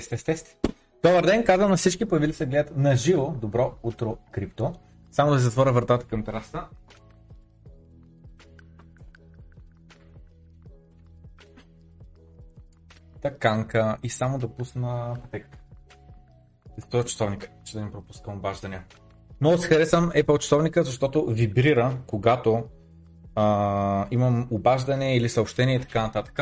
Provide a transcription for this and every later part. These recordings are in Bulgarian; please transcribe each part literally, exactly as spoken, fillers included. Тест, тест, тест. Добър ден, казвам на всички, появили се гледат на живо. Добро утро, крипто. Само да затворя вратата към терасата. Таканка и само да пусна пътеката. Този часовник, че да не пропускам обаждания. Много се харесвам Apple часовника, защото вибрира, когато а, имам обаждане или съобщение и така нататък.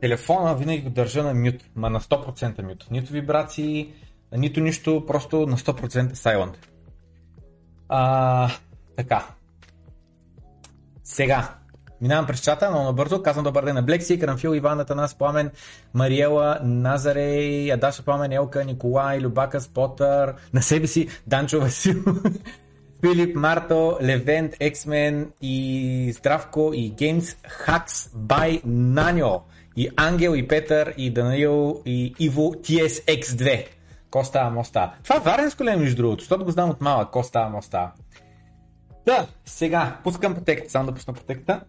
Телефона винаги го държа на мют, ма на сто процента мют. Нито вибрации, нито нищо, просто на сто процента silent. А, така. Сега. Минавам през чата, но набързо. Казвам добър ден на Блекси, Кранфил, Иван, Атанас, Пламен, Мариела, Назарей, Адаша, Пламен, Елка, Николай, Любака, Спотър, на себе си, Данчо Васил, Филип, Марто, Левент, Ексмен и Здравко и Геймс, Хакс, Бай, Наньо и Ангел и Петър и Данаил и Иво, ти ес екс две. Ко става, мо става. Това е варенско ли е между другото, защото го знам от малък. Ко става, мо става. Да, сега пускам пътеката, само да пусна пътеката.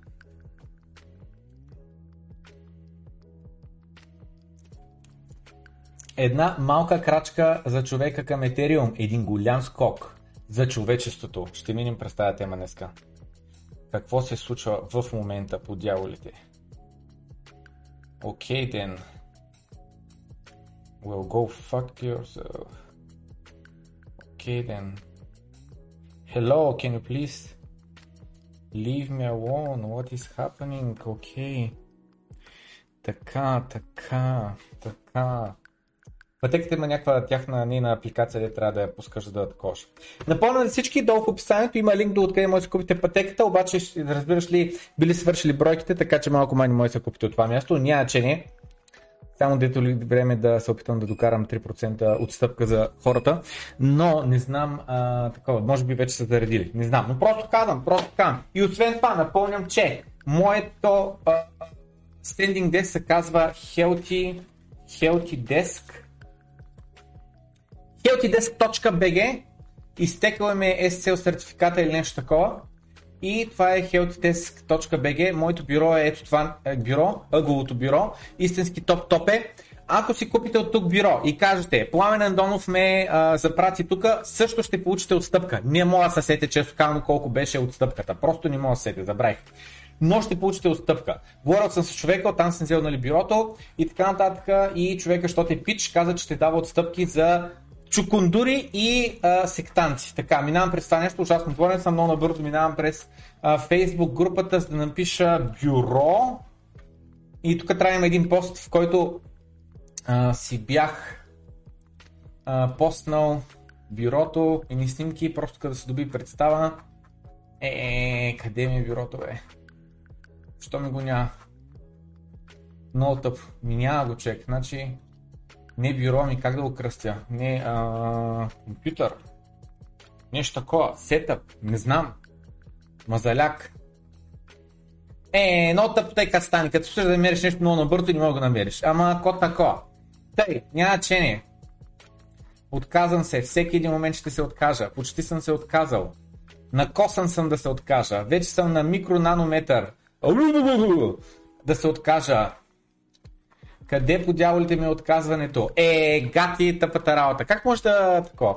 Една малка крачка за човека към Етериум, един голям скок за човечеството. Ще минем през тази тема днеска. Какво се случва в момента по дяволите? Окей, okay, then. We'll go fuck yourself. Окей, okay, then. Hello, can you please leave me alone? What is happening? Окей. Okay. Така, така, така. Пътеката има някаква тяхна нейна апликация, де трябва да я пускаш да я такова. Напомням на всички, долу в описанието има линк до откъде може да купите пътеката, обаче разбираш ли, били свършили бройките, така че малко мани може да се купите от това място, няма че не. Само дето ли време да се опитам да докарам три процента отстъпка за хората, но не знам а, такова, може би вече са заредили, не знам, но просто казвам, просто казвам. И освен това напомням, че моето а, Standing Desk се казва Healthy, Healthy Desk. HealthyDesk.bg, изтекваме ес цел сертификата или нещо такова и това е HealthyDesk.bg. Моето бюро е ето това бюро, ъгловото бюро, истински топ топ е. Ако си купите от тук бюро и кажете Пламен Андонов ме а, запрати тук, също ще получите отстъпка. Не мога да се сетя често казано колко беше отстъпката, просто не мога да се сетя, забравих. Но ще получите отстъпка. Говорил съм с човека, оттам съм взел нали, бюрото и така нататък и човека, що те пич, каза, че ще дава отстъпки за чукундури и а, сектанци. Така, минавам през това нещо, ужасно отворен съм, много набързо минавам през а, Facebook групата, за да напиша бюро. И тук трябва да има един пост, в който а, си бях а, постнал бюрото, едни снимки, просто като да се доби представа. Е, къде ми е бюрото, бе? Що ми го няма? Много тъп, ми няма го човек, значи... Не бюро, ми как да го кръстя, не а, компютър, нещо такова, сетъп, не знам, мазаляк. Е, но тъп, тъй като стане, като ще да намериш нещо много набързо и не мога да намериш, ама ако такова. Тъй, няма чене. Отказвам се, всеки един момент ще се откажа, почти съм се отказал, накосан съм да се откажа, вече съм на микро-нанометър, да се откажа. Къде по дяволите ми е отказването? Е, гати тъпата работа. Как може да такова?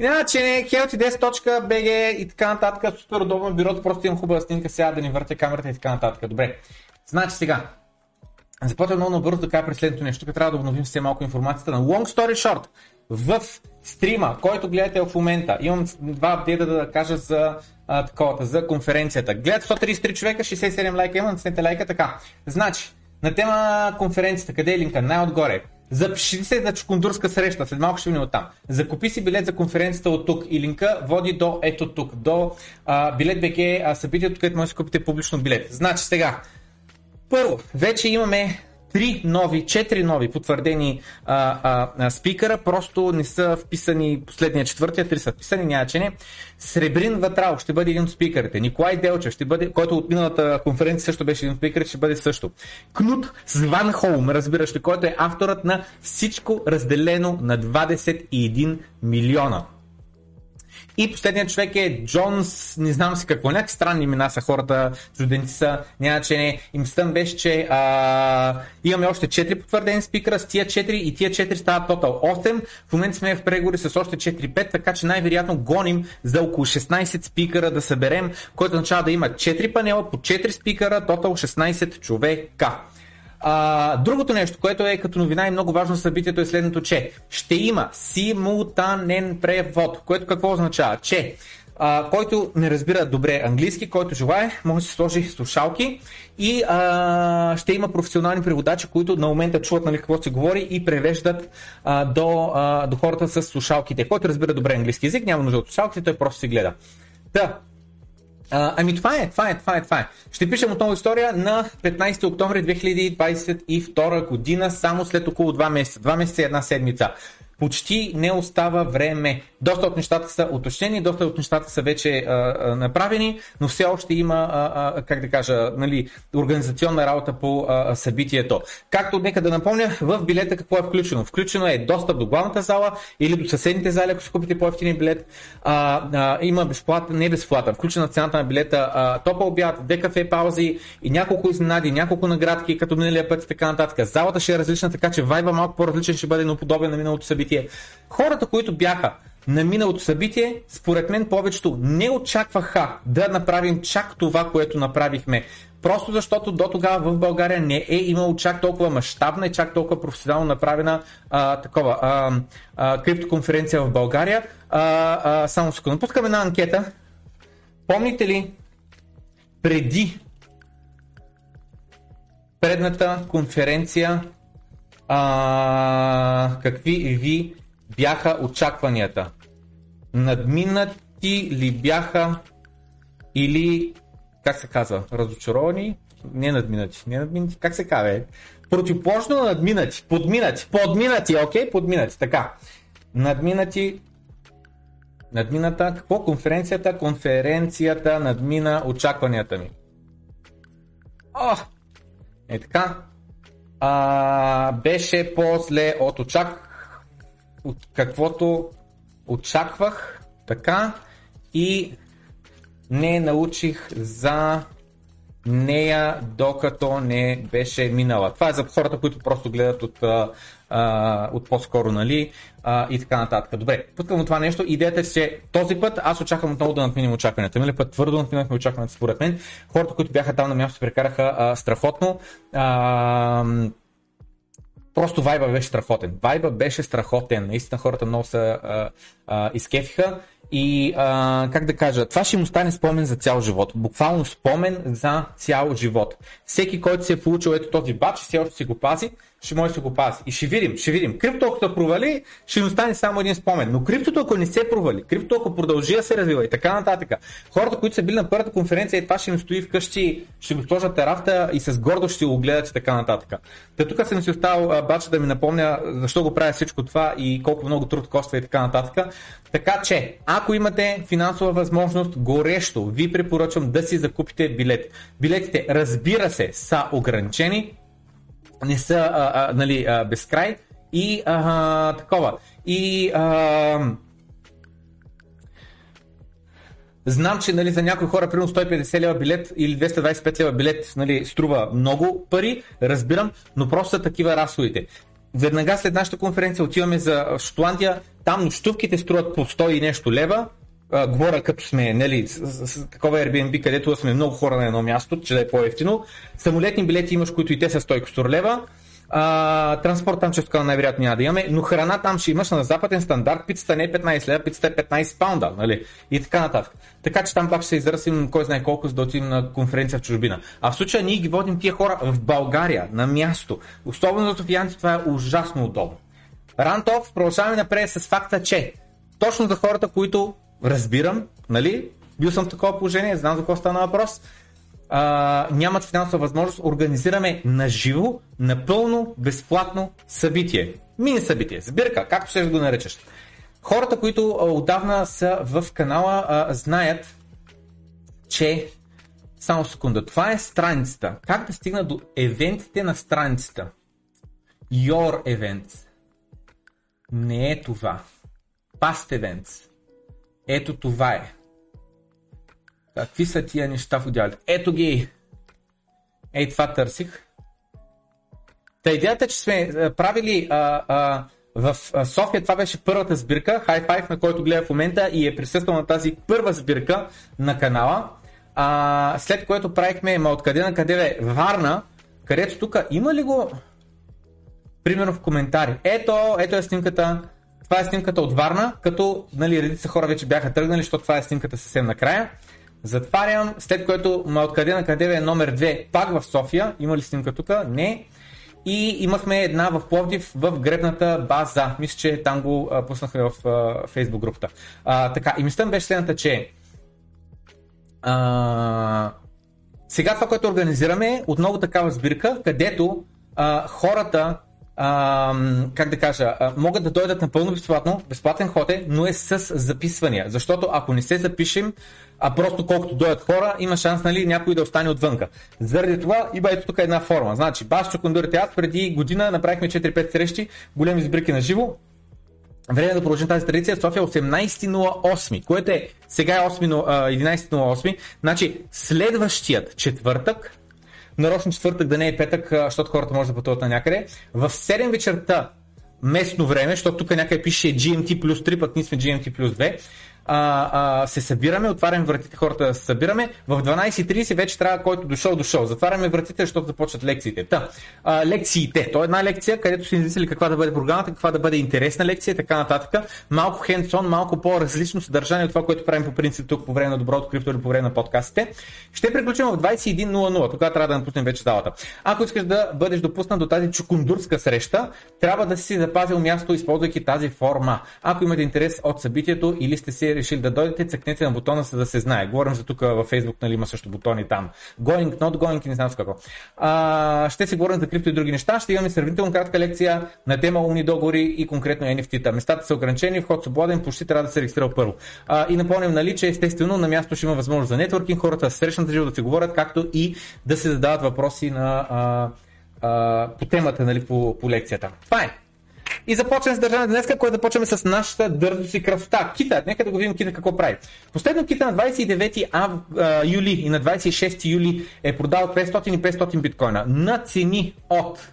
Иначе не, healthydesk.bg и така нататък. Супер удобно бюрото, просто имам хубава снимка сега да ни въртя камерата и така нататък. Добре. Значи сега. Започвам много набързо да кажа през следното нещо. Тук трябва да обновим все малко информацията на Long Story Short. В стрима, който гледате в момента, имам два апдейта да кажа за а, таковата, за конференцията. Гледат сто тридесет и три човека, шестдесет и седем лайка имам, снете лайка, така. Значи, на тема конференцията, къде е линка? Най-отгоре. Запиши се за чукундурска среща, след малко ще мине оттам. Закупи си билет за конференцията от тук и линка води до ето тук, до а, билет БГ а, събитието, където може да купите публично билет. Значи сега, първо, вече имаме три нови, четири нови потвърдени а, а, а, спикъра, просто не са вписани последния четвъртия, три са вписани, няма че не. Сребрин Ватрал ще бъде един от спикърите, Николай Делчев, ще бъде, който от миналата конференция също беше един от спикърите, ще бъде също. Кнут Сванхолм, разбираш ли, който е авторът на всичко разделено на двадесет и един милиона. И последният човек е Джонс, не знам си какво, някакви странни имена са хората, чуденци са, няма че не. И мислям беше, че а, имаме още четири потвърдени спикера, с тия четири и тия четири стават тотал осем. В момента сме в преговори с още четири-пет, така че най-вероятно гоним за около шестнайсет спикера да съберем, което означава да има четири панела по четири спикера, тотал шестнайсет човека. А, другото нещо, което е като новина и много важно събитието е следното, че ще има симултанен превод, което какво означава, че а, който не разбира добре английски, който желае, може да се сложи слушалки и а, ще има професионални преводачи, които на момента чуват нали, какво се говори и превеждат а, до, а, до хората с слушалките, който разбира добре английски език, няма нужда от слушалките, той просто си гледа. Да. А, ами това е, това е, това е, това е. Ще пишем отново история на петнайсети октомври две хиляди двайсет и втора година, само след около два месеца. два месеца и една седмица. Почти не остава време. Доста от нещата са уточнени, доста от нещата са вече а, а, направени, но все още има, а, а, как да кажа, нали, организационна работа по а, събитието. Както нека да напомня, в билета какво е включено? Включено е достъп до главната зала или до съседните зали, ако си купите по-евтин билет. А, а, има безплатна, не безплатна, включена цената на билета, а, топъл обяд, две кафе паузи и няколко изненади, няколко наградки, като миналия път и така нататък. Залата ще е различна, така че вайба малко по-различен ще бъде, но подобен на миналото събитие. Хората, които бяха на миналото събитие, според мен повечето не очакваха да направим чак това, което направихме. Просто защото до тогава в България не е имало чак толкова мащабна и чак толкова професионално направена а, такова а, а, криптоконференция в България. А, а, само секунда. Пускаме една анкета. Помните ли преди предната конференция А, какви ви бяха очакванията? Надминати ли бяха или как се казва? Разочаровани? Не надминати, не надминати, как се казва? Е? Противоположно на надминати, подминати, подминати, окей, подминати, така. Надминати, надмината, какво? Конференцията, конференцията надмина очакванията ми. О, е така. А, беше по-зле от очак... от каквото очаквах, така, и не научих за нея, докато не беше минала. Това е за хората, които просто гледат от, а, от по-скоро, нали, а, и така нататък. Добре, пускам от това нещо. Идеята е, че този път аз очаквам отново да надминем очакванията. Мили път твърдо надминахме очакванията, според мен. Хората, които бяха там на място, прекараха а, страхотно. А, Просто вайба беше страхотен. Вайба беше страхотен. Наистина хората много се изкефиха. И а, как да кажа, това ще му стане спомен за цял живот. Буквално спомен за цял живот. Всеки, който си е получил ето този бадж, все още си го пази, ще може да си го пази. И ще видим, ще видим. Крипто, ако провали, ще му стане само един спомен. Но криптото, ако не се провали, крипто, ако продължи да се развива и така нататък. Хората, които са били на първата конференция, и това ще им стои вкъщи, ще го сложат терафта и с гордост ще го гледат и така нататък. Та тук съм си оставил баджа да ми напомня защо го правя всичко това и колко много труд коства и така нататък. Така че, ако имате финансова възможност, горещо ви препоръчвам да си закупите билет. Билетите, разбира се, са ограничени, не са а, а, нали, а, безкрай и а, а, такова. И а, знам, че нали, за някои хора примерно сто и петдесет лева билет или двеста двайсет и пет лева билет нали, струва много пари, разбирам, но просто са такива разходите. Веднага след нашата конференция отиваме за Шотландия, там нощувките струват по сто и нещо лева, а, говоря като сме, нали, с, с, с такова Airbnb, където сме много хора на едно място, че да е по-евтино, самолетни билети имаш, които и те са сто и кусур лева, а, транспорт там често най-вероятно няма да имаме, но храна там ще имаш на западен стандарт, пицата не е петнайсет лева, пицата е петнайсет паунда, нали, и така нататък. Така че там пак ще се изразим кой знае колко, за да отидем на конференция в чужбина. А в случая ние ги водим тия хора в България, на място. Особено за софиянци това е ужасно удобно. Рантов, продължаваме напред с факта, че точно за хората, които разбирам, нали, бил съм в такова положение, знам за какво стана въпрос, а, нямат финансова възможност, организираме наживо, напълно, безплатно събитие. Мини събитие, сбирка, както ще го наречеш. Хората, които отдавна са в канала, а, знаят, че... Само секунда, това е страницата. Как да стигна до евентите на страницата? Your events. Не е това. Past events. Ето това е. Какви са тия неща в отделите? Ето ги. Ей, това търсих. Та идеята е, че сме правили а, а, в София, това беше първата сбирка, хай-файв, на който гледа в момента и е присъствал на тази първа сбирка на канала. А, след което правихме, ма откъде на къде бе, Варна, където тук има ли го, примерно в коментари. Ето, ето е снимката, това е снимката от Варна, като нали, редица хора вече бяха тръгнали, защото това е снимката съвсем накрая. Затварям, след което ма откъде на къде е номер две, пак в София, има ли снимка тук? Не. И имахме една в Пловдив в гребната база, мисля, че там го а, пуснахме в а, фейсбук групата. А, така, и мислям беше следната, че а, сега това, което организираме, отново такава сбирка, където а, хората, а, как да кажа, а, могат да дойдат напълно безплатно, безплатен ход е, но е с записвания, защото ако не се запишем, а просто колкото дойдат хора, има шанс нали, някой да остане отвънка. Заради това има ето тук една форма. Значи, Башчо, Кондурите, аз преди година направихме четири-пет срещи, големи сбирки на живо. Време да продължим тази традиция. София осемнайсети осми, което е сега е единайсети осми. Значи, следващият четвъртък, нарочно четвъртък да не е петък, защото хората може да пътуват на някъде, в седем вечерта местно време, защото тук някъде пише джи ем ти плюс три, пък ние сме джи ем ти плюс две, А, а, се събираме, отваряме вратите, хората да се събираме. В дванайсет и трийсет вече трябва, който дошъл, дошъл. Затваряме вратите, защото започват лекциите. Та, а, лекциите. То е една лекция, където сме измислили каква да бъде програмата, каква да бъде интересна лекция, така нататък. Малко hands-on, малко по-различно съдържание от това, което правим по принцип тук по време на Доброто Крипто или по време на подкастите. Ще приключим в двайсет и един нула нула, тогава трябва да напуснем вече залата. Ако искаш да бъдеш допуснат до тази чукундурска среща, трябва да си запазил място, използвайки тази форма. Ако имате интерес от събитието или сте си решили да дойдете, цъкнете на бутона, за да се знае. Говорим за тук във Facebook, нали има също бутони там. Going, not going и не знам с какво. А, ще си говорим за крипто и други неща. Ще имаме сравнително кратка лекция на тема умни договори и конкретно ен еф ти-та. Местата са ограничени, вход свободен, почти трябва да се регистрира първо. А, и напомням, нали, че естествено на място ще има възможност за нетворкинг, хората срещнат живо да си говорят, както и да се задават въпроси на, а, а, по темата, нали, по, по лекцията. Това е. И започваме с държане днес, което започваме с нашата дързост и кръвта. Кита, нека да го видим Кита какво прави. Последно Кита на двайсет и девети юли и на двайсет и шести юли е продал петстотин и петстотин биткоина на цени от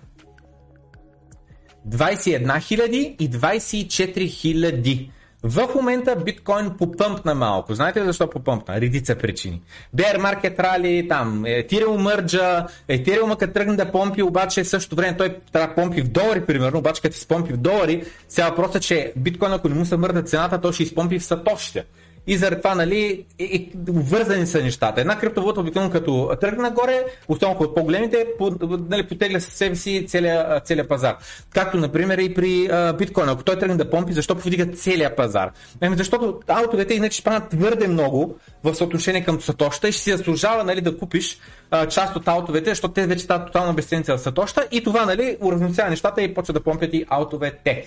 двайсет и една хиляди и двайсет и четири хиляди. В момента биткоин попъмпна малко. Знаете ли защо попъмпна? Редица причини. Bear market rally, там, Ethereum мърджа, Ethereum като тръгне да помпи, обаче в същото време той трябва да помпи в долари, примерно, обаче като изпомпи в долари, сега въпросът е, че биткоин, ако не му се мърда цената, той ще изпомпи в сатошите. И заради това, нали, е, е, вързани са нещата. Една криптовалута обикновено като тръгне нагоре, основно от по-големите, по, нали, потегля със себе си целия, целия пазар. Както, например, и при а, биткоина. Ако той тръгне да помпи, защо повдига целия пазар? Ами, защото аутовете иначе правят твърде много в съотношение към сатошта и ще си заслужава, нали, да купиш а, част от аутовете, защото те вече стават тотална безценица в сатошта и това, нали, уравновесява нещата и почва да помпят и аутовете.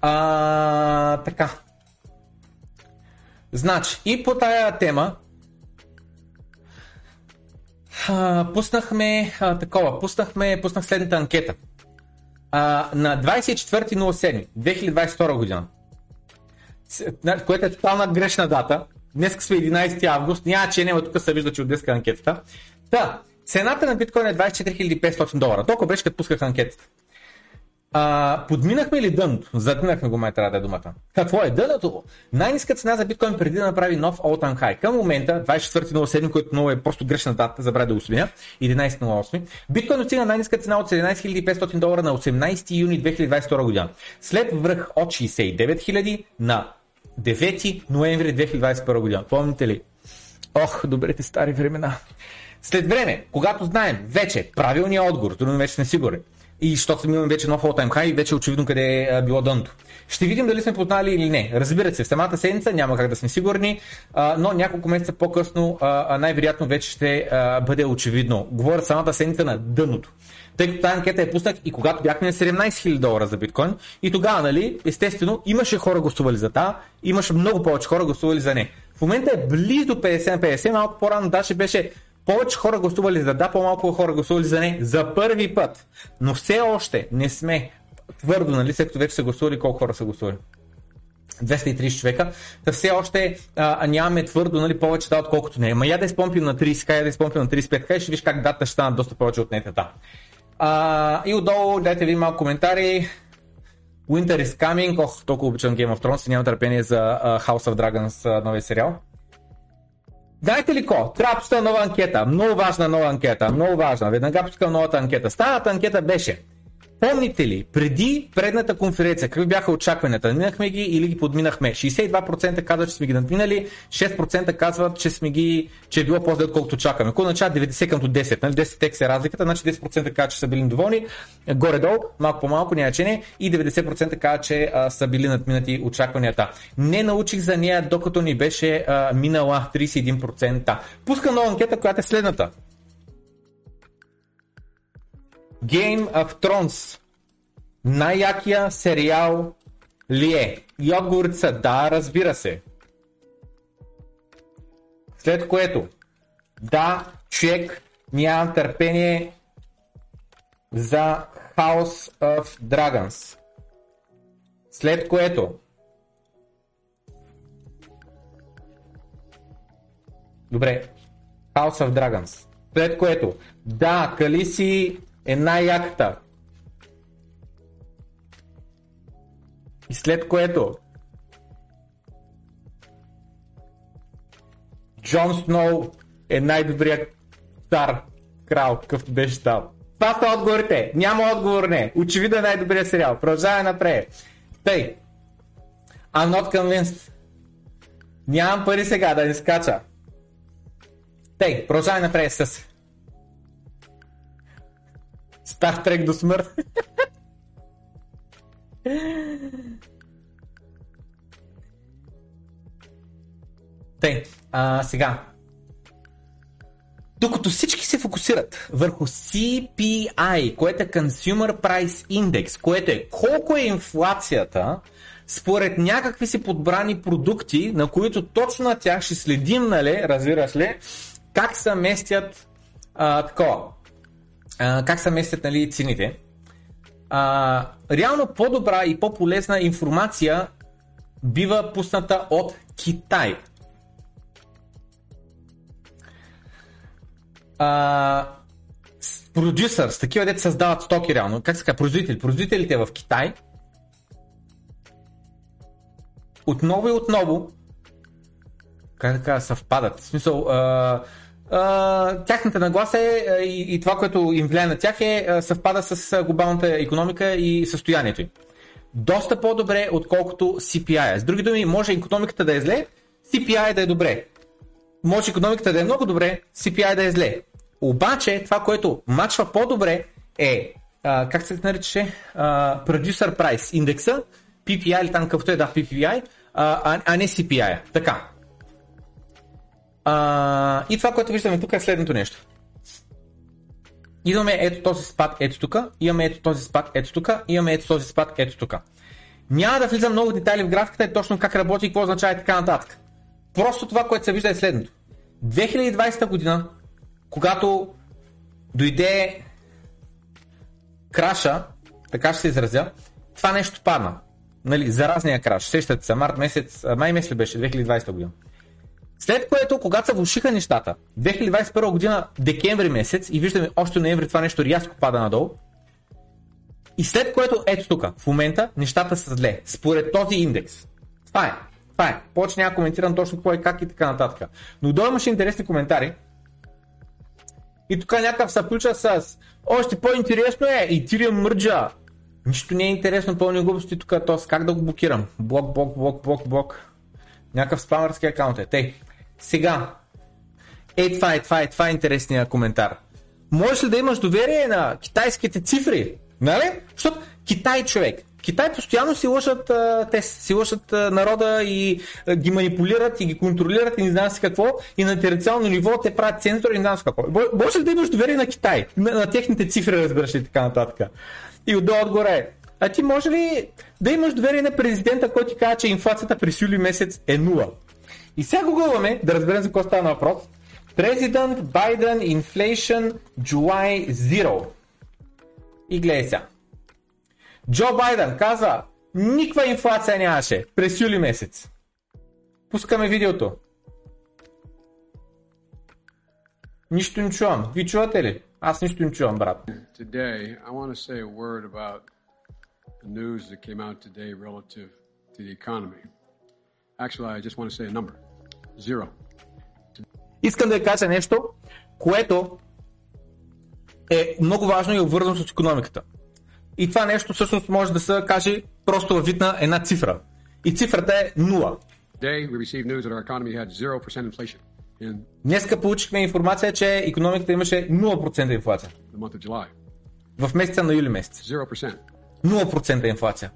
А, така. Значи, и по тая тема а, пуснахме а, такова, пуснахме, пуснах следната анкета. А, на двайсет и четвърти юли две хиляди двайсет и втора година, което е тотална грешна дата, днес сме единайсети август, няма че няма, тук се вижда, че от днес анкетата. Та, цената на биткоин е двайсет и четири хиляди и петстотин долара, толкова беше като пусках анкетата. А, подминахме ли дъното? Затминахме го, май трябва да е думата. Какво е дъното? Най-ниска цена за биткоин преди да направи нов all-time high. Към момента, двайсет и четвърти юли, който много е просто грешна дата, забравя да го сменя, единайсети осми, биткоин достигна най-ниска цена от седемнайсет хиляди и петстотин долара на осемнайсети юни две хиляди двайсет и втора година. След връх от шейсет и девет хиляди на девети ноември две хиляди двайсет и първа година. Помните ли? Ох, добрите стари времена. След време, когато знаем вече правилния отговор, трудно вече сме сигурни, и защото имаме вече нов all-time high и вече очевидно къде е било дъното. Ще видим дали сме познали или не. Разбира се, в самата седмица няма как да сме сигурни, но няколко месеца по-късно най-вероятно вече ще бъде очевидно. Говоря самата седмица на дъното. Тъй като тази анкета е пуснах и когато бяхме на седемнайсет хиляди долара за биткоин и тогава, нали, естествено, имаше хора гласували за та, имаше много повече хора гласували за не. В момента е близо петдесет на петдесет, малко по-рано даже беше повече хора гласували за да, по-малко хора гласували за не за първи път. Но все още не сме твърдо, нали, след като вече са гласували, колко хора са гласували. двеста и трийсет човека, да все още а, нямаме твърдо, нали, повече да, отколкото не е. Ма я да изпомпим на трийсет хиляди, я да изпомпим на трийсет и пет хиляди, ще виж как дата ще станат доста повече от нетата. А, и отдолу дайте ви малко коментари. Winter is coming. Ох, толкова обичам Game of Thrones и нямам търпение за uh, House of Dragons, uh, новия сериал. Дайте ли ко? Трапста, нова анкета. Много важна нова анкета. Много важна. Веднага пускам новата анкета. Старата анкета беше: помните ли, преди предната конференция, какви бяха очакванията? Минахме ги или ги подминахме? шейсет и два процента казват, че сме ги надминали, шест процента казват, че сме ги, че е било по-зле, отколкото чакаме. Ако начава деветдесет към десет, нали? десет екс е разликата, значи десет процента казват, че са били доволни, горе-долу, малко по-малко, няма значение, и деветдесет процента казват, че а, са били надминати очакванията. Не научих за нея, докато ни беше а, минала трийсет и един процента. Пускам нова анкета, която е следната. Game of Thrones най-якия сериал ли е? И отговорите са да, разбира се. След което да, чек, нямам търпение за House of Dragons. След което добре, House of Dragons. След което да, Калиси е най-яката. И след което Джон Сноу е най-добрият цар, крал, какъвто беше стал. Това са отговорите. Няма отговор не. Очевидно е най-добрият сериал. Продължаваме напред. Тъй. I'm not convinced. Нямам пари сега да не скача. Тъй. Продължаваме напред с Star Trek до смърт. Тъй, а, сега. Докато всички се фокусират върху Си Пи Ай, което е Consumer Price Index, което е колко е инфлацията според някакви си подбрани продукти, на които точно на тях ще следим, нали, разбираш ли, как се местят а, такова. Uh, как се местят, нали, цените. Uh, реално по-добра и по-полезна информация бива пусната от Китай. Uh, продюсър, с такива дето създават стоки реално. Как се казва, производители? Производителите в Китай отново и отново как да кажа, съвпадат. В смисъл, uh, Uh, тяхната нагласа е, uh, и, и това, което им влияе на тях е, uh, съвпада с uh, глобалната икономика и състоянието им. Доста по-добре, отколкото Си Пи Ай. С други думи, може икономиката да е зле, Си Пи Ай да е добре. Може икономиката да е много добре, Си Пи Ай да е зле. Обаче, това, което мачва по-добре е, uh, как се наричаше, uh, Producer Price индекса, Пи Пи Ай или там каквото е, да, Пи Пи Ай, uh, а, а не Си Пи Ай. Така. Uh, и това, което виждаме тук е следното нещо. Идваме ето този спад ето тук, имаме ето този спад ето тук, имаме ето този спад ето тук. Няма да влизам много детайли в графиката и точно как работи и какво означава и така нататък. Просто това, което се вижда е следното. две хиляди и двайсета година, когато дойде краша, така ще се изразя, това нещо падна. Нали, заразния краш, сещате се, март месец, май месец беше две хиляди и двайсета година. След което, когато се влошиха нещата, две хиляди двайсет и първа година, декември месец, и виждаме още ноември, това нещо рязко пада надолу. И след което, ето тук, в момента, нещата са зле, според този индекс. Това е, това е. Повече няма коментирам точно какво е, как и така нататък. Но долу имаше интересни коментари. И тук някакъв се включва с още по-интересно е, и тирия мърджа. Нищо не е интересно, пълни глупости тук, т.е. как да го блокирам? Блок, блок, блок, блок, блок. Някакъв спамърски акаунт е. Тей. Сега, е това е, това е, това е интересният коментар. Можеш ли да имаш доверие на китайските цифри? Нали? Защото Китай човек. Китай постоянно си лъжат, те си лъжат народа и ги манипулират и ги контролират и не знам си какво. И на териториално ниво те правят цензура и не знам си какво. Може ли да имаш доверие на Китай? На, на техните цифри, разбираш ли, така нататък. И отдолу отгоре. А ти може ли да имаш доверие на президента, който ти казва, че инфлацията през юли месец е нула? И сега гугълваме да разберем за какво става въпрос. President Biden Inflation July Zero. И гледай сега. Джо Байден казва, Никаква инфлация нямаше през юли месец. Пускаме видеото. Нищо не чувам. Ви чувате ли? Аз нищо не чувам, брат. Today I want to say a word about the news that came out today relative to the economy. Actually, I just want to say a number. Zero. Искам да ви кажа нещо, което е много важно и обвързано с икономиката. И това нещо всъщност може да се каже просто във вид на една цифра. И цифрата е нула. Днеска получихме информация, че икономиката имаше нула процента инфлация. В месеца на юли месец. нула процента инфлация.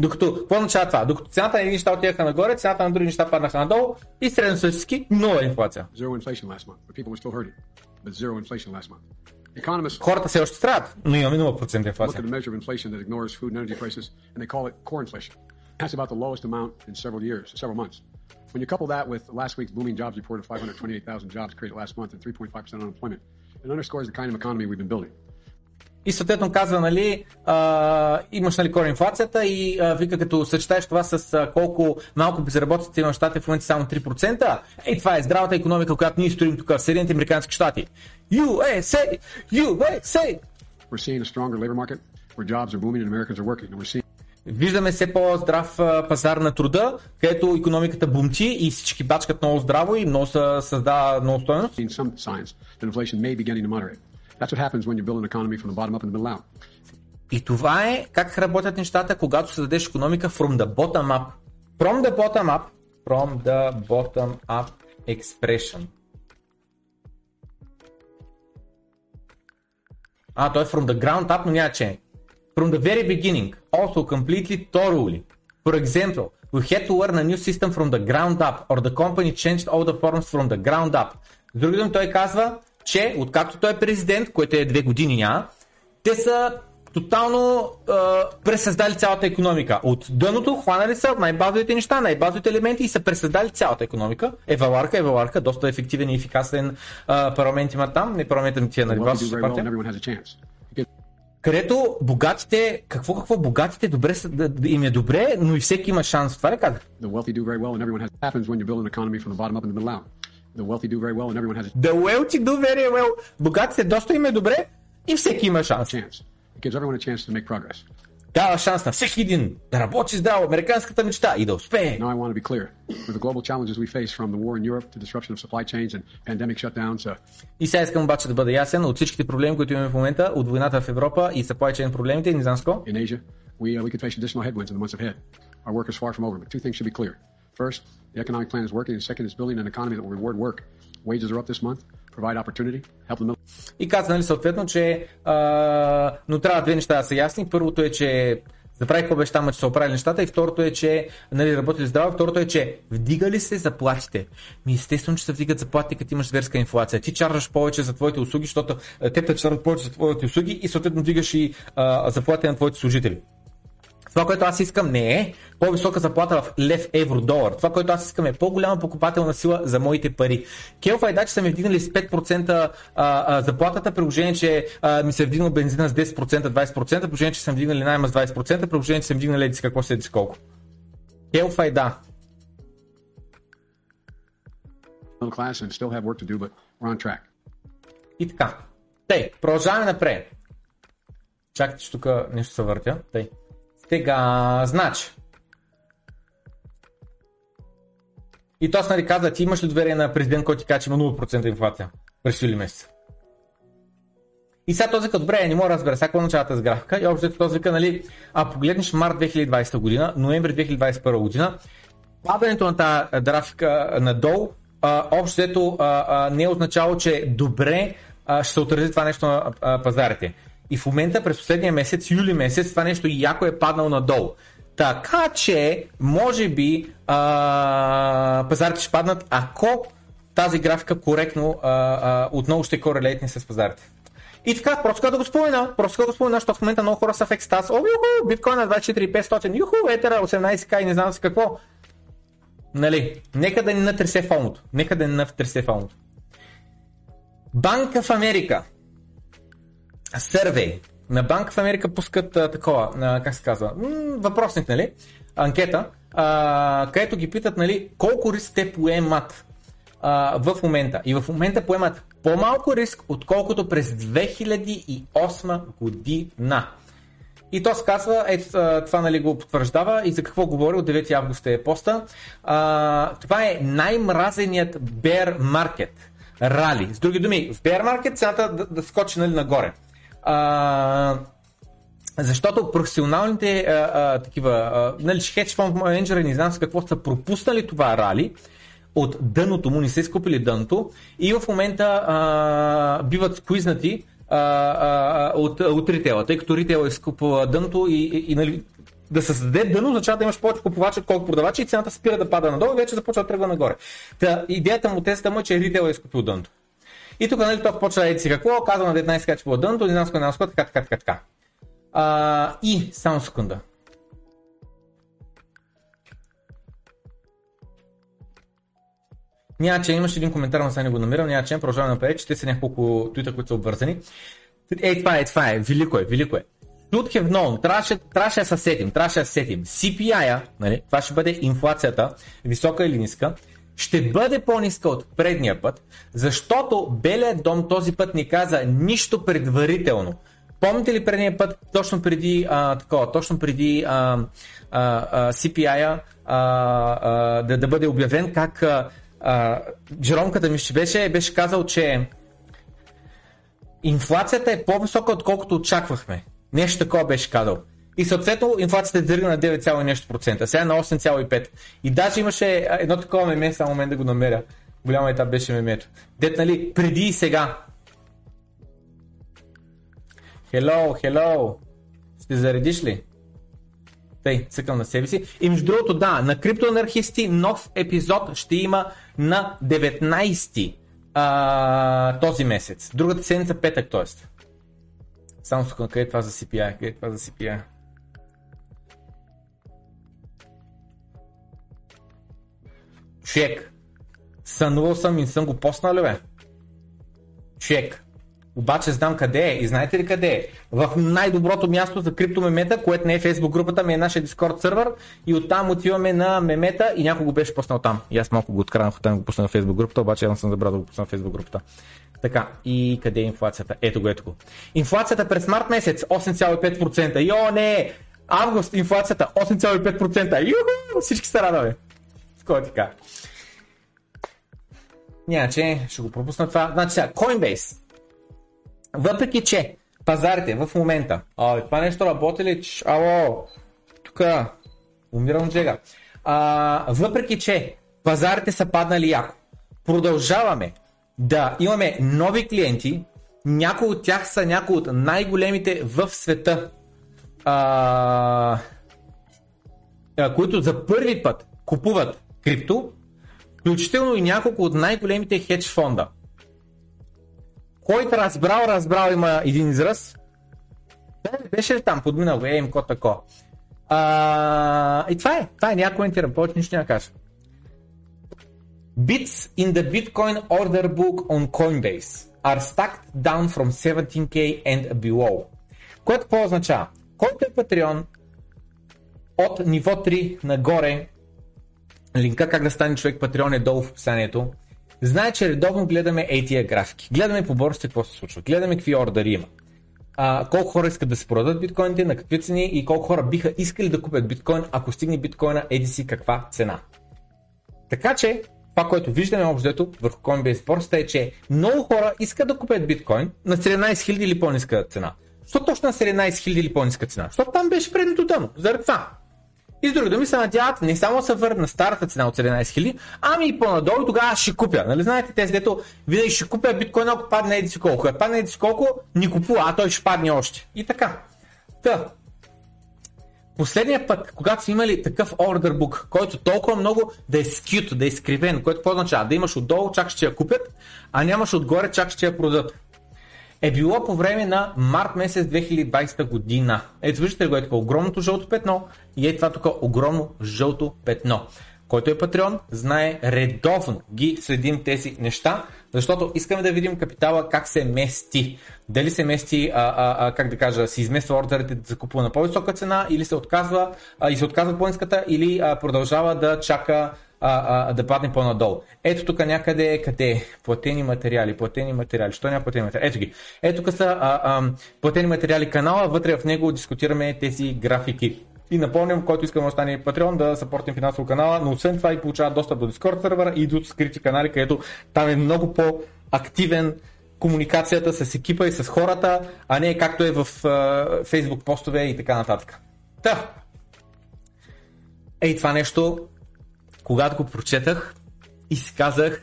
Докато, какво означава това? Докато цената на едни неща отиваха нагоре, цената на други неща паднаха надолу и средностатистически нула инфлация. Хората се още страдат, но имаме нула процента инфлация. When you couple that with last week's booming jobs report of five hundred twenty-eight thousand jobs created last month and three point five percent unemployment, it underscores the kind of economy we've been building. И съответно казва, нали, а, имаш, нали, корен инфлацията и а, вика, като съчетаеш това с а, колко малко безработица има в щатите в момента само три процента, и това е здравата икономика, която ние строим тук в Съединените американски щати. ю ес ей! ю ес ей! Seeing... Виждаме все по-здрав пазар на труда, където икономиката бумти и всички бачкат много здраво и много създава много стойност. That's what happens when you build an economy from the bottom up and the middle out. И това е как работят нещата, когато създадеш икономика from the bottom up. From the bottom up, from the bottom up expression. А, той е from the ground up, но няма че. From the very beginning, also completely thoroughly. For example, we had to learn a new system from the ground up, or the company changed all the forms from the ground up. С други думи, той казва, че откакто той е президент, което е две години няма, те са тотално е, пресъздали цялата икономика. От дъното хванали са най-базовите неща, най-базовите елементи и са пресъздали цялата икономика. Еваларка, еваларка, доста ефективен и ефикасен е, парламент има там, не парламентът ми тия на рибасовата партия. Където богатите, какво какво богатите добре са, да, да им е добре, но и всеки има шанс. Това ли казах? The wealthy do very well and everyone has a chance. The wealthy do very well. Богатите доста им е добре и всеки има шанс. It gives everyone a chance to make progress. Дава шанс на всеки един да работи здраво американската мечта и да успее. Now I want to be clear. With the global challenges we face from the war in Europe to disruption of supply chains and pandemic shutdowns. Uh... И сега искам обаче да бъда ясен от всичките проблеми, които имаме в момента, от войната в Европа и supply chain проблемите, не знам с какво. In Asia, we, uh, we could face additional headwinds in the months ahead. Our work is far from over, but two things should be clear. First, the economic plan is working, and second, it's building an economy that will reward work. Wages are up this month, provide opportunity, help the middle. И каза, нали, съответно, че а, но трябва две неща да са ясни. Първото е, че направих обещама, че са оправили нещата, и второто е, че, нали, работили здраво, второто е, че вдигали се заплатите. Ми естествено, че се вдигат заплатите, като имаш зверска инфлация. Ти чаржаш повече за твоите услуги, защото те те чаржат повече за твоите услуги и съответно вдигаш и а, заплатите на твоите служители. Това, което аз искам, не е по-висока заплата в лев, евро, долар. Това, което аз искам, е по-голяма покупателна сила за моите пари. Келфайдачи са ми вдигнали с пет процента а, а, заплатата, приложение, че а, ми се вдигнал бензина с десет процента, двадесет процента, приложение, че съм вдигнали найма с двадесет процента, приложение, че съм вдигнали еди си какво се еди си колко. Келфайда. И така. Тей, продължаваме напред. Чакайте, че тук нещо се въртя. Тей. Тега, значи. И то, нали, каза, ти имаш ли доверие на президент, който ти каза, че има нула процента инфлация през юли месец? И сега този вика, добре, не мога да разбера, сега какво означава тази графика? И общо този вика, нали, а погледнеш март две хиляди и двадесета година, ноември две хиляди двадесет и първа година, падането на тази графика надолу, общо не е означало, че добре а, ще се отрази това нещо на а, пазарите. И в момента през последния месец, юли месец, това нещо яко е паднало надолу. Така че, може би, а, пазарите ще паднат, ако тази графика коректно а, а, отново ще корелейтне с пазарите. И така, просто като да го спомена, просто като да го спомена, защото в момента много хора са в екстаз. О, юху, биткоина двадесет и четири хиляди и петстотин, юху, етера осемнадесет хиляди и не знам си какво. Нали, нека да ни натресе фалното, нека да ни натресе фалното. Банк в Америка. Сървей. На Банк в Америка пускат а, такова, а, как се казва, м- въпросник, нали, анкета, а, където ги питат, нали, колко риск те поемат а, в момента. И в момента поемат по-малко риск, отколкото през две хиляди и осма година. И то се казва, е, това, нали, го потвърждава и за какво говори от девети август е поста. А, това е най-мразеният bear market рали. С други думи, в bear market цената да, да скочи, нали, нагоре. А, защото професионалните а, а, такива, а, нали, хедж фонд менеджери, не знам с какво са пропуснали това рали от дъното му, не са изкупили дъното и в момента а, биват скуизнати а, а, от, от ритейла, тъй като ритейла е изкупил дъното и, и, и, нали, да създаде дъно означава да имаш повече купувачи, отколко продавачи и цената спира да пада надолу и вече започва да тръгва нагоре. Та, идеята му, тестът му е, че ритейла е изкупил дъното. И тук, нали, тук почва еди си какво, казва на деветнайсет качва дъното, динамско, динамско, така, така, така, така. А, и само секунда. Няма че имаш един коментар, но сега не го намирам, няма че продължаваме напред, че те са няколко твита, които са обвързани. Ей, това е, това е, велико е, велико е. Should have known, трябваше да се сетим, трябваше да се сетим. си пи ай-а, нали, това ще бъде инфлацията, висока или ниска, ще бъде по-ниска от предния път, защото Белият дом този път ни каза нищо предварително. Помните ли предния път, точно преди, а, такова, точно преди а, а, а, си пи ай-а а, а, да, да бъде обявен, как а, а, Джеромката ми ще беше, беше казал, че инфлацията е по-висока, отколкото очаквахме. Нещо такова беше казал. И съответно инфлацията е дъргна на девет цяло и нещо процента, сега на осем цяло и пет. И даже имаше едно такова меме, само мен да го намеря. Голяма етап беше мемето. Дет, нали, преди и сега. Hello, hello. Ще заредиш ли? Тъй, цъкам на себе си. И между другото, да, на Криптоанархисти нов епизод ще има на деветнайсети а, този месец. Другата седмица, петък, т.е. Само с къде това за си пи ай, къде това за си пи ай. Човек, сънувал съм и не съм го постнал, бе. Човек, обаче знам къде е и знаете ли къде е? В най-доброто място за криптомемета, което не е Facebook групата, ми е нашия Discord сервер и оттам отиваме на мемета и някой го беше постнал там. И аз малко го откраднах, оттам го пусна на Facebook групата, обаче аз не съм забрал да го пусна на Facebook групата. Така, и къде е инфлацията? Ето го, ето го. Инфлацията през март месец осем цяло и пет процента. Йо, не! Август инфлацията осем цяло и пет процента. Юху! Всички са радове. Скоро така. Няма че, ще го пропусна това. Значи сега, Coinbase. Въпреки че пазарите в момента... А, това нещо работи ли? Ало! Тук умирам джега. А, въпреки че пазарите са паднали яко. Продължаваме да имаме нови клиенти, някои от тях са някои от най-големите в света, а, които за първи път купуват крипто, включително и няколко от най-големите хедж фонда. Който разбрал, разбрал, има един израз. Беше ли там, подминал го, ем, ко тако. А, и това е, това е някой интерес, повече нищо няма кажа. Bits in the Bitcoin order book on Coinbase are stacked down from seventeen thousand and below. Което какво означава? Който е Patreon от ниво три нагоре, линка как да стане човек Patreon е долу в описанието, знае, че редовно гледаме ей тия графики. Гледаме по борсите какво се случва, гледаме какви ордери има, а, колко хора искат да се продадат биткоините, на какви цени и колко хора биха искали да купят биткоин, ако стигне биткоина еди си каква цена. Така че това, което виждаме общо върху Coinbase борсата е, че много хора искат да купят биткоин на седемнайсет хиляди или по-ниска цена. Що точно на седемнайсет хиляди или по-ниска цена? Защото там беше предното дъно, заради това. И с други думи се надяват не само се върна на старата цена от седемнайсет хиляди, ами и по-надолу, тогава ще купя. Нали знаете тези, дето винаги ще купя биткоин, ако падне еди си колко. Ако падне еди си колко, ни купува, а той ще падне още. И така. Та. Последния път, когато са имали такъв ордер бук, който толкова много да е скют, да е скривен, което какво означава? Да имаш отдолу, чак ще я купят, а нямаш отгоре, чак ще я продадат. Е било по време на март месец две хиляди и двайсета година. Ето виждате го, е това огромното жълто петно и е това тук огромно жълто петно. Който е Патреон, знае, редовно ги следим тези неща. Защото искаме да видим капитала как се мести. Дали се мести, а, а, а, как да кажа, се измества ордерите да закупува на по-висока цена, или се отказва, а, и се отказва по-ниската, или а, продължава да чака а, а, да падне по-надолу. Ето тук някъде, къде? Платени материали, платени материали. Що няма платени материали? Ето ги. Ето тук са а, а, платени материали канала, вътре в него дискутираме тези графики. И напомням, който искаме да остане Patreon, да съпортим финансово канала, но освен това и получава достъп до Discord сервера и до скрити канали, където там е много по-активен комуникацията с екипа и с хората, а не както е в uh, Facebook постове и така нататък. Та! Ей, това нещо, когато го прочетах и си казах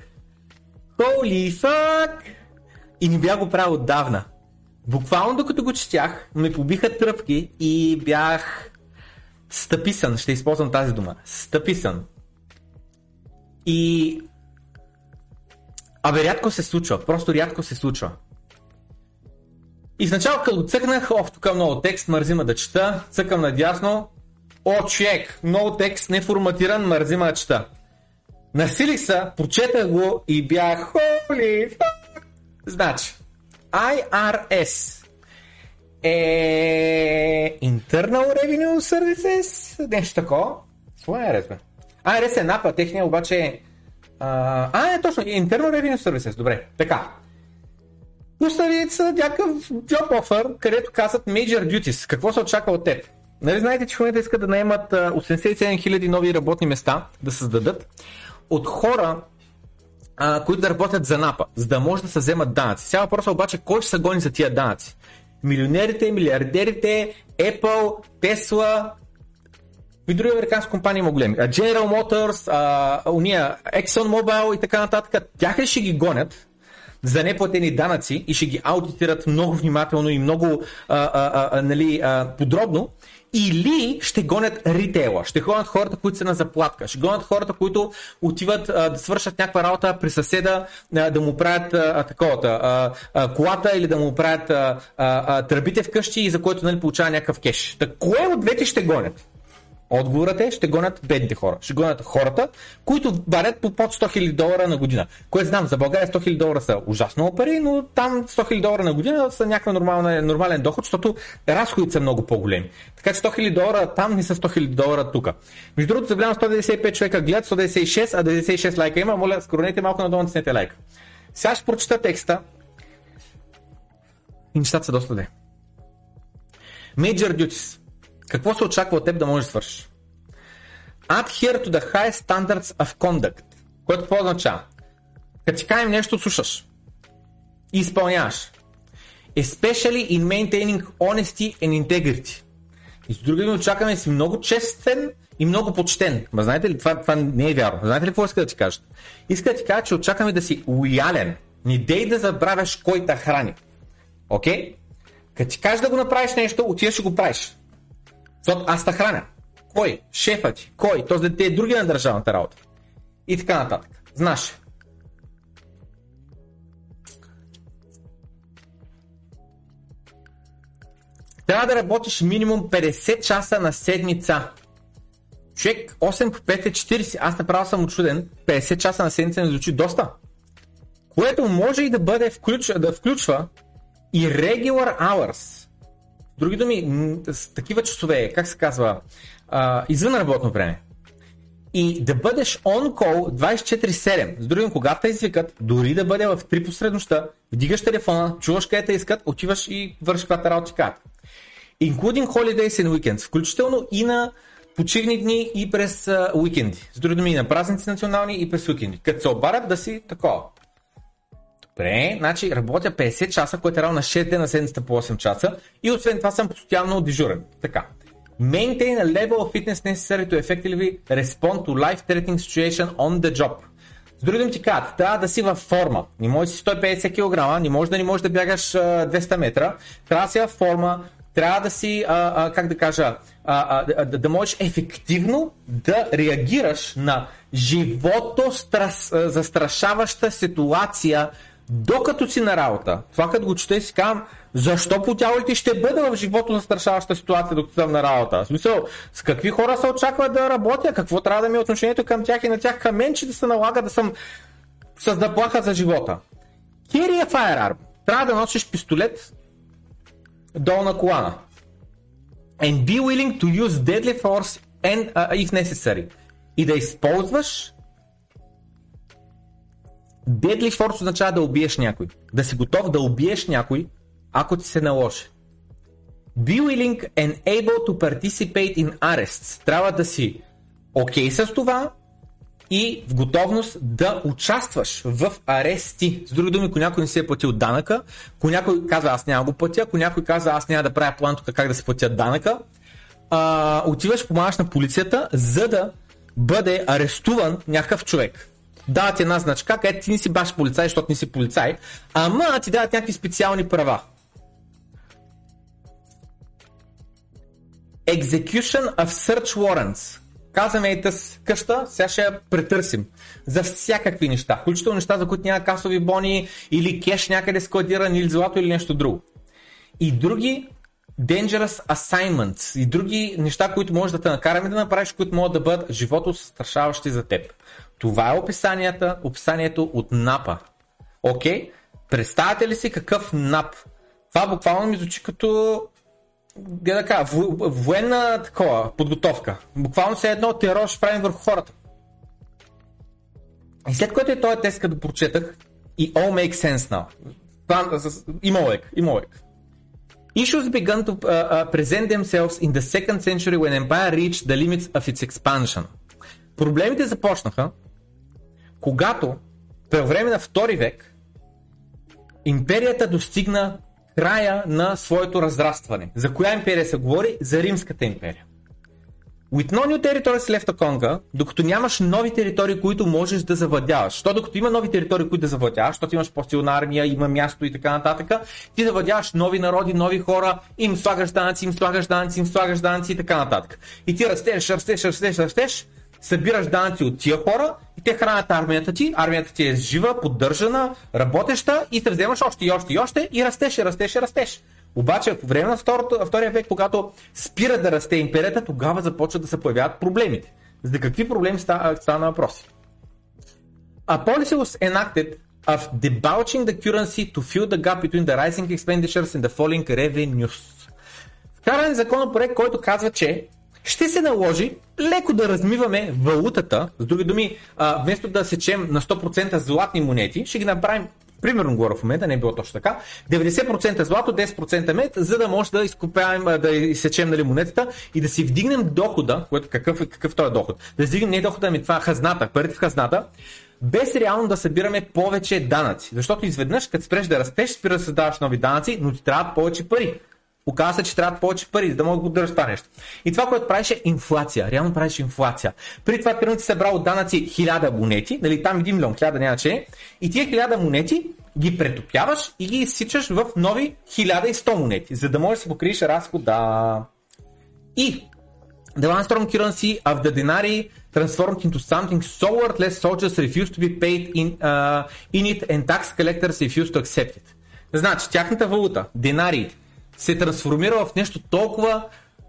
Holy fuck! И не бях го правил отдавна. Буквално докато го четях, ме побиха тръпки и бях... стъписан, ще използвам тази дума. Стъписан. И... Абе, рядко се случва, просто рядко се случва. И сначала като цъкнах, оф, тук много текст, мързима да чета, цъкам надясно, о, чек, много текст, неформатиран, мързима да чета. Насилих се, прочетах го и бях, holy fuck. Значи, ай ар ес е Internal Revenue Services, нещо такова. Това е ай ар ес, бе. ай ар ес е НАПА, техния обаче е... А, а, е точно, Internal Revenue Services, добре, така. Пуснали са някакъв job offer, където казват Major Duties, какво се очаква от теб. Нали знаете, че хората искат да наемат осемдесет и седем хиляди нови работни места, да създадат, от хора, а, които да работят за НАПА, за да може да се вземат данъци. Сега въпросът обаче, кой ще се гони за тия данъци? Милионерите, милиардерите, Apple, Tesla и други американски компании има големи. General Motors, а, уния, Exxon Mobil и така нататък. Тяха ще ги гонят за неплатени данъци и ще ги аудитират много внимателно и много а, а, а, нали, а, подробно. Или ще гонят ритейла, ще гонят хората, които са на заплатка, ще гонят хората, които отиват а, да свършат някаква работа при съседа, а, да му правят а, таковата, а, а, колата или да му правят а, а, тръбите вкъщи и за което нали, получава някакъв кеш. Так, кое от двете ще гонят? Отговорът е, ще гонят бедните хора, ще гонят хората, които варят по под сто хиляди долара на година. Което знам, за България сто хиляди долара са ужасно пари, но там сто хиляди долара на година са някакъв нормален, нормален доход, защото разходите са много по-големи. Така че сто хиляди долара там не са сто хиляди долара тук. Между другото, загледам сто деветдесет и пет човека гледат, сто деветдесет и шест, а деветдесет и шест лайка има. Моля, скронете малко надолу, натиснете лайк. Сега ще прочита текста и нещата са доста де. Major Duties. Какво се очаква от теб да можеш да свършиш? Adhere to the high standards of conduct. Което какво означава? Като ти кажем нещо, слушаш и изпълняваш. Especially in maintaining honesty and integrity. И с други думи, чакаме си много честен и много почтен. Ма знаете ли, това, това не е вярно. Знаете ли какво иска да ти кажат? Иска да ти кажа, че очакаме да си лоялен. Не дей да забравяш кой да храни. Окей? Okay? Като ти кажеш да го направиш нещо, отиваш и го правиш. Защото аз те храня. Кой? Шефът ти? Кой? Този дете е други на държавната работа. И така нататък. Знаеш. Трябва да работиш минимум петдесет часа на седмица. Човек, осем по пет е четиридесет. Аз направо съм учуден. петдесет часа на седмица ми звучи доста. Което може и да бъде включ... да включва и regular hours. Други думи, с такива часове, как се казва, а, извън работно време. И да бъдеш on call двадесет и четири седем. С други думи, когато те извикат, дори да бъде в три посред нощта, вдигаш телефона, чуваш къде те искат, отиваш и вършиш каквато работа чекат. Including holidays and weekends, включително и на почивни дни и през а, уикенди. С други думи, и на празници национални и през уикенди. Като се обарят да си такова. Добре, значи работя петдесет часа, което е равно на шест дена на седмицата по осем часа и освен това съм постоянно дежурен. Така. Maintain a level of fitness necessary to effectively respond to life-threatening situation on the job. С други думи ти казват, трябва да си във форма. Не можеш да си сто и петдесет килограма, не можеш да не можеш да бягаш двеста метра. Трябва да си във форма, трябва да си, а, а, как да кажа, а, а, да, да можеш ефективно да реагираш на животозастрашаваща ситуация, докато си на работа. Това като го чета и си казвам, защо по тялите ще бъда в живото застрашаваща ситуация, докато съм на работа? В смисъл, с какви хора се очаква да работя, какво трябва да ми е отношението към тях и на тях към мен, че да се налага да съм с заплаха за живота. Carry a firearm. Трябва да носиш пистолет долна колана. And be willing to use deadly force and, uh, if necessary. И да използваш. Deadly force означава да убиеш някой. Да си готов да убиеш някой, ако ти се наложи. Be willing and able to participate in arrests. Трябва да си окей okay с това и в готовност да участваш в арести. С други думи, ако някой не си е платил данъка, ако някой казва аз няма го платя, ако някой казва аз няма да правя план тук как да се платя данъка, а, отиваш, помагаш на полицията, за да бъде арестуван някакъв човек. Дават една значка, където ти не си баш полицай, защото не си полицай, ама ти дават някакви специални права. Execution of search warrants. Казваме и тъс къща, сега ще я претърсим. За всякакви неща, включително неща, за които няма касови бони или кеш някъде складиран или злато или нещо друго. И други dangerous assignments и други неща, които може да те накараме да направиш, които могат да бъдат животострашаващи за теб. Това е описанието, описанието от НАПа. Окей? Представяте ли си какъв НАП? Това буквално ми звучи като да кажа, военна такова подготовка. Буквално се едно терор ще правим върху хората. И след което е този тест, като прочетах и all makes sense now. Има лек, има лек. Issues began to present themselves in the second century when empire reached the limits of its expansion. Проблемите започнаха, когато по време на втори век империята достигна края на своето разрастване. За коя империя се говори? За Римската империя. With no new territories left to conquer, докато нямаш нови територии, които можеш да завладяваш. Що докато има нови територии, които да завладяваш, защото имаш по-силна армия, има място и така нататък, ти завладяваш нови народи, нови хора, им слагаш данъци, им слагаш данъци, им слагаш данъци и така нататък. И ти растеш, растеш, растеш, растеш, събираш данъци от тия хора и те хранят армията ти, армията ти е жива, поддържана, работеща и се вземаш още и още и още и растеш, растеш, растеш. Обаче по време на второто, втория век, когато спира да расте империята, тогава започват да се появяват проблемите. За какви проблеми стана въпрос? A policy was enacted of debauching the currency to fill the gap between the rising expenditures and the falling revenues. Вкаран законопроект, който казва, че ще се наложи леко да размиваме валутата, с други думи, а, вместо да сечем на сто процента златни монети, ще ги направим, примерно говоря в момента, не е било точно така, деветдесет процента злато, десет процента мед, за да може да изкупаем, да изсечем нали, монетата и да си вдигнем дохода, което, какъв, какъв той е доход, да вдигнем не дохода, ами това хазната, парите в хазната, без реално да събираме повече данъци, защото изведнъж, като спреш да растеш, спира да създаваш нови данъци, но ти трябват повече пари. Оказва се, че трябват повече пари, за да могат да поддържат това нещо. И това, което правиш е инфлация. Реално правиш инфлация. При това пирам ти събрал от данъци хиляда монети, нали, там един милион, хиляда няма че е, и тия хиляда монети ги претопяваш и ги изсичаш в нови хиляда и сто монети, за да можеш да си покриеш разхода. И the one-strong currency of the denari transformed into something so worthless soldiers refused to be paid in, uh, in it and tax collectors refused to accept it. Значи, тяхната валута, денари, се трансформира в нещо толкова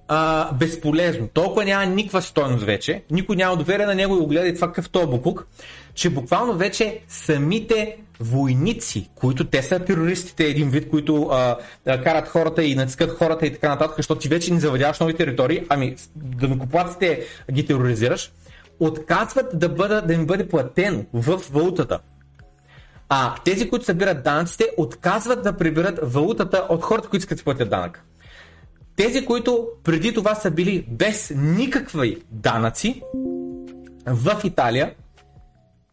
а, безполезно, толкова няма никаква стойност вече, никой няма доверие на него и го гледа и това какъв този букук, че буквално вече самите войници, които те са терористите, един вид, които а, а, карат хората и натискат хората и така нататък, защото ти вече не завладяваш нови територии, ами данъкоплатците ги тероризираш, отказват да, бъда, да им бъде платено в валутата. А тези, които събират данъците, отказват да приберат валутата от хората, които искат да платят данък. Тези, които преди това са били без никакви данъци в Италия,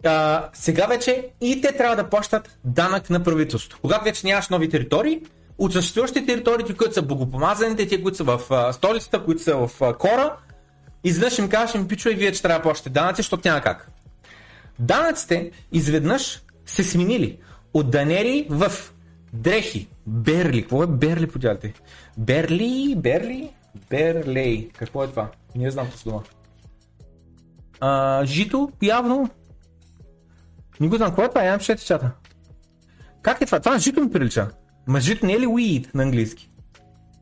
а, сега вече и те трябва да плащат данък на правителството. Когато вече нямаш нови територии, от съществуващите територии, които са богопомазаните, те, които са в а, столицата, които са в а, Кора, изведнъж им кажеш, им пичува и вие, че трябва да плащате данъци, защото няма как. Данъците изведнъж се сменили от данери в дрехи, берли. Какво е берли, подявате? Берли, берли, берлей. Какво е това? Не знам какво дума. А, жито, явно. Не го знам, какво е това? Я не пишете чата. Как е това? Това на жито ми прилича. Ма жито не е ли weed на английски?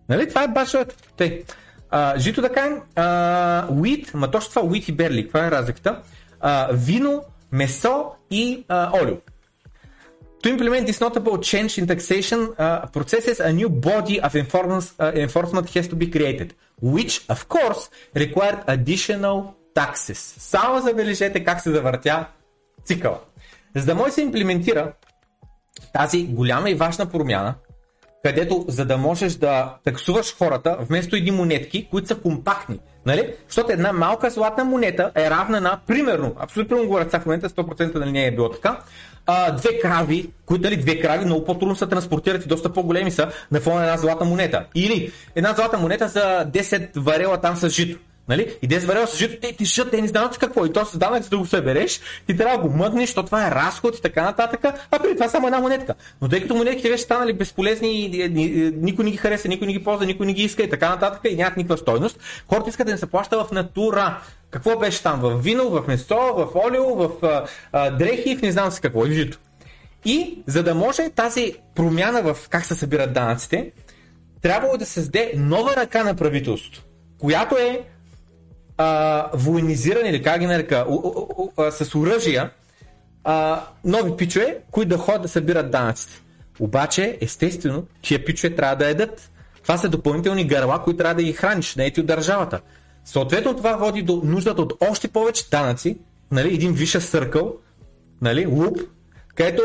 Нали? Това е баша. Тъй. А, жито да кажем. А, weed, ма точно това weed и берли. Каква е разликата? А, вино, месо и а, олио. To implement this notable change in taxation uh, processes, a new body of enforcement, uh, enforcement has to be created, which, of course, required additional taxes. Само забележете как се завъртя цикъла. За да може да се имплементира тази голяма и важна промяна, където за да можеш да таксуваш хората вместо едни монетки, които са компактни. Нали? Защото една малка златна монета е равна на, примерно, абсолютно го ръцах в момента, сто процента нали не е било така, а, две крави, които дали две крави много по-трудно се транспортират и доста по-големи са на фона на една златна монета. Или една златна монета за десет варела там с жито. Нали? И десет варела с жито, те тежат, те не знаят какво. И то с данък, за да го събереш, ти трябва да го мъднеш, защото това е разход и така нататък, а преди това само една монетка. Но тъй като монетките вече станали безполезни, никой не ги хареса, никой не ги ползва, никой не ги иска и така нататък и нямат никаква стойност, хората искат да им се плаща в натура. Какво беше там? В вино, в месо, в олио, в а, а, дрехи, в не знам си какво, и в жито. И за да може тази промяна в как се събират данъците, трябвало да създаде нова ръка на правителството, която е Uh, военизирани, или как ги нарека, uh, uh, uh, uh, с оръжия, uh, нови пичове, които да ходят да събират данъците. Обаче, естествено, тия пичове трябва да едат. Това са допълнителни гърла, които трябва да ги храниш, не ети от държавата. Съответно, това води до нуждата от още повече данъци, нали, един вишъс съркъл, нали, луп, където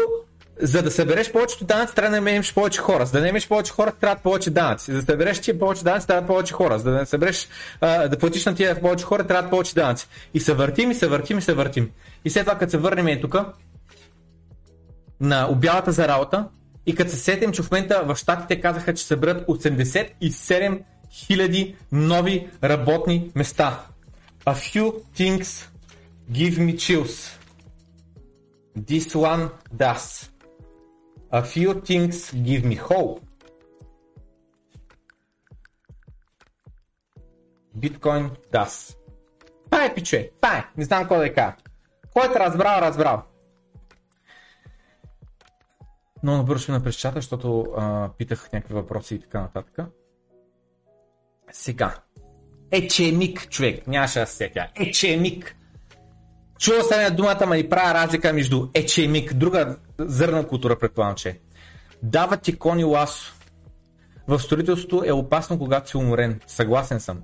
за да събереш повечето данъци, трябва да наемеш повече хора. За да наемеш повече хора, трябва да повече данъци. За да събереш тия повече данъци, трябва да повече хора. За да събереш, а, да платиш на тия повече хора, трябва да повече данъци. И се въртим, и се въртим, и се въртим. И след това, като се върнем е тук на обявата за работа и като се сетим, че в момента в щатите казаха, че съберат осемдесет и седем хиляди нови работни места. A few things give me chills. This one does. A few things give me hope. Bitcoin does. Това е пиче, това е, не знам какво да кажа. Който разбрал, разбрал. Но набършвам на през чата, защото а, питах някакви въпроси и така нататък. Сега. Ечемик, човек, нямаше да се сетя. Ечемик. Чува се на думата, ма и правя разлика между ечемик, друга зърна култура, предполагам, че. Дава ти кони ласо. В строителството е опасно, когато си уморен. Съгласен съм.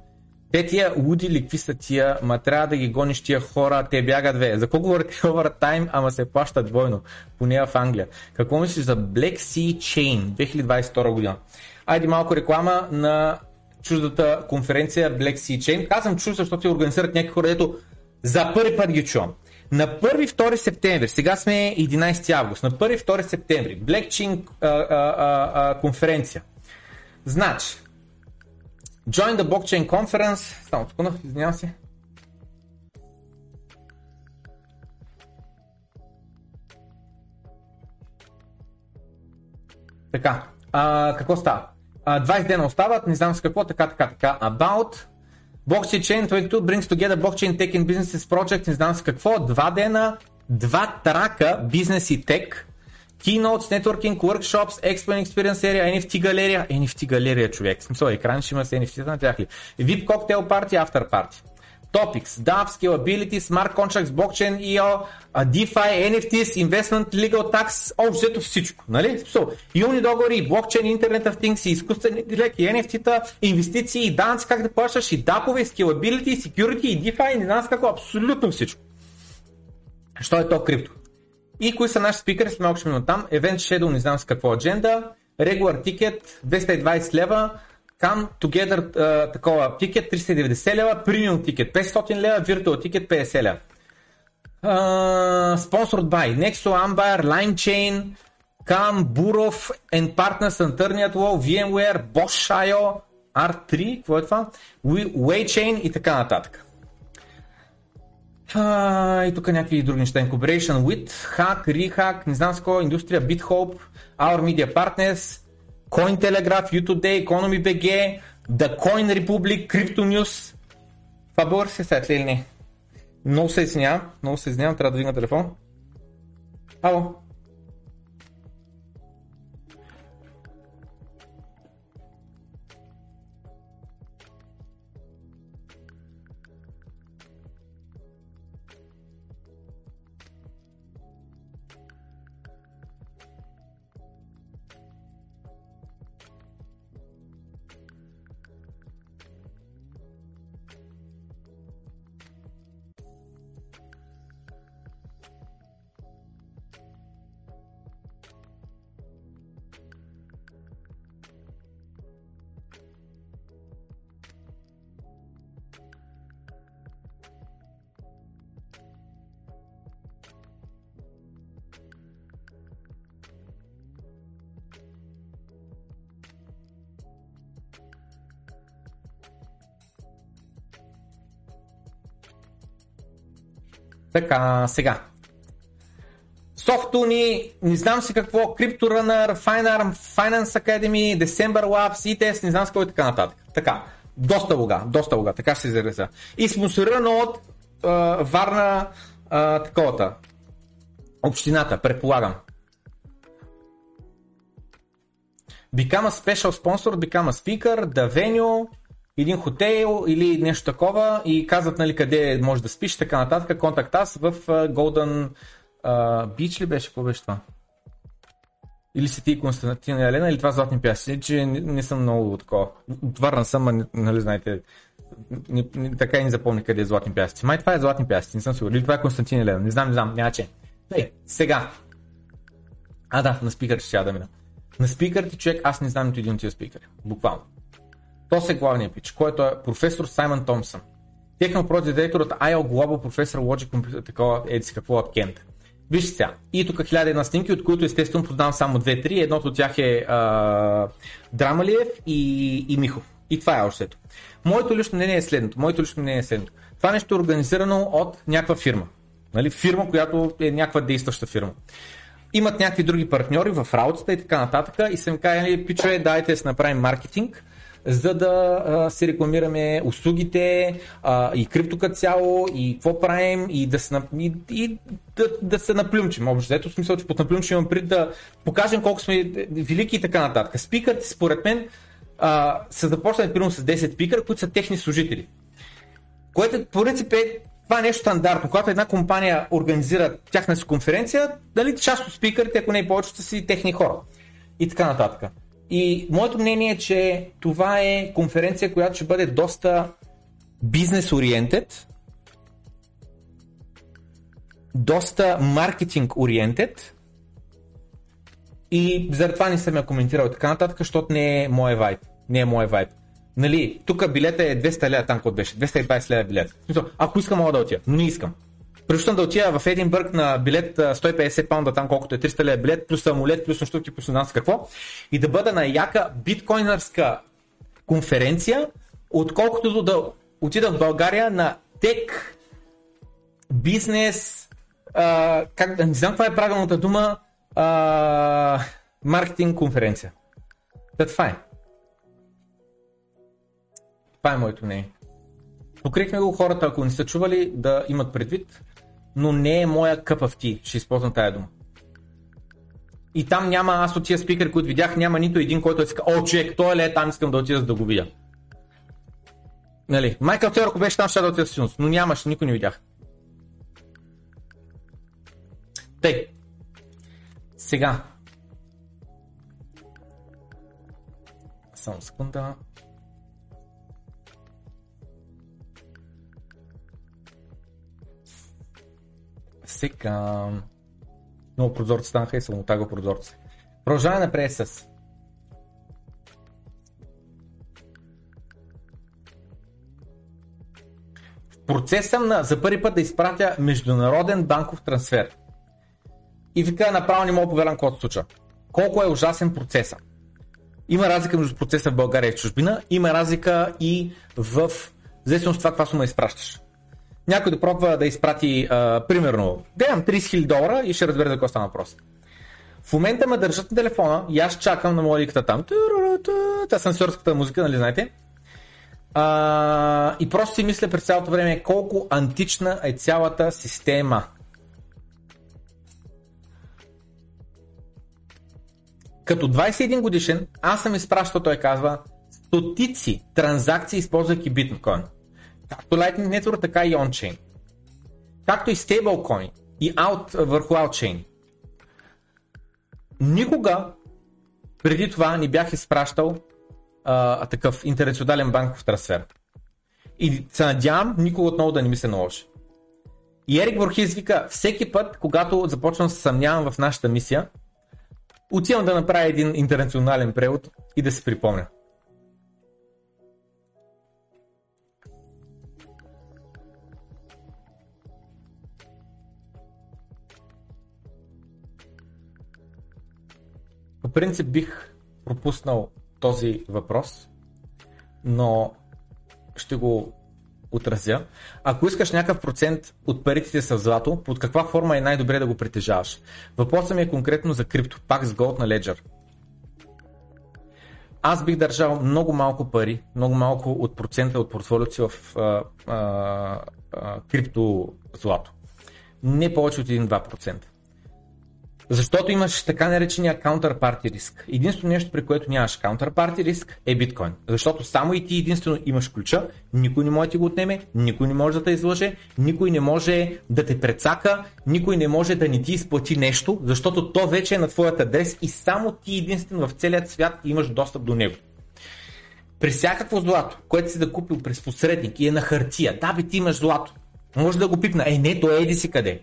Те тия луди ли, какви са тия, ма трябва да ги гониш тия хора, те бягат две. За какво говорите овертайм, ама се плаща двойно, поне в Англия. Какво мислиш за Black Sea Chain две хиляди двадесет и втора година? Айде малко реклама на чуждата конференция Black Sea Chain. Казвам чужда, защото организират някакви хора, дето за първи път ги чувам. На първи втори септември, сега сме единадесети август, на първи втори септември, Blockchain а, а, а, конференция. Значи, Join the Blockchain Conference, само тъкунах, извинявам се. Така, а, какво става? А, двадесет дена остават, не знам с какво, така, така, така, about... Blockchain двадесет и две brings together blockchain tech and businesses project, не знам с какво, два дена, два трака, бизнес и тек, keynotes, networking, workshops, expo experience area, ен еф ти галерия, ен еф ти галерия, човек, смисъл, екран ще има с ен еф ти-та на тях ли, ви ай пи cocktail party, after party, topics, дав, scalability, smart contracts, blockchain, и о, DeFi, ен еф ти, investment, legal tax, общо всичко, нали, смисъл, юни договори, blockchain, Internet of Things, изкуствен интелект, ен еф ти-та, инвестиции, и данъци, как да плащаш, и дапове, scalability, security, и DeFi, и данъци, какво, абсолютно всичко. Що е то крипто? И кои са наши спикъри, с малко ще минем там, event schedule, не знам с какво адженда, regular ticket, двеста и двадесет лева, Come Together uh, такова тикет триста и деветдесет лева, Premium тикет петстотин лева, Virtual тикет петдесет лева. Uh, sponsored by Nexo, Ambire, LimeChain, Come, Burov and Partners, Anterniat Wall, VMware, Bosch.io, ар три, какво е това? WayChain и така нататък. Uh, и тук някакви други неща. Incorporation with, Hack, Rehack, не знам с кой, Индустрия, BitHope, Our Media Partners, Cointelegraph, U-Today, EconomyBG, The Coin Republic, CryptoNews. Това български се сайт ли или не? Много се изнявам, много се изнявам, трябва да вдигна телефон. Ало. Така, сега. Софтуни, не знам си какво, CryptoRunner, FineArm, Finance Academy, December Labs, и ти ес, не знам с кой и така нататък. Така, доста луга, доста луга, така ще се изреза. И спонсорирано от а, Варна а, таковата. Общината, предполагам. Become a special sponsor, become a speaker, the venue, един хотел или нещо такова и казват нали къде може да спиш, така нататък, контакт аз в Golden Beach ли беше, какво беше това? Или си ти Константин и Елена или това Златни пясъци, че не, не съм много такова, отварна съм, а, нали знаете, не, не, така и не запомня къде е Златни пясъци, май това е Златни пясъци, не съм сигурен, или това е Константин и Елена, не знам, не знам, няма че. Ей, сега, а да, на спикър ще трябва да мина. На спикърите, човек, аз не знам нито един от тия спикъри. Буквално. То се е главният пич, който е професор Саймън Томсън. Техно проди директор от ай ел Global, професор Logic Computer, такова еди какво от Кент. Вижте сега. И тук хиляда една снимки, от които естествено познавам само две-три. Едното от тях е а, Драмалиев и, и Михов. И това е общото. Моето лично мнение е следното. Моето лично мнение е следното. Това нещо е организирано от някаква фирма. Нали? Фирма, която е някаква действаща фирма. Имат някакви други партньори в работата и така нататък и са ми казали, пичове, дайте да си направим маркетинг, за да а, си рекламираме услугите а, и крипто като цяло и какво правим и да се, и, и, да, да се наплюмчим. Общо, ето в смисъл, че под наплюмчим имам пред да покажем колко сме велики и така нататък. Спикърите, според мен, а, са започнали примерно с десет спикъра, които са техни служители. Което по принцип е това е нещо стандартно. Когато една компания организира тяхна си конференция, дали част от спикърите, ако не и повечето си техни хора. И така нататък. И моето мнение е, че това е конференция, която ще бъде доста бизнес-ориентед, доста маркетинг-ориентед и заради това не съм я коментирал и така нататък, защото не е моя вайб. Не е моя вайб. Нали, тук билета е двеста лева, там който беше, двеста и двадесет лева билет. Ако искам, мога да отида, но не искам. Предпочитам да отида в Единбърг на билет сто и петдесет паунда, там колкото е триста лева билет, плюс самолет, плюс нощувки, плюс не знам какво. И да бъда на яка биткойнерска конференция, отколкото да отида в България на тек, бизнес, а, как, не знам каква е правилната дума, а, маркетинг конференция. Да, това е. Това е моето мнение. Покрихме го хората, ако не са чували, да имат предвид, но не е моя къп в ти, ще използвам тая дума. И там няма, аз от тия спикър, които видях, няма нито един, който е сказал, о, човек, той ли е, там искам да отида да го видя. Нали, Майкъл Тойер, ако беше там, ще да отида със сигурност, но нямаш, никой не видях. Тъй, сега. Само секунда. Сега. Много прозорци станаха и съм отага прозорци. Продължаваме напред с. В процес съм на, за първи път да изпратя международен банков трансфер. И вика направо не мога повярвам какво се случва. Колко е ужасен процеса. Има разлика между процеса в България и в чужбина. Има разлика и в зависимост от това каква сума изпращаш. Някой да пробва да изпрати, а, примерно, дадам тридесет хиляди долара и ще разбере за какво стана въпрос. В момента ме държат на телефона и аз чакам на мелодиката там. Та сенсорската музика, нали знаете? А, и просто си мисля през цялото време колко антична е цялата система. Като двадесет и един годишен, аз съм изпращал, той казва, стотици транзакции, използвайки биткоин. Както Lightning Network, така и on-chain. Както и stablecoin и out, върху out-chain. Никога преди това не бях изпращал а, такъв интернационален банков трансфер. И се надявам никога отново да не ми се наложи. И Ерик Борхиз вика, всеки път, когато започвам да се съмнявам в нашата мисия, отивам да направя един интернационален превод и да се припомня. По принцип бих пропуснал този въпрос, но ще го отразя. Ако искаш някакъв процент от парите с злато, под каква форма е най-добре да го притежаваш? Въпросът ми е конкретно за крипто, пак с Gold на Ledger. Аз бих държал много малко пари, много малко от процента от портфолиото си в а, а, а, крипто злато. Не повече от едно до два процента. Защото имаш така наречения counterparty риск. Единствено нещо, при което нямаш counterparty риск, е биткоин. Защото само и ти единствено имаш ключа, никой не може да ти го отнеме, никой не може да те излъже, никой не може да те прецака, никой не може да не ти изплати нещо, защото то вече е на твоят адрес и само ти единствено в целият свят имаш достъп до него. При всякакво злато, което си да купил през посредник и е на хартия, да бе ти имаш злато, може да го пипна, е не, то еди си къде.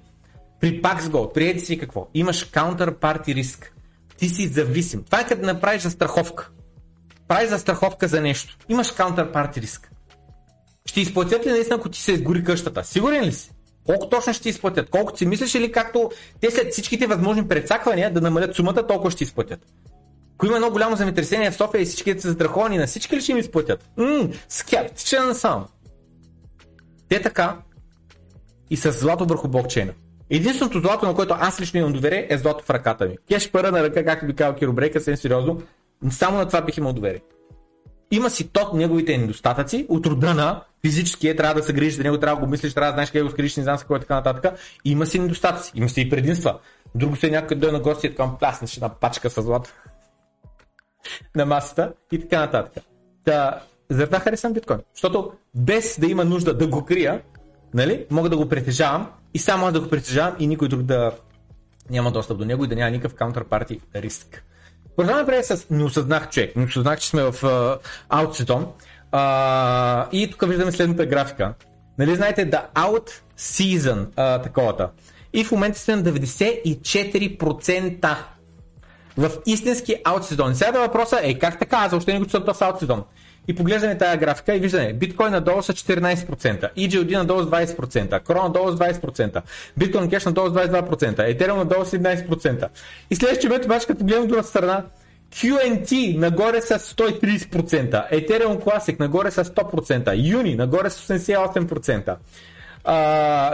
При Pax Gold, при еди си какво, имаш counterparty риск. Ти си зависим. Това е като да направиш застраховка. Правиш застраховка за нещо. Имаш counterparty риск. Ще изплатят ли наистина, ако ти се изгори къщата? Сигурен ли си? Колко точно ще изплатят? Колко си мислиш или както те след всичките възможни прецаквания да намалят сумата, толкова ще изплатят? Ако има едно голямо земетресение в София и всичките са застраховани, на всички ли ще им изплатят? Ммм, скептичен съм. Те така и с злато върху блокчейна. Единственото злато, на което аз лично имам доверие, е злато в ръката ми. Кеш пара на ръка, както би казал Киробрейка, съвсем сериозно, само на това бих имал доверие. Има си ток неговите недостатъци, от рода на физически е, трябва да се грижиш за него, трябва да го мислиш, трябва да знаеш къде го скриш, не знам с какво е така нататък. Има си недостатъци, има си и предимства. Друго се някой дойде на гости и така пляснеш една пачка с злато на масата и така нататък. Та, заради харесвам биткоин, защото без да има нужда да го крия, нали, мога да го притежавам и само аз да го притежавам и никой друг да няма достъп до него и да няма никакъв counterparty риск. Продължаваме преди с неосъзнах човек, неосъзнах, че сме в uh, OutZone uh, и тук виждаме следната графика. Нали, знаете, the out season, uh, таковата. И в момента сме на деветдесет и четири процента в истински OutZone. Сега въпросът е как така, аз въобще не го чувствам в OutZone. И поглеждаме тая графика и виждаме, биткоин надолу с четиринайсет процента, и джи ди надолу с двайсет процента, Крон надолу с двайсет процента, биткоин кеш надолу с двайсет и два процента, Етериум надолу с единайсет процента. И следващия момент обаче, като погледнем друга страна, кю ен ти нагоре с сто и трийсет процента, Ethereum Classic нагоре с сто процента, Юни нагоре с осемдесет и осем процента.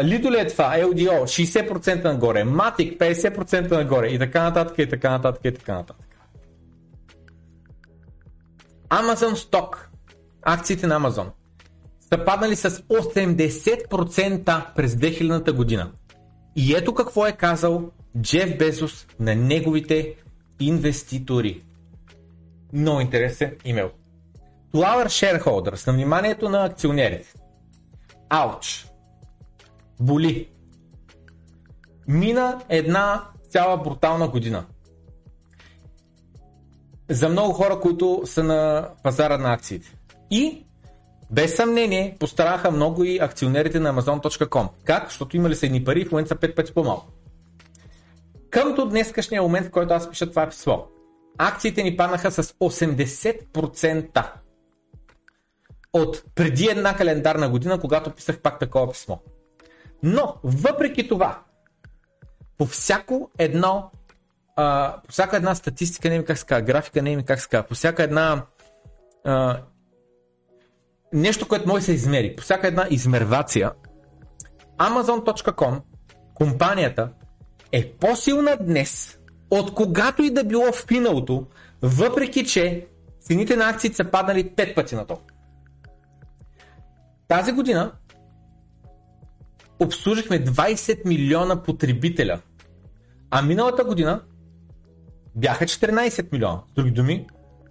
Лидоле е това, ел ди о шейсет процента нагоре, Matic петдесет процента нагоре и така нататък и така нататък и така нататък. Amazon Stock, акциите на Amazon, са паднали с осемдесет процента през две хилядната година. И ето какво е казал Джеф Безос на неговите инвеститори. Много интересен имейл. To our shareholders, на вниманието на акционерите. Ауч. Боли. Мина една цяла брутална година. За много хора, които са на пазара на акциите. И, без съмнение, постараха много и акционерите на Amazon точка ком. Как? Защото имали са едни пари и в момента са пет пъти по-малко. Къмто днескашния момент, в който аз пиша това писмо, акциите ни паднаха с осемдесет процента от преди една календарна година, когато писах пак такова писмо. Но, въпреки това, по всяко едно Uh, по всяка една статистика, не ми как ска, графика, не ми как ска, по всяка една uh, нещо, което може да се измери, по всяка една измервация, Amazon точка ком, компанията, е по-силна днес, от когато и да било в миналото, въпреки че цените на акциите са паднали пет пъти на то. Тази година обслужихме двайсет милиона потребителя, а миналата година бяха четиринайсет милиона. С други думи,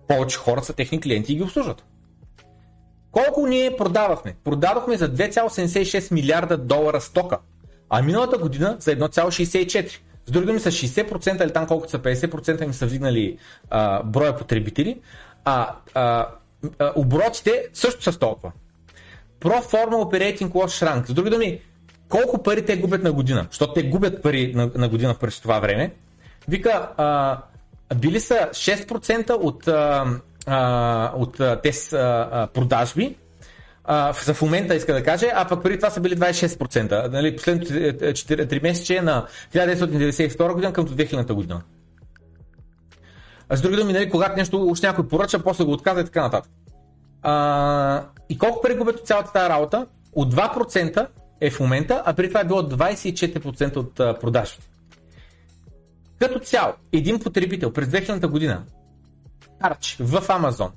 повече хора са техни клиенти и ги обслужват. Колко ние продавахме? Продадохме за два цяло седемдесет и шест милиарда долара стока, а миналата година за едно цяло шейсет и четири. С други думи са шейсет процента или там колкото са петдесет процента им са вдигнали а, броя потребители, а, а, а оборотите също са толкова. Проформа operating loss shrank. С други думи, колко пари те губят на година, защото те губят пари на, на година през това време. Вика, а, били са шест процента от, а, от тез а, продажби, а, за в момента иска да каже, а пък преди това са били двайсет и шест процента. Нали, последното три месече на хиляда деветстотин деветдесет и втора година към две хилядната година. А с други думи, нали, когато нещо още някой поръча, после го отказва и така нататък. А, и колко пари губят от цялата тази работа? от два процента е в момента, а при това е било двадесет и четири процента от продажите. Като цяло, един потребител през две хиляди година харчи в Amazon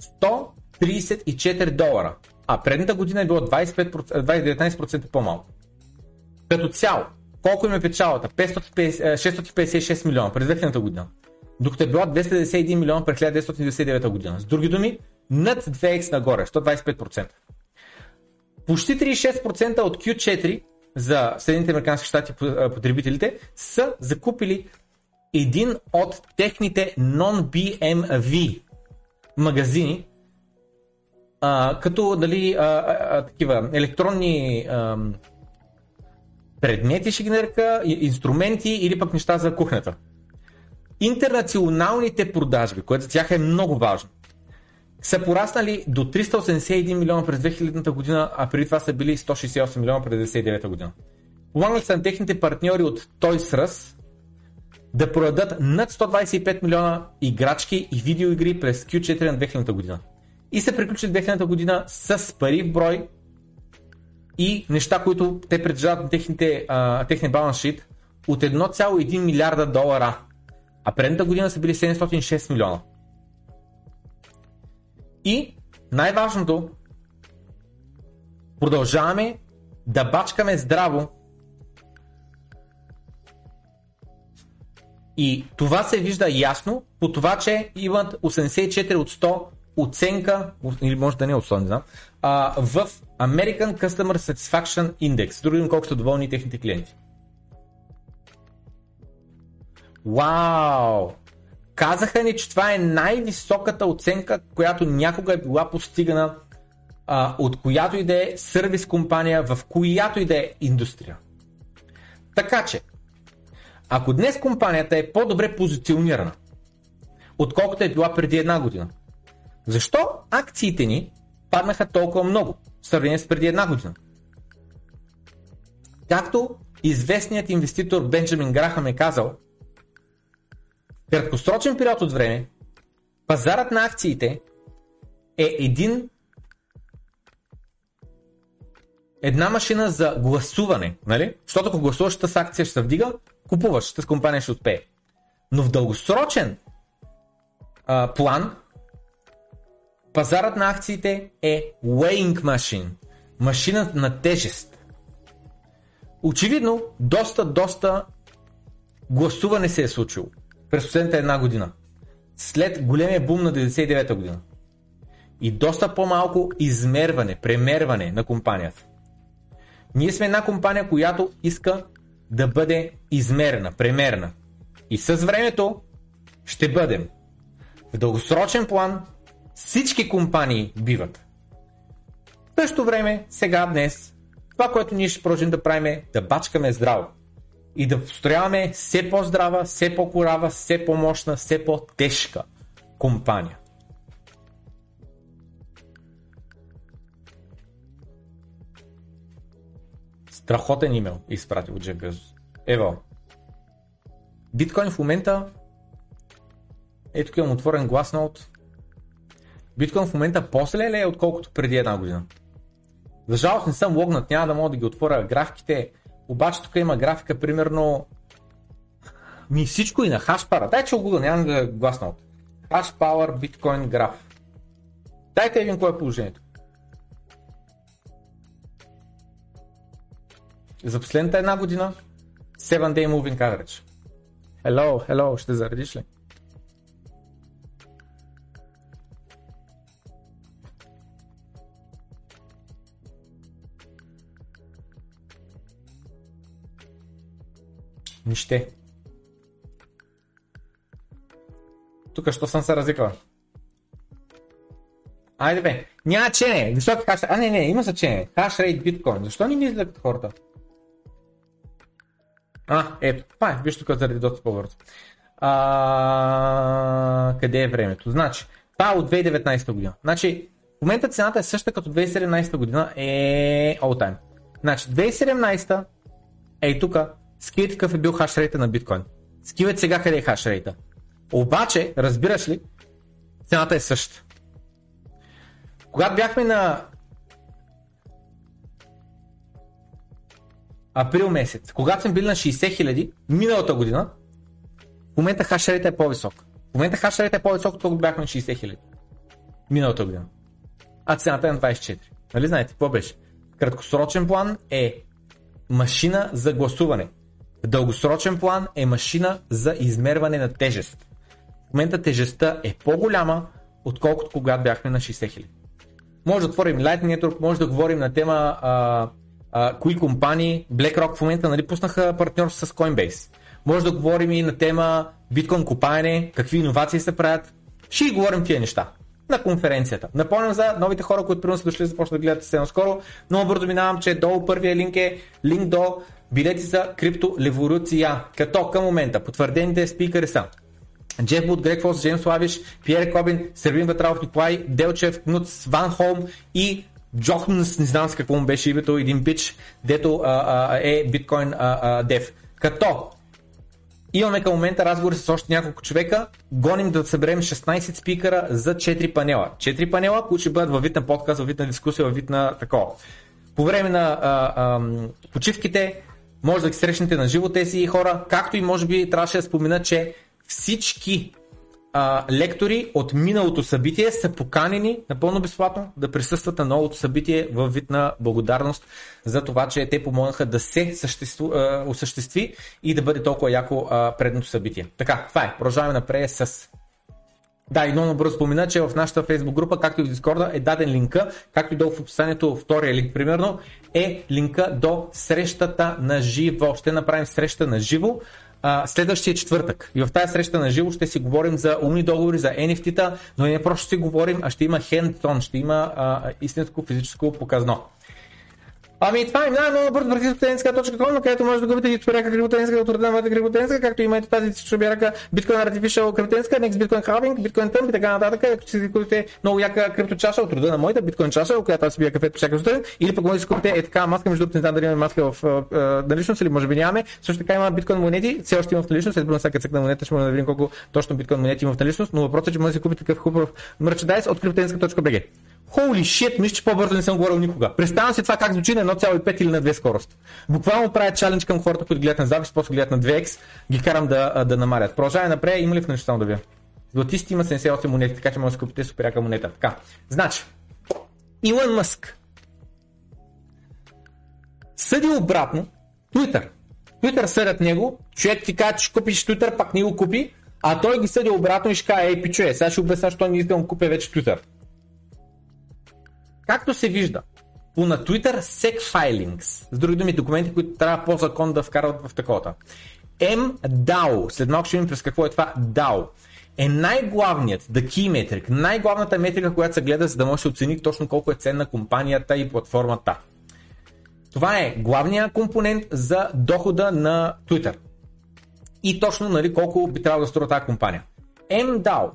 сто тридесет и четири долара, а предната година е било двадесет и пет процента, деветнадесет процента по-малко. Като цяло, колко им е печалата? шестстотин петдесет и шест милиона през две хиляди година, докато е била двеста деветдесет и един милиона през хиляда деветстотин деветдесет и девета година. С други думи, над две икс нагоре, сто двадесет и пет процента. Почти тридесет и шест процента от кю четири за Съединените американски щати потребителите са закупили един от техните non-би ем ви магазини, а, като дали, а, а, такива електронни а, предмети, ще ги нарека, инструменти или пък неща за кухнята. Интернационалните продажби, което за тях е много важно, са пораснали до триста осемдесет и един милиона през две хилядната година, а преди това са били сто шестдесет и осем милиона през деветнадесет деветдесет и девета година. Помагали са на техните партньори от Toys R Us да продадат над сто двадесет и пет милиона играчки и видеоигри през кю четири на две хилядната година. И се приключили две хилядната година с пари в брой и неща, които те притежават на техните, а, техния баланс шит от едно цяло и един милиарда долара. А предната година са били седемстотин и шест милиона. И най-важното, продължаваме да бачкаме здраво. И това се вижда ясно по това, че имат осемдесет и четири от сто оценка, или може да не е от сто, не знам, в American Customer Satisfaction Index. Другим колко са доволни техните клиенти. Вау! Казаха ни, че това е най-високата оценка, която някога е била постигана а, от която и да е сервис компания, в която и да е индустрия. Така че, ако днес компанията е по-добре позиционирана, отколкото е била преди една година, защо акциите ни паднаха толкова много в сравнение с преди една година? Както известният инвеститор Бенджамин Грахам е казал, краткосрочен период от време, пазарът на акциите е един, една машина за гласуване, нали? Защото ако гласуваш с акция ще се вдига, купуваш с компания ще успее. Но в дългосрочен а, план, пазарът на акциите е weighing machine, машина на тежест. Очевидно, доста, доста гласуване се е случило през последната една година, след големия бум на деветдесет и девета година. И доста по-малко измерване, премерване на компанията. Ние сме една компания, която иска да бъде измерена, премерена. И с времето ще бъдем. В дългосрочен план всички компании биват. В същото време, сега, днес, това, което ние ще продължим да правим е да бачкаме здраво. И да построяваме все по-здрава, все по-корава, все по-мощна, все по-тежка компания. Страхотен имейл изпратил от Джеф Безос. Ева, биткоин в момента, ето тук имам отворен Glassnode. Биткоин в момента после ли е, отколкото преди една година? За жалост не съм логнат, няма да мога да ги отворя графиките. Обаче тук има графика, примерно, ми всичко и на хашпара. Дай че го Google, няма да гласна от. Hashpower Bitcoin граф. Дайте един кое е положението. За последната една година, седем дей Moving Average. Hello, hello, ще заредиш ли? Не ще. Тук, що съм се разиквал. Айде бе, няма чене. Високи хаш... А не, не, има за чене. Хашрейт биткоин. Защо не ми излегат хората? А, ето. Пай, виж тук заради доста по-бързо. А... Къде е времето? Значи, това е от две хиляди и деветнадесета година. Значи, в момента цената е същата като две хиляди и седемнадесета година е all time. Значи, две хиляди и седемнадесета е тук. Скивайте какъв е бил хашрейта на биткоин. Скивайте сега къде е хашрейта. Обаче, разбираш ли, цената е същата. Когато бяхме на април месец, когато сме били на шейсет хиляди миналата година, в момента хашрейт е по-висок. В момента хашрейт е по-висок, когато бяхме на шейсет хиляди миналата година. А цената е на двайсет и четири. Нали знаете, какво беше? Краткосрочен план е машина за гласуване. Дългосрочен план е машина за измерване на тежест. В момента тежестта е по-голяма, отколкото когато бяхме на шейсет хиляди. Може да отворим Lightning Network, може да говорим на тема а, а, кои компании. BlackRock в момента, нали, пуснаха партньорство с Coinbase. Може да говорим и на тема биткоин купаене, какви иновации се правят. Ще и говорим тия неща на конференцията. Напомням за новите хора, които приносно дошли да започнат да гледат съвсем скоро. Много бързо минавам, че долу първия линк е линк до билети за криптолеволюция. Като към момента потвърдените спикъри са Джеф Бут, Грег Фос, Джеймс Лавиш, Пиер Кобин, Сербин Ватралов, Николай Делчев, Кнут Сванхолм и Джохнс, не знам с какво му беше името, един бич, дето а, а, е биткоин а, а, дев. Като имаме към момента разговори с още няколко човека, гоним да съберем шестнайсет спикъра за четири панела. четири панела, които ще бъдат във вид на подкаст, във вид на дискусия, във вид на такова. По време на а, а, почивките може да ги срещнете на живо тези хора, както и може би трябваше да спомена, че всички а, лектори от миналото събитие са поканени напълно безплатно да присъстват на новото събитие във вид на благодарност за това, че те помогнаха да се съществу, а, осъществи и да бъде толкова яко а, предното събитие. Така, това е. Продължаваме напред с... Да, и много бързо спомена, че в нашата Facebook група, както и в Discord, е даден линка, както и долу в описанието, втория линк примерно, е линка до срещата на живо. Ще направим среща на живо следващия четвъртък. И в тази среща на живо ще си говорим за умни договори, за Ен Еф Ти-та, но не просто ще си говорим, а ще има хендтон, ще има а, истинско физическо показно. Ами това е много бързо бързо.com, на където може да губите хипсперяка криптотенска, отредената криптотенска, както имате тази тишобярка Bitcoin Artificial криптотенска, Next Bitcoin Halving, Bitcoin Thumb и така нататък, ако си купите много яка крипточаша от рода на моята Bitcoin чаша, която аз си бия кафето всяка сутрин, или пък може да си купите е така маска, между другото не знам дали имаме маска в наличност или може би нямаме. Също така има биткоин монети, все още има в наличност, след всяка цъкна монета ще може да видим колко точно биткоин монети има в наличност, но въпросът е, че може да си купите такъв хубав мерчендайз от криптотенска.bg. Holy shit, мисля, че по-бързо не съм говорил никога. Представям си това как звучи на едно цяло и пет или на две скорост. Буквално правя чалендж към хората, които гледат на запис, после гледат на две екс, ги карам да, да намарят. Продължаваме напред, има ли в нещата да бия? Златисти има седемдесет и осем монети, така че може да купите супер яка монета. Така. Значи, Илон Мъск съди обратно Twitter. Twitter съдят него, човек ти казва, че ще купиш Twitter, пак не го купи, а той ги съди обратно и ще каже, ей пичуе, сега ще обясня, защо не искам да купя вече Twitter. Както се вижда, по на Twitter sec filings, с други думи документи, които трябва по закон да вкарват в таковата. Ем Дао, след малко ще видим през какво е това Дао, е най-главният, the key metric, най-главната метрика, която се гледа, за да може да оцени точно колко е ценна компанията и платформата. Това е главният компонент за дохода на Twitter. И точно, нали, колко би трябвало да струва тази компания. Ем Дао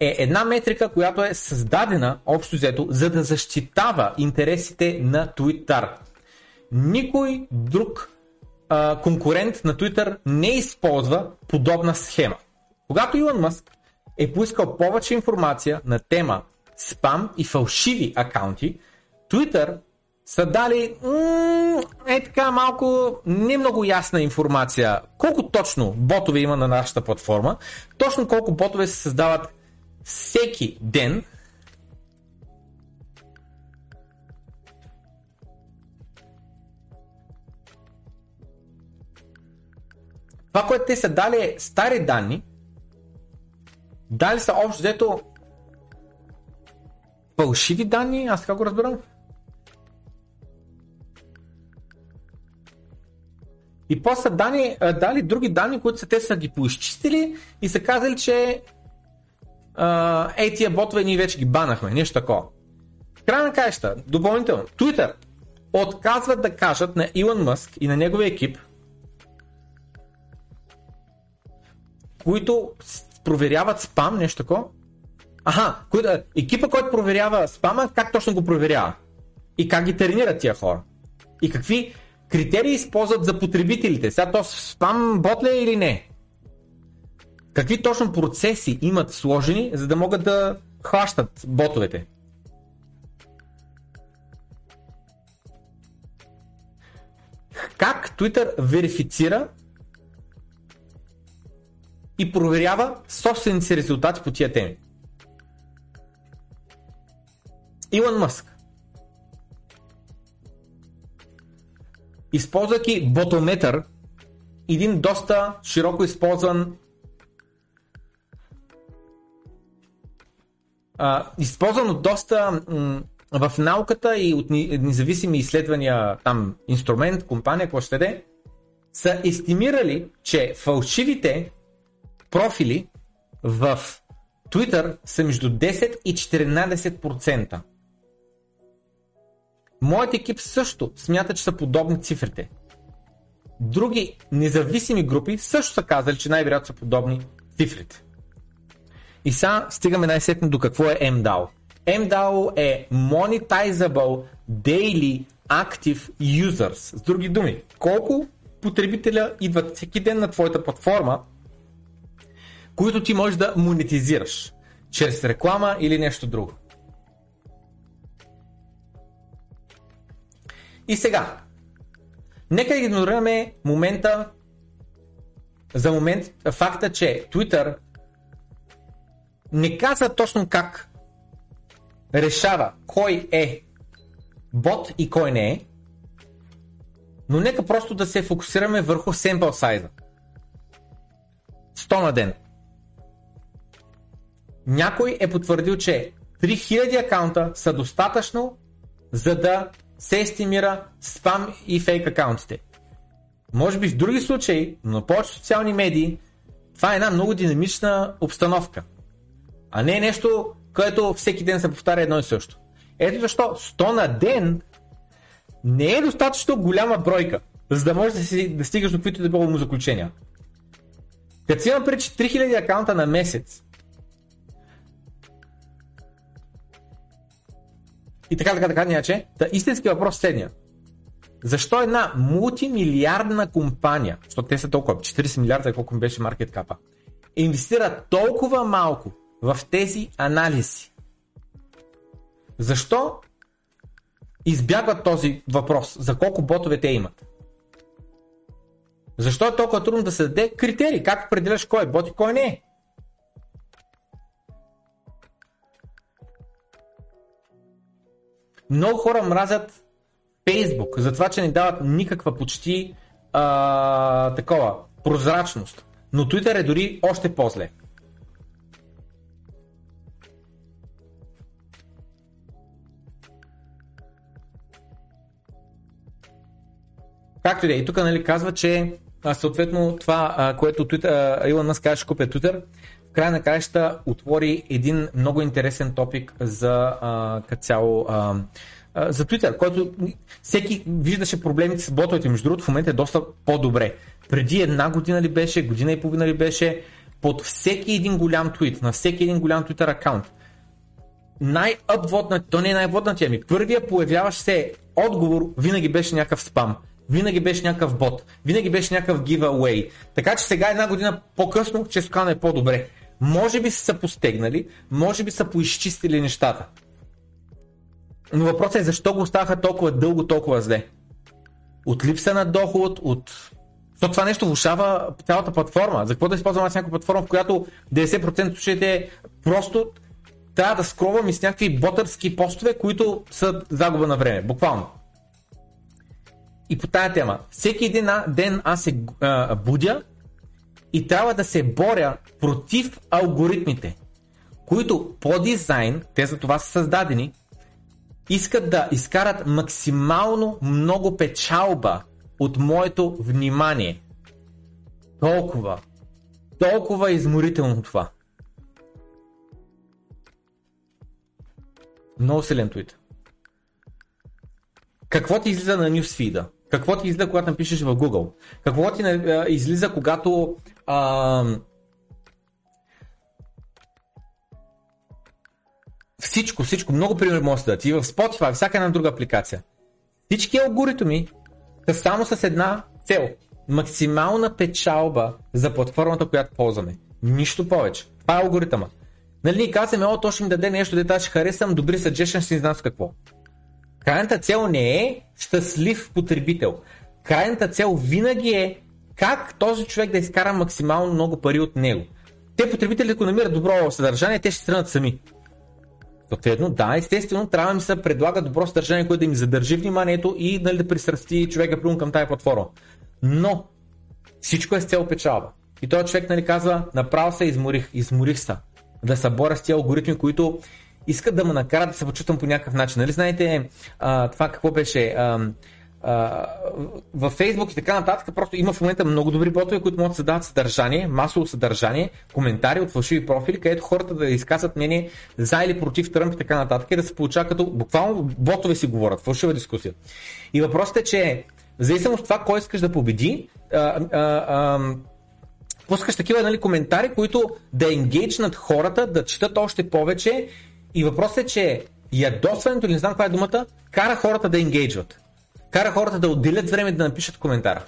е една метрика, която е създадена общо взето, за да защитава интересите на Twitter. Никой друг а, конкурент на Twitter не използва подобна схема. Когато Илон Мъск е поискал повече информация на тема спам и фалшиви акаунти, Twitter са дали м- е така малко не много ясна информация колко точно ботове има на нашата платформа, точно колко ботове се създават всеки ден, това, което те са дали е стари данни, дали са общо взето фалшиви данни, аз така го разбирам. И после дали, дали други данни, които са, те са ги поизчистили и са казали, че Uh, ей тия ботове ние вече ги банахме, нещо такова. Край на каща, допълнително, Twitter отказват да кажат на Илон Мъск и на неговия екип, които проверяват спам, нещо такова. Аха, които, екипа, който проверява спама, как точно го проверява? И как ги тренират тия хора? И какви критерии използват за потребителите? Сега то спам бот ли е или не? Какви точно процеси имат сложени, за да могат да хващат ботовете? Как Twitter верифицира и проверява собствените си резултати по тия теми. Илон Мъск, използвайки Botometer, един доста широко използван а, използван от доста м- в науката и от независими изследвания там инструмент, компания, какво ще де, са естимирали, че фалшивите профили в Twitter са между десет и четиринадесет процента. Моят екип също смята, че са подобни цифрите. Други независими групи също са казали, че най-вероятно са подобни цифрите. И сега стигаме най-сетне до какво е Ем Дао. Ем Дао е Monetizable Daily Active Users. С други думи, колко потребителя идват всеки ден на твоята платформа, които ти можеш да монетизираш чрез реклама или нещо друго. И сега, нека игнорираме момента, за момент факта, че Twitter не казва точно как решава кой е бот и кой не е, но нека просто да се фокусираме върху sample size. сто на ден. Някой е потвърдил, че три хиляди акаунта са достатъчно, за да се естимира спам и фейк акаунтите. Може би в други случаи, но повече социални медии, това е една много динамична обстановка, а не е нещо, което всеки ден се повтаря едно и също. Ето защо сто на ден не е достатъчно голяма бройка, за да можеш да, си, да стигаш до които да било му заключения. Като си имам преди три хиляди акаунта на месец, и така, така, така, няче, да, истински въпрос следния. Защо една мултимилиардна компания, защото те са толкова, четиридесет милиарда, колко ми беше маркет капа, инвестира толкова малко в тези анализи? Защо избягват този въпрос, за колко ботове те имат? Защо е толкова трудно да се даде критерии, как определяш кой е бот и кой не е? Много хора мразят Facebook за това, че не дават никаква почти а, такова прозрачност, но Twitter е дори още по-зле. Както и да е, и тук, нали, казва, че съответно това, а, което Илон Мъск казва, ще купя Twitter, в края на краища отвори един много интересен топик за а, цяло а, а, за Twitter, който всеки виждаше проблемите с ботовете. Между другото, в момента е доста по-добре. Преди една година ли беше, година и половина ли беше, под всеки един голям твит, на всеки един голям Twitter акаунт, най-апвотнат, то не е най-апвотнат, ами първия появяващ се отговор винаги беше някакъв спам. Винаги беше някакъв бот, винаги беше някакъв giveaway. Така че сега една година по-късно, често казано, е по-добре. Може би са постегнали, може би са поизчистили нещата. Но въпросът е защо го оставаха толкова дълго, толкова зле. От липса на доход, от... защото това нещо влушава цялата платформа. За какво да използвам аз някаква платформа, в която деветдесет процента от случаите просто трябва да скровам и с някакви ботърски постове, които са загуба на време, буквално. И по тая тема, всеки един ден аз се а, будя и трябва да се боря против алгоритмите, които по дизайн, те за това са създадени, искат да изкарат максимално много печалба от моето внимание. Толкова, толкова изморително това. Много силен твит. Какво ти излиза на нюсфида? Какво ти излиза, когато напишеш в Google? Какво ти излиза, когато а, всичко, всичко, много пример може да ти в Spotify, всяка една друга апликация. Всички алгоритми са само с една цел. Максимална печалба за платформата, която ползваме. Нищо повече. Това е алгоритъма. Нали ни казваме, о, то ще ми даде нещо, дете, ще харесам, добри suggestion, ще не знам с какво. Крайната цел не е щастлив потребител. крайната цел винаги е как този човек да изкара максимално много пари от него. Те потребителите, ако намират добро съдържание, те ще тръгнат сами. Съответно, да, естествено, трябва да им се предлага добро съдържание, което да им задържи вниманието и нали, да присръсти човека прямо към тази платформа. Но всичко е с цел печалба. И този човек нали, казва, направо се изморих, изморих се. Да се боря с тези алгоритми, които искат да ме накарат да се почувствам по някакъв начин. Нали знаете а, това какво беше? А, а, във Фейсбук и така нататък просто има в момента много добри ботове, които могат да се дават съдържание, масово съдържание, коментари от фалшиви профили, където хората да изказват мнение за или против Тръмп и така нататък и да се получава като буквално ботове си говорят, фалшива дискусия. И въпросът е, че зависимо от това, кой искаш да победи, а, а, а, пускаш такива нали, коментари, които да енгейджнат хората, да четат още повече. И въпросът е, че ядосването, или не знам каква е думата, кара хората да енгейджват. Кара хората да отделят време да напишат коментара.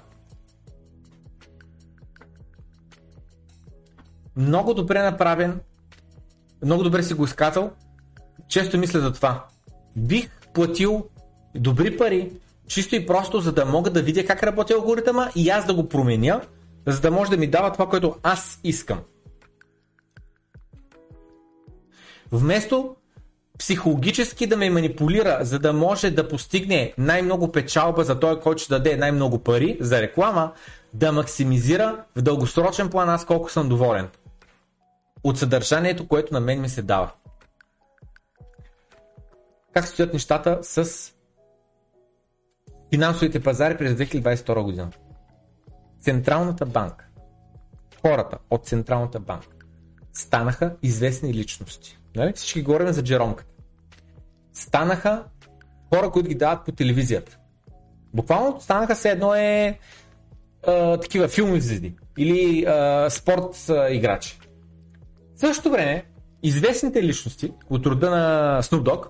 Много добре направен, много добре си го изказал. Често мисля за това. Бих платил добри пари, чисто и просто, за да мога да видя как работи алгоритъма и аз да го променя, за да може да ми дава това, което аз искам. Вместо психологически да ме манипулира, за да може да постигне най-много печалба за той, който ще даде най-много пари за реклама, да максимизира в дългосрочен план аз колко съм доволен от съдържанието, което на мен ми се дава. Как стоят нещата с финансовите пазари през две хиляди двадесет и втора година? Централната банка, хората от Централната банка станаха известни личности. Нали? Всички говорим за Джеромката. Станаха хора, които ги дават по телевизията. Буквално станаха все едно е, а, такива филми звезди или а, спорт а, играчи. В същото време известните личности от рода на Snoop Dogg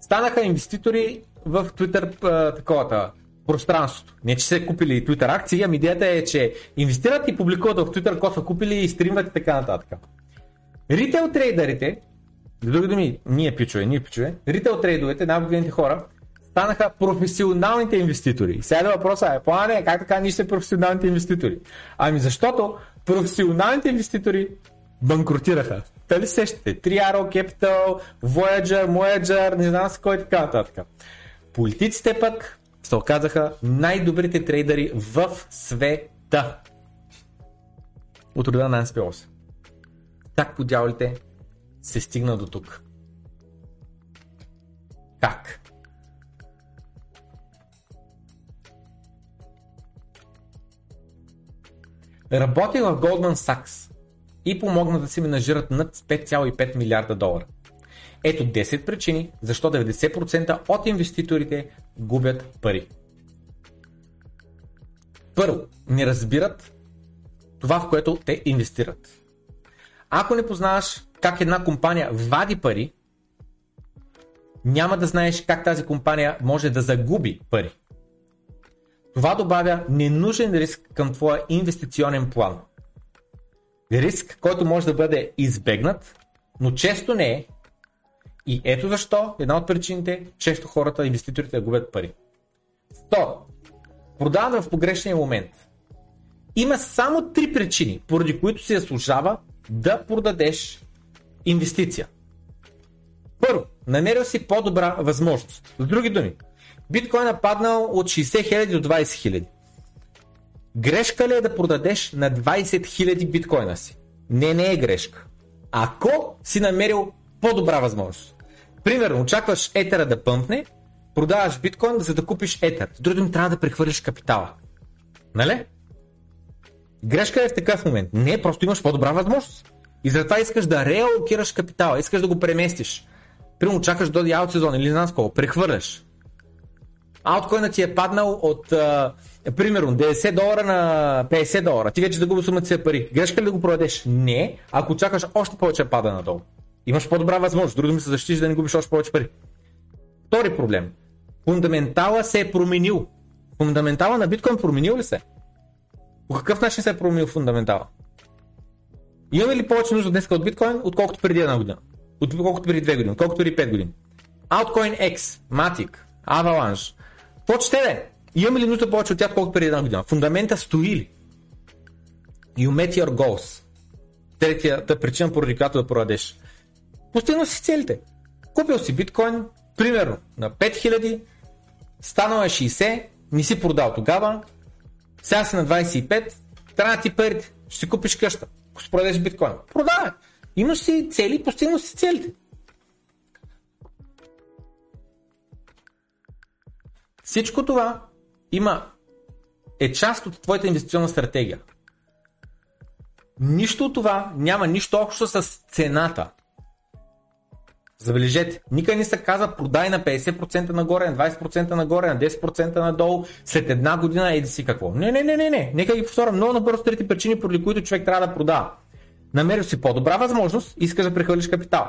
станаха инвеститори в Twitter а, таковата пространството. Не че са купили Twitter акции, ами идеята е, че инвестират и публикуват в Twitter, какво са купили и стримват и така нататък. Ритейл трейдерите, за други думи, ние пичове, ние пичове, ритейл трейдовете, най-обикновените хора, станаха професионалните инвеститори. Сега да въпроса е, плане, как така ние сме професионалните инвеститори? Ами защото професионалните инвеститори банкротираха. Та ли сещате? три ар о Capital, Voyager, Moyager, не знам с кой така нататък. Политиците пък се оказаха най-добрите трейдери в света. От рода на Нанси Пелоси. Как по дяволите се стигна до тук? Как? Работих в Goldman Sachs и помогна да се менажират над пет цяло и пет милиарда долара. Ето десет причини, защо деветдесет процента от инвеститорите губят пари. Първо, не разбират това, в което те инвестират. Ако не познаваш как една компания вади пари, няма да знаеш как тази компания може да загуби пари. Това добавя ненужен риск към твоя инвестиционен план. Риск, който може да бъде избегнат, но често не е. И ето защо една от причините, често хората, инвеститорите да губят пари. Второ, продават в погрешния момент. Има само три причини, поради които се заслужава да продадеш инвестиция. Първо, намерил си по-добра възможност. С други думи, биткоин е паднал от шейсет хиляди до двадесет хиляди. Грешка ли е да продадеш на двадесет хиляди биткоина си? Не, не е грешка. Ако си намерил по-добра възможност. Примерно, очакваш етера да пъмпне, продаваш биткоин, за да купиш етер. С други думи, трябва да прехвърлиш капитала. Нали? Грешка е в такъв момент. Не, просто имаш по-добра възможност. И затова искаш да реалокираш капитала, искаш да го преместиш. Примерно чакаш да дойде аут сезон или не знам с колко, прехвърляш. Ауткоинът ти е паднал от а, примерно десет долара на петдесет долара. Ти вече загубиш сумата си пари. Грешка ли да го продадеш? Не, ако чакаш още повече пада надолу. Имаш по-добра възможност, други ми се защитиш да не губиш още повече пари. Втори проблем. Фундаментала се е променил. Фундаментала на биткоин променил ли се? По какъв начин се е променил фундаментала? Имаме ли повече нужда днес от биткоин, отколкото преди една година? Отколкото преди две години, отколкото преди пет години? Altcoin X, Matic, Avalanche. Почте бе! Имаме ли нужда повече от тях, колко преди една година? Фундамента стои ли? You met your goals. Третията причина, поради която да продадеш. Постигнал си целите. Купил си биткоин, примерно на пет хиляди, станал е шейсет, не си продал тогава, сега си на двайсет и пет, трябва да ти парите, ще си купиш къща, ако си продадеш биткоин. Продавай! Имаш си цели, постигнал си целите. Всичко това има, е част от твоята инвестиционна стратегия. Нищо от това няма нищо общо с цената. Забележете, никъде не се казва продай на петдесет процента нагоре, на двайсет процента нагоре, на десет процента надолу, след една година еди си какво. Не, не, не, не, не. Нека ги повторя много набързо трите причини, поради които човек трябва да продава. Намерил си по-добра възможност, искаш да прехвърлиш капитал.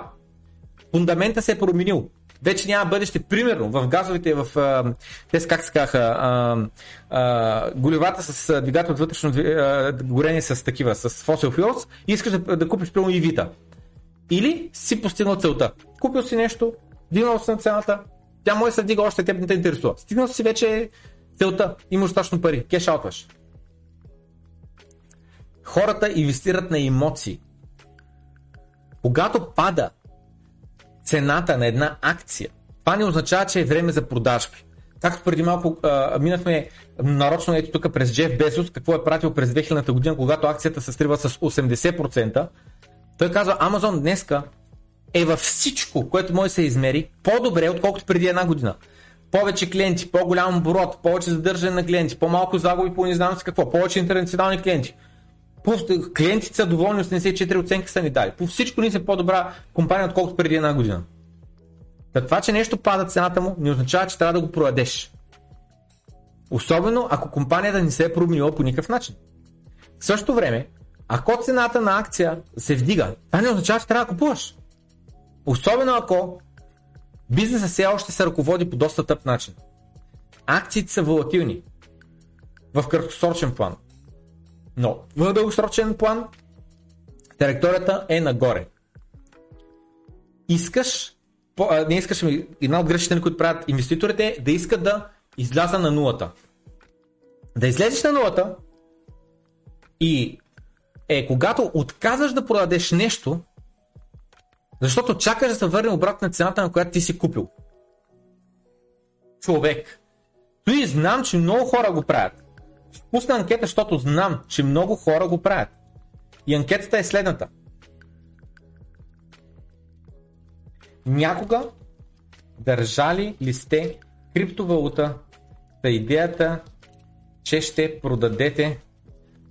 Фундамента се е променил. Вече няма бъдеще, примерно в газовите, в а, тези как се казаха, а, а, голевата с двигател от вътрешно а, горение с такива, с fossil fuels, и искаш да, да купиш примерно и вита. Или си постигнал целта. Купил си нещо, дигнал си на цената, тя може да се дига още, теб не те интересува. Стигнал си вече целта, имаш достатъчно пари, кеш-аутваш. Хората инвестират на емоции. Когато пада цената на една акция, това не означава, че е време за продажби. Както преди малко а, минахме нарочно ето тук през Джеф Безос, какво е пратил през две хиляди година, когато акцията се стрива с осемдесет процента. Той казва, Amazon днеска е във всичко, което може да се измери, по-добре, отколкото преди една година. Повече клиенти, по-голям оборот, повече задържане на клиенти, по-малко загуби, по не знам си какво, повече интернационални клиенти. Клиентите са доволни, осемдесет и четири оценки са ни дали. По всичко ни се по-добра компания, отколкото преди една година. За това, че нещо пада цената му, не означава, че трябва да го продадеш. Особено ако компанията не се е променила по никакъв начин. В същото време, ако цената на акция се вдига, това не означава, че трябва да купуваш. Особено ако бизнесът все още се ръководи по доста тъп начин. Акциите са волатилни в краткосрочен план. Но в дългосрочен план траекторията е нагоре. Искаш, по, а, не искаш, една от грешките, които правят инвеститорите, е да искат да изляза на нулата. Да излезеш на нулата и е когато отказваш да продадеш нещо, защото чакаш да се върне обратно на цената, на която ти си купил. Човек. Той знам, че много хора го правят. Пусна анкета, защото знам, че много хора го правят. И анкетата е следната. Някога държали ли сте криптовалута за идеята, че ще продадете,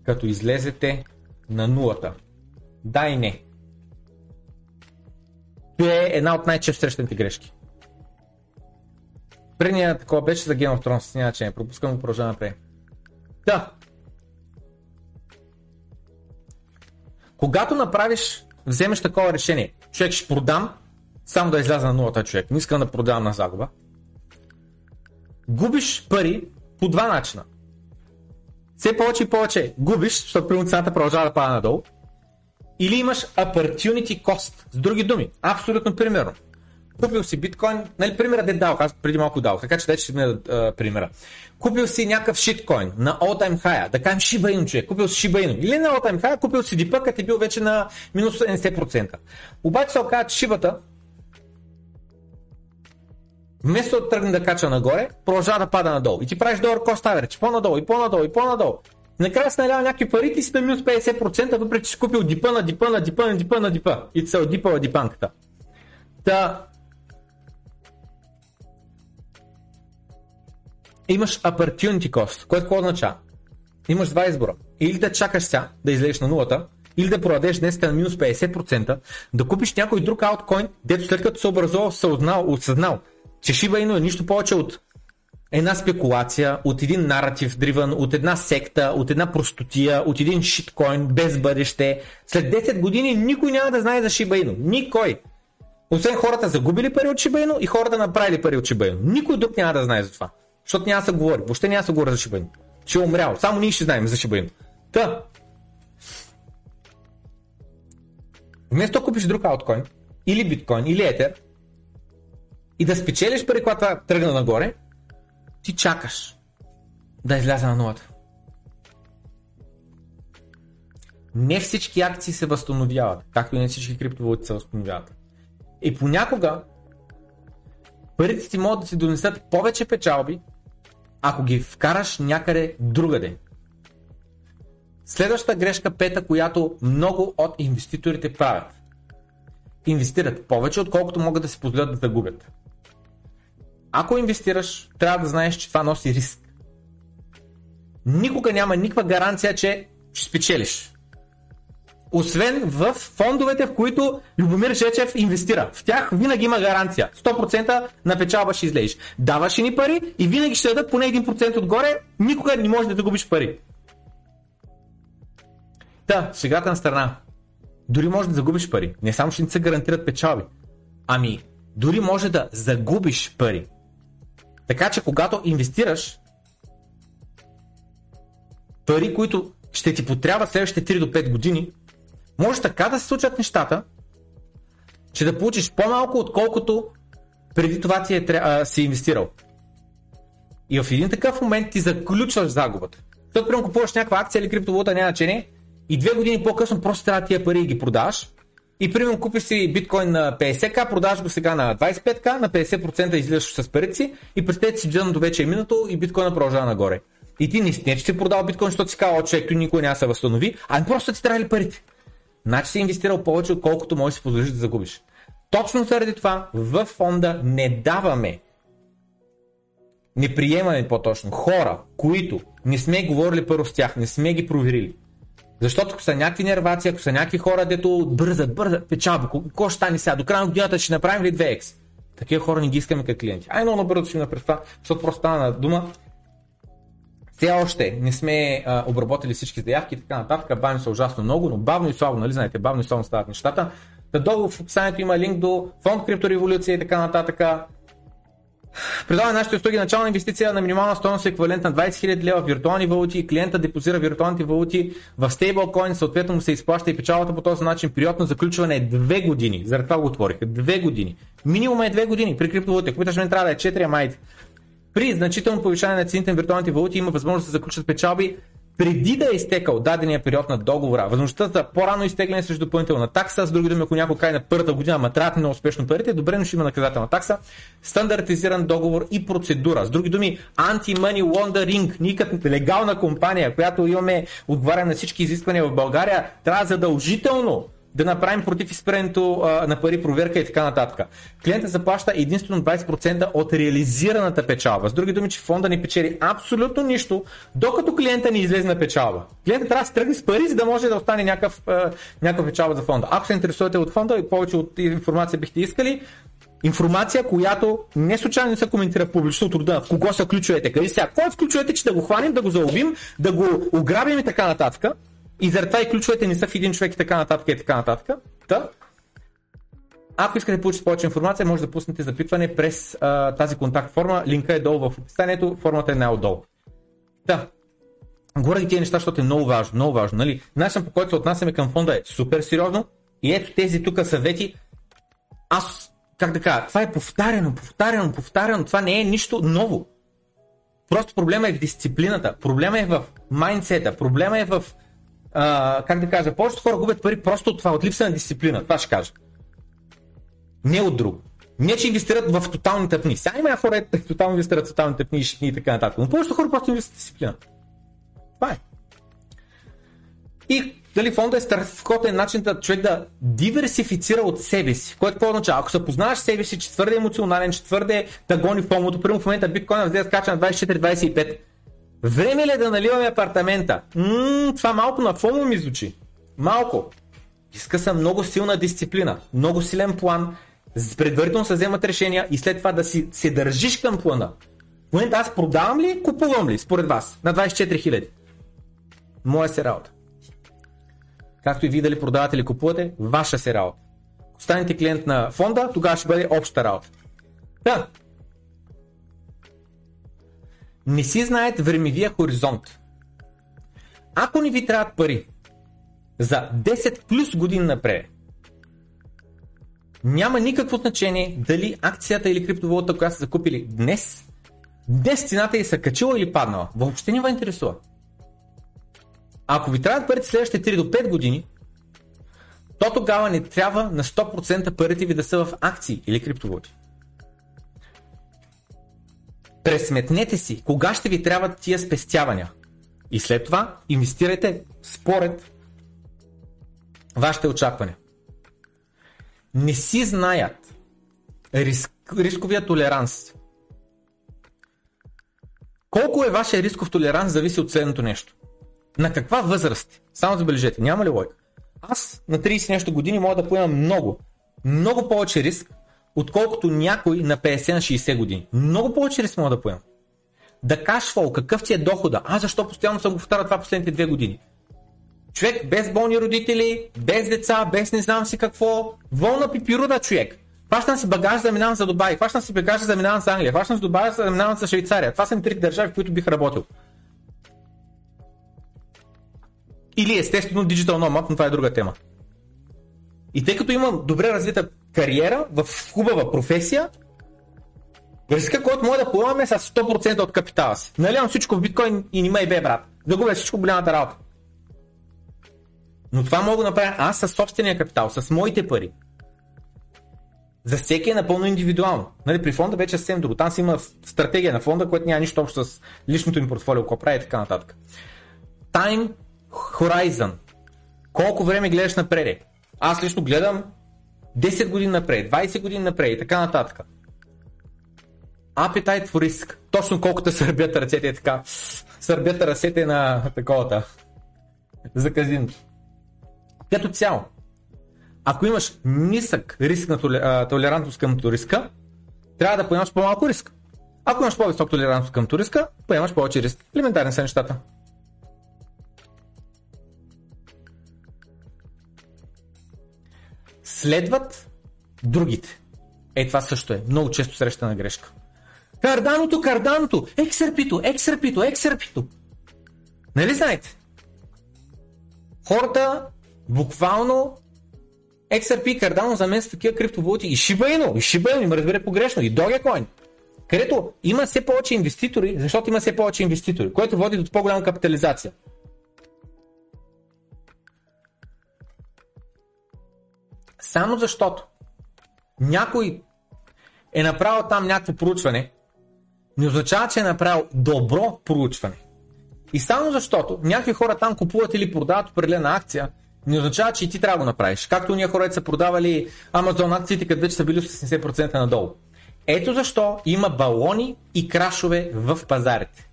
като излезете на нулата? Да и не. Това е една от най-често срещаните грешки. Предния такова беше за Game of Thrones, няма че не пропускам, го продължаваме напред. Да. Когато направиш, вземеш такова решение, човек ще продам, само да изляза на нулата човек, не искам да продавам на загуба. Губиш пари по два начина. Все повече и повече губиш, защото при цената продължава да пада надолу. Или имаш opportunity cost, с други думи, абсолютно примерно. Купил си биткоин, нали примера де дал, аз преди малко дал, така че дайте ще вмина примера. Купил си някакъв шиткоин на all-time high, да кажем Shiba Inu, човек, купил си Shiba Inu, или на all-time high, купил си дипа, като е бил вече на минус седемдесет процента. Обаче се оказва, че шибата, вместо да тръгне да кача нагоре, продължава да пада надолу. И ти правиш долар cost average, по-надолу, и по-надолу, и по-надолу. Накрая се налява някакви пари, ти си на минус петдесет процента, въпреки че си купил дипа на дипа на дипа на дипа на дипа. И се отдипала дипанката. Та... Имаш opportunity cost, което какво означава? Имаш два избора. Или да чакаш сега да излезеш на нулата, или да продадеш днеска на минус петдесет процента, да купиш някой друг ауткоин, дето след като се образува, се узнал, осъзнал, че Shiba Inu е нищо повече от една спекулация, от един наратив дривен, от една секта, от една простотия, от един шиткоин без бъдеще. След десет години никой няма да знае за Shiba Inu. Никой! Освен хората загубили пари от Shiba Inu и хората направили пари от Shiba Inu. Никой друг няма да знае за това. Защото няма да се говори, въобще няма да се говори за Shiba Inu. Ще е умрял, само ние ще знаем за Shiba Inu. Та! Вместо да купиш друг ауткоин, или биткоин, или етер, и да спечелиш пари, когато тръгна нагоре, ти чакаш. да изляза на нулата. Не всички акции се възстановяват, както и не всички криптовалути се възстановяват. И понякога парите ти могат да си донесат повече печалби, ако ги вкараш някъде другаде. Следващата грешка, пета, която много от инвеститорите правят. Инвестират повече, отколкото могат да си позволят да загубят. Ако инвестираш, трябва да знаеш, че това носи риск. Никога няма никаква гаранция, че ще спечелиш. Освен в фондовете, в които Любомир Жечев инвестира. В тях винаги има гаранция. сто процента на печалба ще излезеш. Даваш и ни пари и винаги ще дадат поне един процент отгоре. Никога не можеш да загубиш пари. Та, шегата на страна. Дори може да загубиш пари. Не само ще не се гарантират печалби. Ами, дори може да загубиш пари. Така че когато инвестираш, пари, които ще ти потрябват следващите три до пет години, може така да се случат нещата, че да получиш по-малко, отколкото преди това ти е, а, си инвестирал. И в един такъв момент ти заключваш загубата. Тъй, примерно, купуваш някаква акция или криптовалута, няма значение, и две години по-късно просто трябва тия пари и ги продаваш. И примерно купиш си биткоин на петдесет хиляди, продаваш го сега на двайсет и пет хиляди, на петдесет процента излизаш с парите си и представете си джънато вече е минато и биткоина продължава нагоре. И ти не, не че си продал биткоин, защото си казал, че той никой няма се възстанови, а просто ти трябвали парите. Значи си инвестирал повече, отколкото можеш да си позволиш да загубиш. Точно заради това в фонда не даваме, не приемаме по-точно хора, които не сме говорили първо с тях, не сме ги проверили. Защото ако са някакви нервации, ако са някакви хора, дето бързат, бързат, печалби, какво ще стане сега, до края на годината ще направим ли две екс? Такива хора не ги искаме като клиенти. Ай, много набързо ще направим това, защото просто стана на дума. Все още не сме а, обработили всички заявки и така нататък, бавим се ужасно много, но бавно и слабо, нали знаете, бавно и слабо стават нещата. Надолу в описанието има линк до фонд Криптореволюция и така нататък. Предлагаме нашите услуги начална инвестиция на минимална стойност еквивалент на двайсет хиляди лева в виртуални валути. Клиента депозира виртуалните валути в стейблкоин, съответно му се изплаща и печалбата по този начин. Период на заключване е две години. Заради това го отвориха. две години. Минимум е две години при криптовалута. Купиташ мен трябва да е четири, май. При значително повишаване на цените на виртуалните валути има възможност да заключат печалби преди да е изтекал дадения период на договора. Възможността за по-рано изтегляне срещу допълнителна такса, с други думи, ако някой край на първата година ма тратят много успешно парите, добре, но ще има наказателна такса, стандартизиран договор и процедура. С други думи, Anti-Money Laundering, никакът легална компания, която имаме отговаря на всички изисквания в България, трябва задължително да направим против изпирането на пари проверка и така нататък. Клиентът заплаща единствено двайсет процента от реализираната печалба. С други думи, че фонда не печели абсолютно нищо, докато клиента не излезе на печалба. Клиентът трябва да се тръгне с пари, за да може да остане някакъв, някакъв печалба за фонда. Ако се интересувате от фонда и повече от информация бихте искали, информация, която не случайно не се коментира публично от рода. Кого се включвате? Къде сега? Кой включвате, че да го хваним, да го заловим, да го ограбим и така нататък? И заради това и ключовете не са в един човек и така нататък и така нататък. Та. Ако искате да получите повече информация, може да пуснете запитване през а, тази контакт форма. Линка е долу в описанието, формата е най-отдолу. Та. Говоря ги тези неща, защото е много важно, много важно, нали? Начинът, по който се отнасяме към фонда е супер сериозно. И ето тези тук съвети. Аз, как да кажа, това е повтаряно, повтаряно, повтаряно. Това не е нищо ново. Просто проблема е в дисциплината, проблема е в майндсета, проблема е в Uh, как да кажа, повечето хора губят пари просто от това, от липса на дисциплина, това ще кажа. Не от друго. Не, че инвестират в тотални тъпни. Сега има хора, които тотално инвестират в тотални тъпни и и така нататък. Но повечето хора просто инвестират в дисциплина. Това е. И дали фонда е страхотен начин да човек да диверсифицира от себе си, което какво означава? Ако се познаваш себе си, че твърде емоционален, че твърде да гони в помото, примерно в момента биткоина взе да скача на двайсет и четири двайсет и пет, време ли е да наливаме апартамента? Ммм, това малко на фоно ми звучи. Малко. Иска се много силна дисциплина, много силен план, предварително се вземат решения и след това да си се държиш към плана. В момента аз продавам ли, купувам ли, според вас, на двайсет и четири хиляди? Моя се работа. Както и вие дали продавате или купувате, ваша се работа. Ако станете клиент на фонда, тогава ще бъде обща работа. Да. Не си знаят времевия хоризонт. Ако не ви трябват пари за десет плюс години напред, няма никакво значение дали акцията или криптовалута, която са закупили днес, де стената и са качила или паднала, въобще не ва интересува. Ако ви трябват парите следващите три до пет години, то тогава не трябва на сто процента парите ви да са в акции или криптовалути. Пресметнете си кога ще ви трябват тия спестявания и след това инвестирайте според вашите очаквания. Не си знаят риск, рисковия толеранс. Колко е вашия рисков толеранс зависи от следното нещо. На каква възраст? Само забележете, няма ли логика? Аз на трийсет нещо години мога да поемам много, много повече риск, отколкото някой на петдесет на шейсет години. Много повече риск мога да поемам. Да кашфол, какъв ти е дохода? А защо постоянно съм го повтарял това последните две години? Човек без болни родители, без деца, без не знам си какво. Волна пипируда човек. Хващам си багаж, заминавам за Дубай. Хващам си багаж, заминавам за Англия. Хващам си Дубай, заминавам за Швейцария. Това са трите държави, в които бих работил. Или естествено Digital Nomad, но това е друга тема. И тъй като имам добре развита кариера в хубава професия, риска, който мога да поемаме с сто процента от капитала си. Наливам всичко в биткоин и нима и бе, брат. Загубя всичко голямата работа. Но това мога да направя аз със собствения капитал, с моите пари. За всеки е напълно индивидуално. Нали, при фонда вече съвсем друго. Там си има стратегия на фонда, което няма нищо общо с личното им портфолио, какво прави и така нататък. Time Horizon. Колко време гледаш напред? Аз лично гледам десет години напред, двайсет години напред и така нататък. Appetite for risk. Точно колкото сърбят ръцете е така. Сърбят ръцете на таковата. За казиното. Като цяло, ако имаш нисък риск на толерантност към риска, трябва да поемаш по-малко риск. Ако имаш по-висок толерантност към риска, поемаш повече риск. Елементарни са нещата. Следват другите. Е, това също е много често срещана грешка. Карданото, карданото, ексърпито, ексърпито, ексърпито. Нали знаете? Хората буквално икс ар пи, Cardano за мен са такива криптовалути и Shiba Inu, и Shiba Inu, им разбере погрешно, и Dogecoin, където има все повече инвеститори, защото има все повече инвеститори, което води до по-голяма капитализация. Само защото някой е направил там някакво проучване, не означава, че е направил добро проучване. И само защото някакви хора там купуват или продават определена акция, не означава, че и ти трябва да го направиш. Както ние хората са продавали Amazon акциите, къде вече са били осемдесет процента надолу. Ето защо има балони и крашове в пазарите.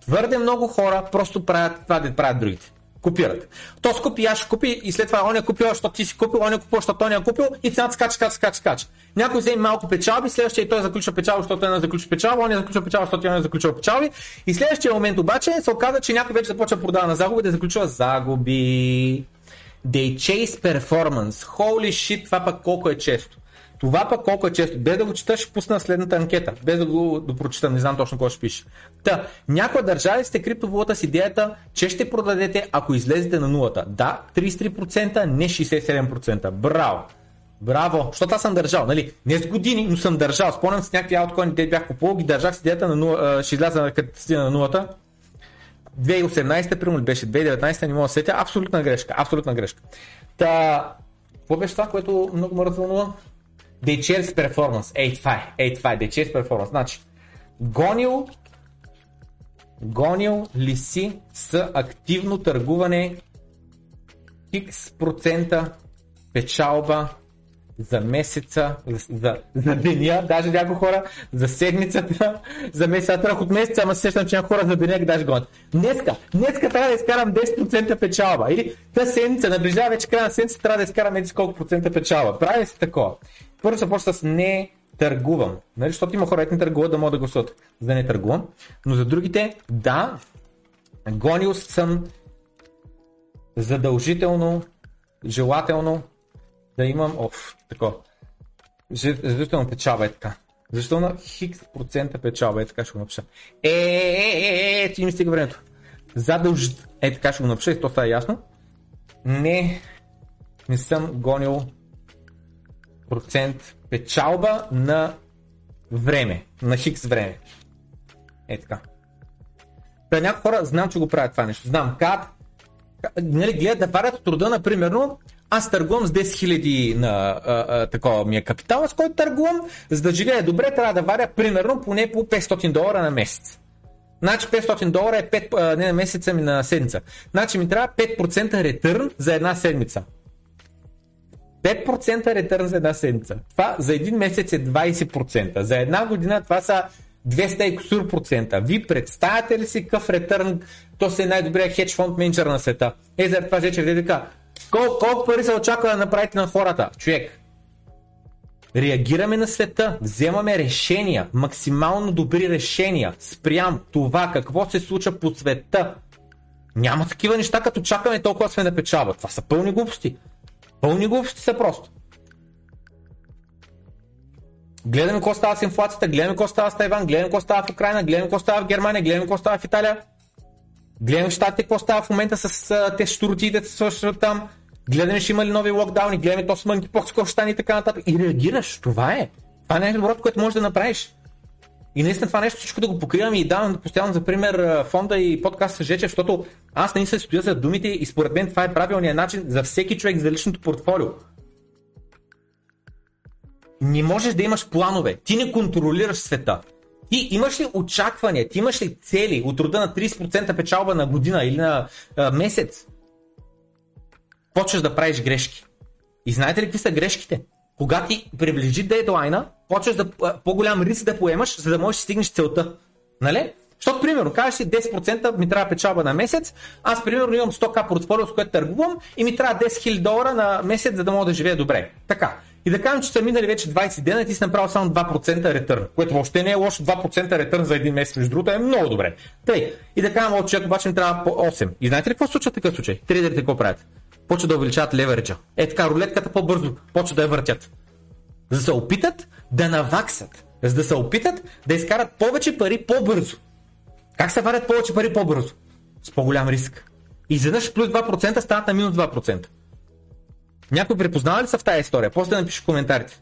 Твърде много хора просто правят това, да правят другите. Копират. То си купи, аз ще купи и след това он е купил, защото ти си купил, он е купил, защото той не е купил и цената скача, скача, скача, скача. Някой вземе малко печалби, следващия и той заключва печалба, защото той не заключва печалба, он не заключва печалба, защото той не заключва печалби. И следващия момент обаче се оказва, че някой вече започва да продава на загуби, да заключва загуби. They chase performance. Holy shit, това пък колко е често. Това пък колко е често. Без да го чета, ще пусна следната анкета. Без да го допрочитам, не знам точно кой ще пише. Та, някоя държава сте криптовалута с идеята, че ще продадете, ако излезете на нулата. Да, трийсет и три процента, не шейсет и седем процента. Браво! Браво! Защото аз съм държал, нали? Не с години, но съм държал. Спомням с някакви ауткоини, те бях купувал, ги държах с идеята на нулата, ще изляза на картина на нулата. две хиляди и осемнайсета, примерно беше две хиляди и деветнайсета, не мога да сетя, абсолютна грешка, абсолютна грешка. Та, какво беше това, което много ме развълнува? They chase performance, ей това е, ей това е, they chase performance, значи, гонил, гонил ли си с активно търгуване хикс процента печалба за месеца, за, за деня, даже някои хора, за седмицата, за месеца, тръх от месеца, ама сещам, че някои хора за деня ги даже гонят. Днеска, днеска трябва да изкарам десет процента печалба, или та седмица, наближава вече края на седмица, трябва да изкарам еди колко процента печалба. Прави се такова. Първо започва с не търгувам, нали, защото има хора, които не търгуват, да могат да гласуват, за да не търгувам, но за другите, да, гонил съм задължително, желателно, да имам, оф, тако, задължително печалба е така, задължително хикс процента печалба е така, ще го напиша, е, е, е, е, че ми стига времето, задължително, е така ще го напиша и то става ясно, не, не съм гонил процент печалба на време, на хикс време, Е така. При някои хора знам, че го правят това нещо. Знам как. Нали, гледат да парят от труда, например, аз търгувам с десет хиляди на а, а, такова ми е капитала, с който търгувам, за да живея добре, трябва да варя примерно поне по петстотин долара на месец. Значи петстотин долара е пет, не на месеца, ми на седмица. Значи ми трябва пет процента ретърн за една седмица. пет процента ретърн за една седмица. Това за един месец е двайсет процента. За една година това са двеста и кусур процента. Ви представяте ли си къв ретърн? То се е най-добрият хедж фонд менеджер на света. Е, за това вече видите така. Колко, колко пари се очаква да направите на хората? Човек, реагираме на света, вземаме решения, максимално добри решения спрям това какво се случва по света. Няма такива неща, като чакаме толкова сме да печалба. Това са пълни глупости. Пълни глупости са просто. Гледаме какво става с инфлацията, гледаме какво става с Тайван, гледаме какво става в Украина, гледаме какво става в Германия, гледаме какво става в Италия. Гледаме в щатите какво става в момента с а, те щуротите, се свършват там. Гледаме, ще има ли нови локдауни, гледаме то с мънкипокс, какво ще стане и така нататък. И реагираш, това е. Това е нещо доброто, което можеш да направиш. И наистина това нещо всичко да го покривам и давам постоянно за пример фонда и подкаста с Жечев, защото аз наистина стоя за думите и според мен това е правилният начин за всеки човек за личното портфолио. Не можеш да имаш планове, ти не контролираш света. Ти имаш ли очаквания, ти имаш ли цели от рода на трийсет процента печалба на година или на а, месец? Почваш да правиш грешки. И знаете ли какви са грешките? Когато ти приближи дедлайна, почваш да, по-голям риск да поемаш, за да можеш да стигнеш целта. Нали? Защото, примерно, кажеш си десет процента ми трябва печалба на месец, аз, примерно, имам сто хиляди портфолио, с което търгувам и ми трябва десет хиляди долара на месец, за да мога да живея добре. Така. И да кажем, че са минали вече двайсет дена и ти си направил само два процента ретърн, което въобще не е лошо. два процента ретърн за един месец, между другото е много добре. Тъй, и да кажем, че обаче ми трябва по осем. И знаете ли какво се случва в такъв случай? Трейдерите какво правят? Почва да увеличават левериджа. Е така, рулетката по-бързо почва да я въртят. За да се опитат да наваксат. За да се опитат да изкарат повече пари по-бързо. Как се варят повече пари по-бързо? С по-голям риск. И изведнъж плюс два процента стават на минус два процента. Някой припознава ли са в тази история? После да напиши в коментарите.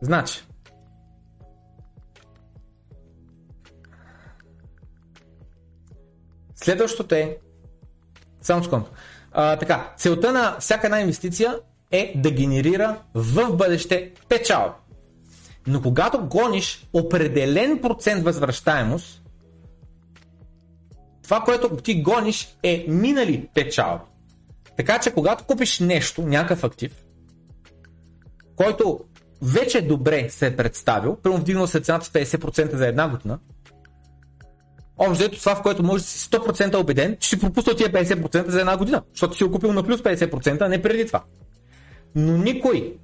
Значи. Следващото е. Само с конто. А, така, целта на всяка една инвестиция е да генерира в бъдеще печалба. Но когато гониш определен процент възвръщаемост, това, което ти гониш, е минали печалба. Така че когато купиш нещо, някакъв актив, който вече добре се е представил, примерно вдигнал се цената с петдесет процента за една година, общо ето това, в което може да си сто процента убеден, че си пропуснал тия петдесет процента за една година, защото си го купил на плюс петдесет процента, а не преди това. Но никой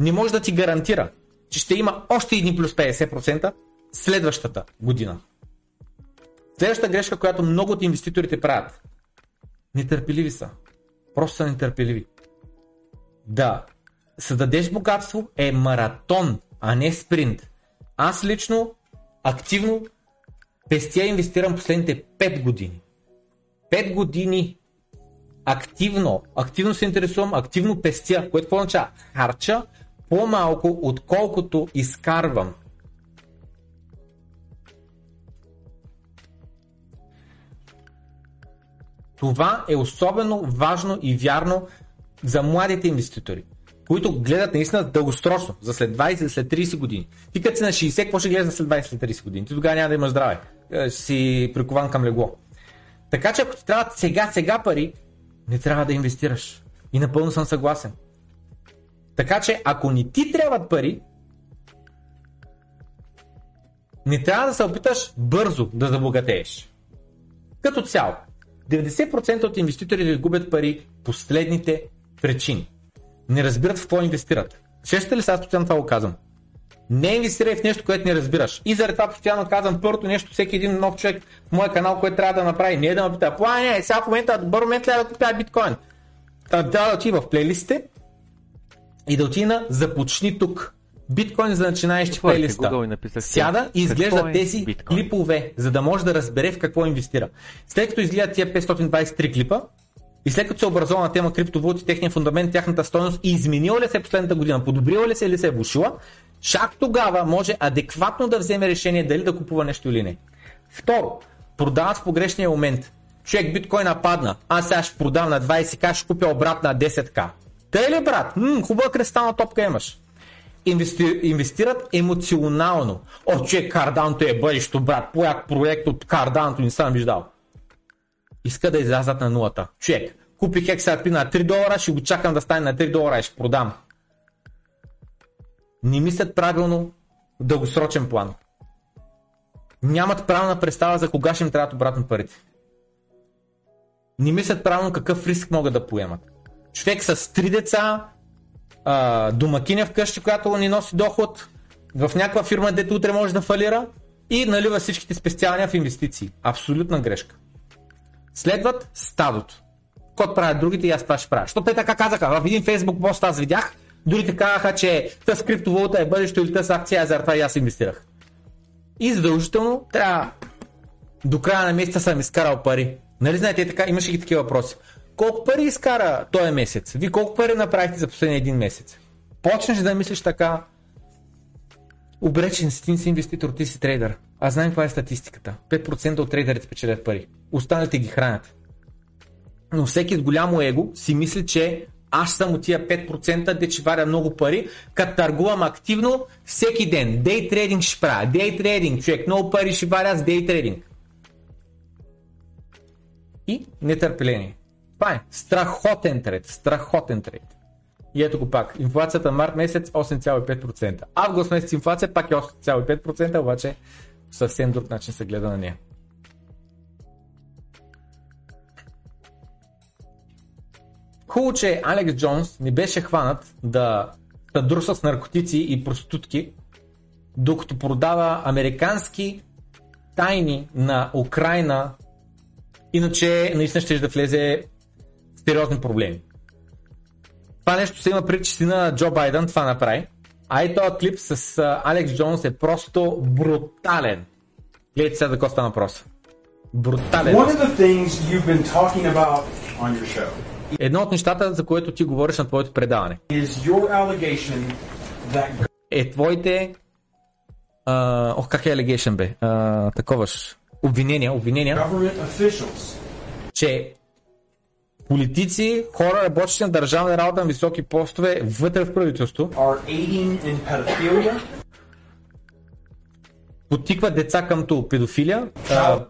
не може да ти гарантира, че ще има още едни плюс петдесет процента следващата година. Следващата грешка, която много от инвеститорите правят. Нетърпеливи са. Просто са нетърпеливи. Да, създадеш богатство е маратон, а не спринт. Аз лично активно пестя инвестирам последните пет години. пет години. Активно, активно се интересувам, активно пестя, което какво означава? Харча по-малко, отколкото изкарвам. Това е особено важно и вярно за младите инвеститори, които гледат наистина дългосрочно, за след двайсет, след трийсет години. Ти като си на шейсет, какво ще гледаш за след двайсет, след трийсет години? Ти тогава няма да имаш здраве, ще си прикован към легло. Така че ако ти трябва сега, сега пари, не трябва да инвестираш. И напълно съм съгласен. Така че ако не ти трябват пари, не трябва да се опиташ бързо да забогатееш. Като цяло, деветдесет процента от инвеститорите губят пари последните причини. Не разбират в какво инвестират. Често ли сега постоянно това го казвам? Не инвестирай в нещо, което не разбираш. И заради това постоянно казвам първото нещо, всеки един нов човек в моя канал, което трябва да направи, не е да ме пита, а не, сега в момента, добър момент трябва да купя биткоин. Трябва да отида в плейлистите и да отида на започни тук. Биткоин за начинаещи плейлиста. Сяда и изглежда тези биткоин клипове, за да може да разбере в какво инвестира. След като изгледа тия петстотин двадесет и три клипа и след като се образува на тема криптовалути, техния фундамент, тяхната стойност и изменила ли се последната година, подобрила ли се или се е влошила, чак тогава може адекватно да вземе решение дали да купува нещо или не. Второ, продават в погрешния момент. Човек, биткоина падна, аз сега ще продам на двадесет хиляди, ще купя обратно на десет хиляди. Тъй ли, брат? М, хубава кристална топка имаш. Инвести... Инвестират емоционално. О, че Cardano е бъдещето, брат, пояк проект от Cardano не съм виждал. Иска да излязат на нулата. Човек, купих Х Р П на три долара, ще го чакам да стане на три долара и ще продам. Не мислят правилно в дългосрочен план. Нямат правилна представа за кога ще им трябват обратно парите. Не мислят правилно какъв риск могат да поемат. Човек с три деца, домакиня вкъщи, която не носи доход, в някаква фирма, дето утре може да фалира и налива всичките спестявания в инвестиции. Абсолютна грешка. Следват стадото. Кой правят другите и аз това ще правя. Защото те така казаха. В един Facebook пост аз видях, другите казаха, че тъс криптовалута е бъдещо или тъс акция е зарта и аз инвестирах. И задължително трябва до края на месеца съм изкарал пари. Нали знаете, така, имаше ги такива въпроси. Колко пари изкара този месец? Вие колко пари направихте за последния един месец? Почнеш да мислиш така, обречен си, ти си инвеститор, ти си трейдър. Аз знам каква е статистиката. пет процента от трейдерите печелят пари. Останалите ги хранят. Но всеки с голямо его си мисли, че аз съм от тия пет процента, де че варя много пари, като търгувам активно всеки ден. Дей трейдинг ще правя. Дей трейдинг, човек, много пари ще варя с дей трейдинг. И нетърпеление. Това е страхотен трейд, страхотен трейд. И ето го пак, инфлацията март месец осем цяло и пет процента. Август месец инфлация пак е осем цяло и пет процента, обаче съвсем друг начин се гледа на нея. Хубаво, че Алекс Джонс не беше хванат да тъдрусва с наркотици и проститутки, докато продава американски тайни на Украйна, иначе наистина ще да влезе в сериозни проблеми. Това нещо се има преди, че сина Джо Байден това направи, а и този клип с Алекс Джонс е просто брутален. Гледайте сега за какво стана въпрос. Брутален. Едно от нещата, за което ти говориш на твоето предаване, е твоите... А, ох, как е allegation бе? А, таковаш... Обвинения, обвинения, че политици, хора, работещи на държавна работа на високи постове вътре в правителство, подтикват деца къмто педофилия, а,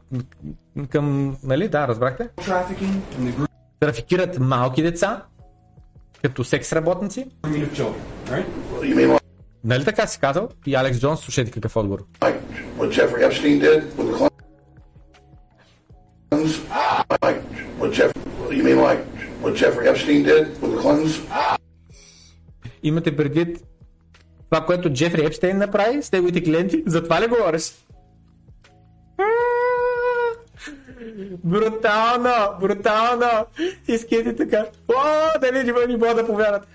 към, нали, да, разбрахте, трафикират малки деца, като секс работници. Нали така си казал? И Алекс Джонс, слушайте какъв отговор. Like what Jeff, you mean like what Jeffrey Epstein did with the Clintons? Имате предвид това, което Джефри Епстейн направи с неговите клиенти? За това ли говориш? Брутално, брутално! Искате така. О, дали живо ни бъде да повярват.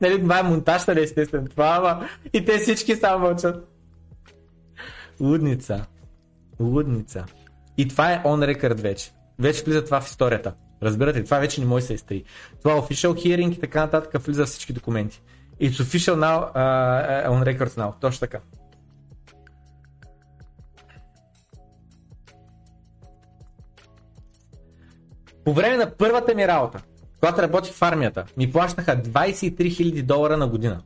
Нали, това е монтаж, нали, естествено това, ама и те всички само мълчат. Лудница. Лудница. И това е on record вече. Вече влиза това в историята. Разбирате, това вече не може се изтъй. Това е official hearing и така нататък, влиза всички документи. It's official now, uh, on record now. Точно така. По време на първата ми работа, когато работих в армията, ми плащаха двадесет и три хиляди долара на година.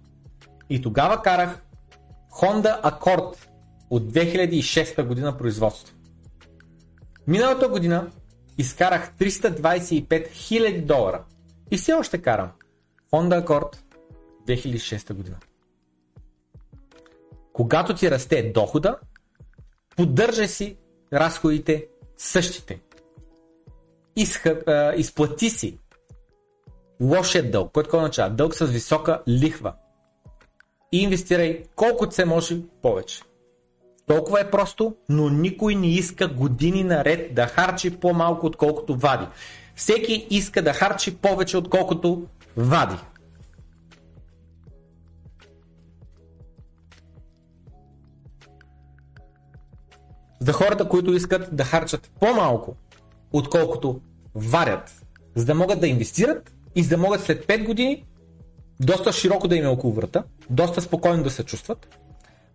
И тогава карах Honda Accord от две хиляди и шеста година производство. Миналата година изкарах триста двадесет и пет хиляди долара и все още карам Honda Accord две хиляди и шеста година. Когато ти расте дохода, поддържай си разходите същите. Изхъп, а, изплати си лошият дълг, който означава дълг с висока лихва, и инвестирай колкото се може повече. Толкова е просто, но никой не иска години наред да харчи по-малко отколкото вади. Всеки иска да харчи повече, отколкото вади. За хората, които искат да харчат по-малко, отколкото варят, за да могат да инвестират и за да могат след пет години доста широко да им е около врата, доста спокойно да се чувстват,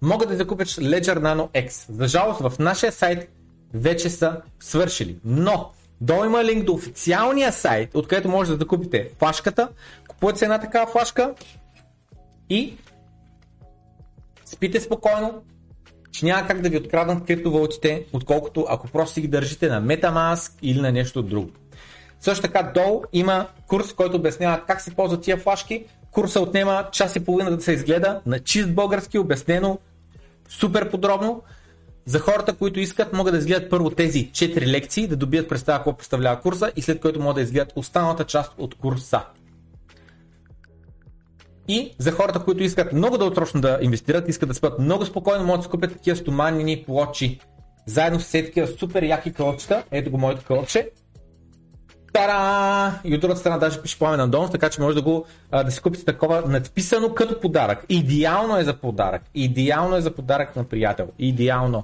могат да закупят Ledger Nano X. За жалост в нашия сайт вече са свършили, но долу има линк до официалния сайт, от където можете да купите флашката, купувате една такава флашка и спите спокойно, че няма как да ви откраднат криптовалутите, отколкото ако просто си ги държите на MetaMask или на нещо друго. Също така долу има курс, който обяснява как се ползват тия флашки. Курса отнема час и половина да се изгледа на чист български, обяснено супер подробно. За хората, които искат, могат да изгледат първо тези четири лекции, да добият представа какво представлява курса и след което могат да изгледат останалата част от курса. И за хората, които искат много дългосрочно да инвестират, искат да спят много спокойно, могат да си купят такива стоманени плочи, заедно с все такива супер яки кълчета. Ето го моето кълче. Та-да! И от другата страна даже пише Пламен Андонов, така че може да го а, да си купите такова надписано като подарък. Идеално е за подарък. Идеално е за подарък на приятел. Идеално.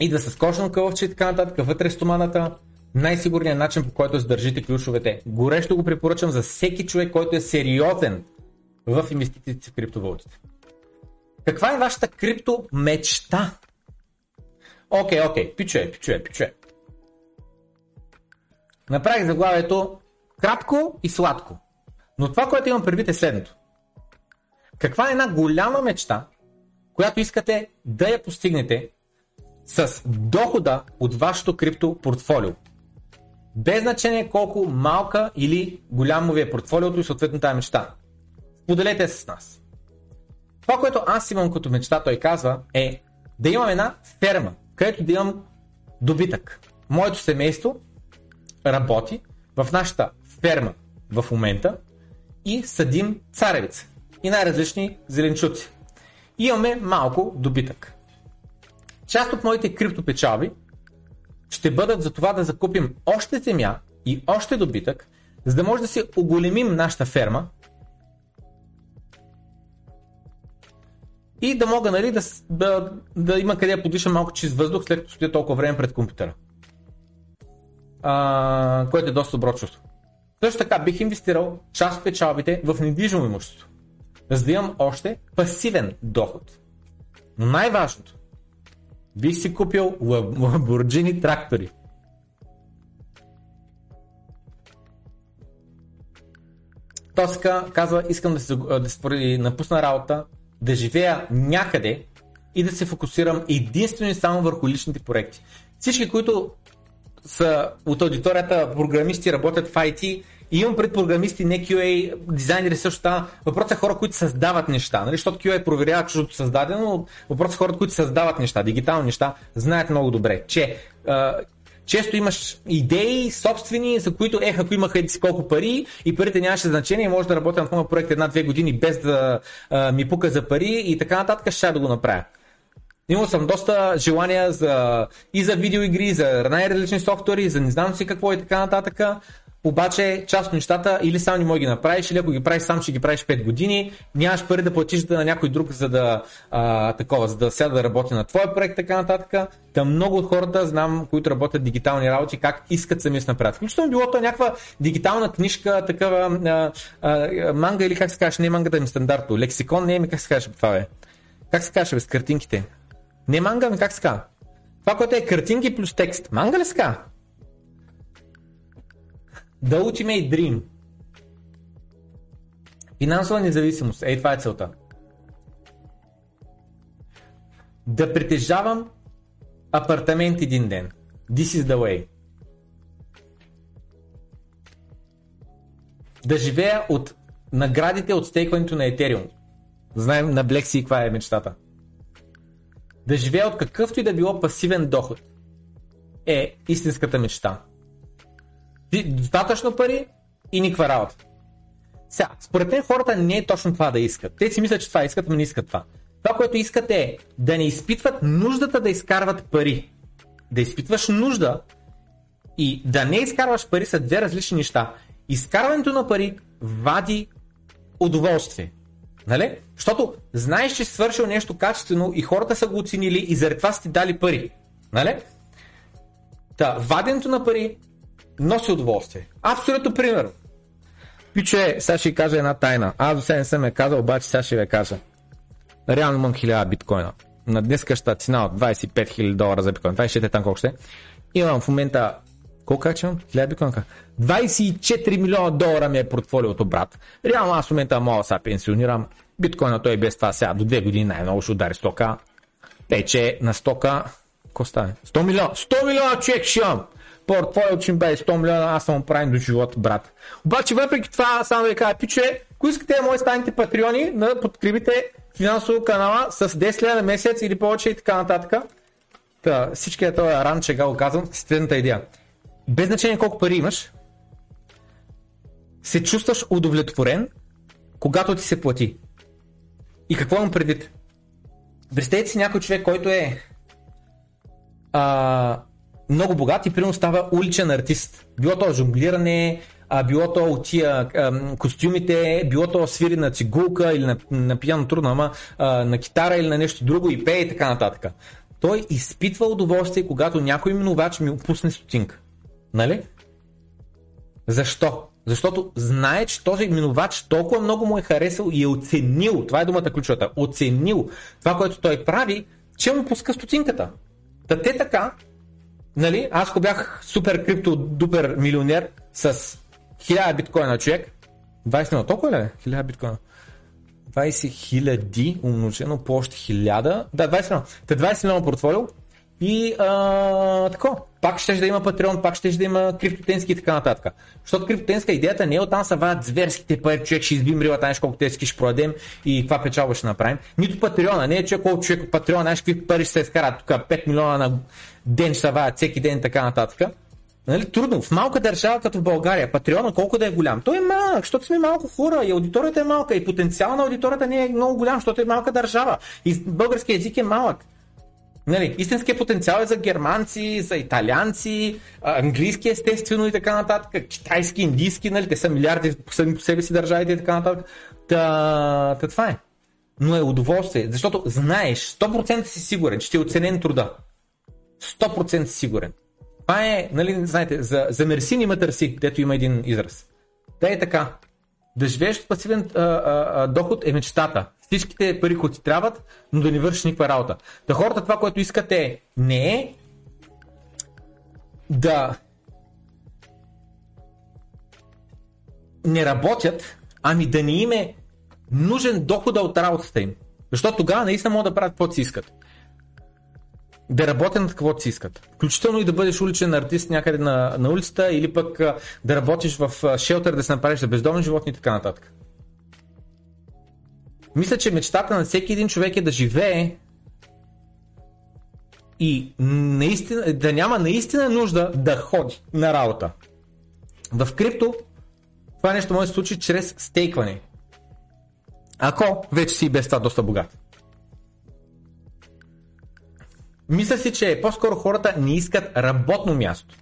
Идва с кожно кълъвче и така нататък, вътре в стоманата. Най-сигурният начин, по който задържите ключовете. Горещо го препоръчвам за всеки човек, който е сериозен в инвестициите в криптовалутите. Каква е вашата крипто мечта? Окей, okay, окей, okay. пичуе, пичуе, пичуе. Направих заглавието кратко и сладко. Но това, което имам предвид е следното. Каква е една голяма мечта, която искате да я постигнете с дохода от вашето крипто портфолио? Без значение колко малка или голямо ви е портфолиото и съответно тази мечта. Споделете с нас. Това, което аз имам като мечта, той казва, е да имам една ферма, където да имам добитък. Моето семейство работи в нашата ферма в момента и съдим царевица и най-различни зеленчуци. И имаме малко добитък. Част от моите криптопечалби ще бъдат за това да закупим още земя и още добитък, за да може да си оголемим нашата ферма и да мога, нали, да, да, да има къде да подиша малко чист въздух, след като стоя толкова време пред компютъра. Uh, което е доста добро чувство. Също така бих инвестирал част от печалбите в недвижимо имущество, за да имам още пасивен доход. Но най-важното, бих си купил Lamborghini трактори. Тоска казва, искам да се, да се напусна работа, да живея някъде и да се фокусирам единствено и само върху личните проекти. Всички, които са от аудиторията програмисти, работят в ай ти, и имам пред програмисти, не кю ей, дизайнери също така. Въпросът е хора, които създават неща, нали? Защото Q A проверява чуждото създадено, въпросът е хората, които създават неща, дигитални неща, знаят много добре, че а, често имаш идеи собствени, за които ех, ако имаха еди си колко пари и парите нямаше значение, може да работя на този проект една-две години без да а, ми пука за пари и така нататък, ще да го направя. Имал съм доста желания за, и за видеоигри, за най-различни софтуери, за не знам си какво и така нататък. Обаче част от нещата или сам не може ги направиш, или ако ги правиш сам, ще ги правиш пет години. Нямаш пари да платиш на някой друг, за да а, такова, за да сяда да работи на твой проект, така нататък. Та много от хората знам, които работят дигитални работи, как искат сами да се направят. Включително било то някаква дигитална книжка, такава а, а, манга или как се казваш, не мангата ми стандартно, лексикон, не ми как се казваш това е. Как се казваш с картинките? Не манга, но как ска? Това, което е картинки плюс текст. Манга ли ска? Да учим и дрим. Финансова независимост. Ей, това е целта. Да притежавам апартамент един ден. This is the way. Да живея от наградите от стейкването на Ethereum. Знаем на Black Sea каква е мечтата. Да живея от какъвто и да било пасивен доход е истинската мечта. Достатъчно пари и никаква работа. Сега, според мен хората не е точно това да искат. Те си мислят, че това искат, но не искат това. Това, което искат е да не изпитват нуждата да изкарват пари. Да изпитваш нужда И да не изкарваш пари са две различни неща. Изкарването на пари вади удоволствие. Нали? Защото знаеш, че си свършил нещо качествено и хората са го оценили и заради това са ти дали пари. Нали? Та, ваденето на пари носи удоволствие. Абсолютно пример. Пиче, сега ще ви кажа една тайна. Аз до сега не съм я казал, обаче сега ще ви кажа. Реално имам хиляда биткоина. На днескаща цена от двадесет и пет хиляди долара за биткоин. Това ще е там колко ще е. Имам в момента... Колко как че имам? хиляда биткоинка. двадесет и четири милиона долара ми е портфолиото, брат. Реално аз в момента мога да се пенсионирам. Биткоина той без това сега до две години най-много ще удари стока. Тече на стока... Ко стане? сто милиона. сто милиона човек ще имам. Портфолиото ще ми бъде сто милиона, аз съм оправен до живот, брат. Обаче въпреки това, само да ви кажа, пиче, ако искате мои станете патреони, да подкрепите финансово канала с десет лева на месец или повече и така нататък. Та, всичкият този ран, че го казвам, следната идея. Без значение колко пари имаш, се чувстваш удовлетворен, когато ти се плати. И какво имам предвид? Представете си някой човек, който е а, много богат и примерно става уличен артист. Било то жонглиране, а било то от тия а, костюмите, било то свири на цигулка или на, на пияно трудно, ама а, на китара или на нещо друго и пее и така нататък. Той изпитва удоволствие, когато някой минувач ми опусне стотинка. Нали? Защо? Защото знае, че този минувач толкова много му е харесал и е оценил, това е думата ключовата, оценил това, което той прави, че му пуска стотинката. Та те така, нали, аз ако бях супер крипто-дупер милионер с хиляда биткоина човек, двадесет милиона, толкова ли е? хиляда биткоина. двадесет хиляди умножено по още хиляда, да, двадесет милиона. Та двадесет милиона портфолио и а, тако. Пак ще да има Patreon, пак ще да има криптотенски и така нататък. Защото криптотенска идеята не е оттам се вадят зверските пари, човек ще избим рила, знаеш колко тески ще продадем и каква печалба ще направим. Нито Patreon, не е човек, колко човек от Patreon, знаеш какви пари ще се изкарат тук, пет милиона на ден ще се вадят всеки ден и така нататък. Нали, трудно. В малка държава като в България, Патреона колко да е голям, той е малък, защото сме малко хора и аудиторията е малка и потенциал на аудиторията не е много голям, защото е малка държава и български език е малък. Нали, истинският потенциал е за германци, за италианци, английски естествено и така нататък, китайски, индийски, нали, те са милиарди сами по себе си държавите и така нататък. Та, та това е. Но е удоволствие, защото знаеш, сто процента си сигурен, че ти е оценен труда. сто процента си сигурен. Това е, нали, знаете, за, за мерси нима търси, дето има един израз. Та е така. Да живееш от пасивен а, а, доход е мечтата. Всичките пари, които ти трябват, но да не вършиш никаква работа. Та хората това, което искат е не е да не работят, ами да не им е нужен дохода от работата им. Защото тогава наистина могат да правят каквото си искат. Да работят над каквото си искат. Включително и да бъдеш уличен артист някъде на, на улицата или пък да работиш в шелтер, да се направиш за бездомни животни и така нататък. Мисля, че мечтата на всеки един човек е да живее и наистина, да няма наистина нужда да ходи на работа. В крипто това нещо може да се случи чрез стейкване. Ако вече си без това доста богат. Мисля си, че по-скоро хората не искат работно място.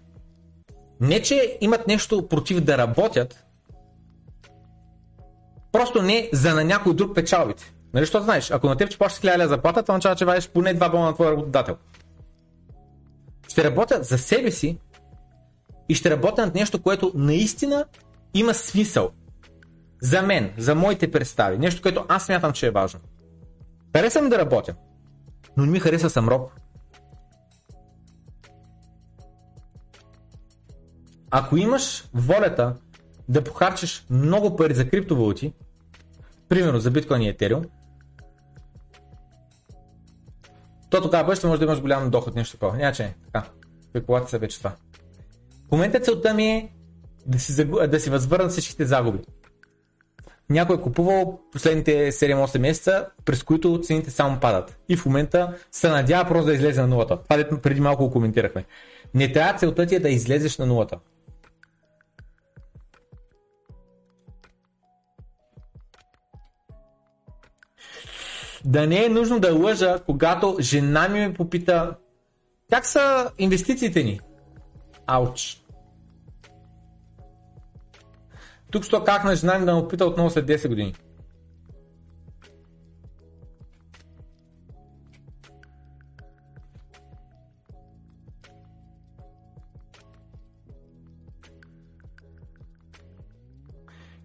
Не, че имат нещо против да работят, просто не за на някой друг печалбите. Нали, защото знаеш, ако на теб че плащаш хиляда лева заплата, това означава, че вадиш поне два бона на твой работодател. Ще работят за себе си и ще работят над нещо, което наистина има смисъл. За мен, за моите представи, нещо, което аз смятам, че е важно. Харесвам да работя, но не ми хареса съм роб. Ако имаш волята да похарчиш много пари за криптовалути, примерно за биткоин и етериум, то тогава бъдеще може да имаш голям доход, нещо такова. Няма че не. Така, спекулати са вече това. В момента целта ми е да си, загуб... да си възвърна всичките загуби. Някой е купувал последните седем-осем месеца, през които цените само падат. И в момента се надява просто да излезе на нулата. Това преди малко го коментирахме. Не трябва целта ти е да излезеш на нулата. Да не е нужно да лъжа, когато жена ми ме попита как са инвестициите ни. Ауч. Тук що какна жена ми да му пита отново след десет години.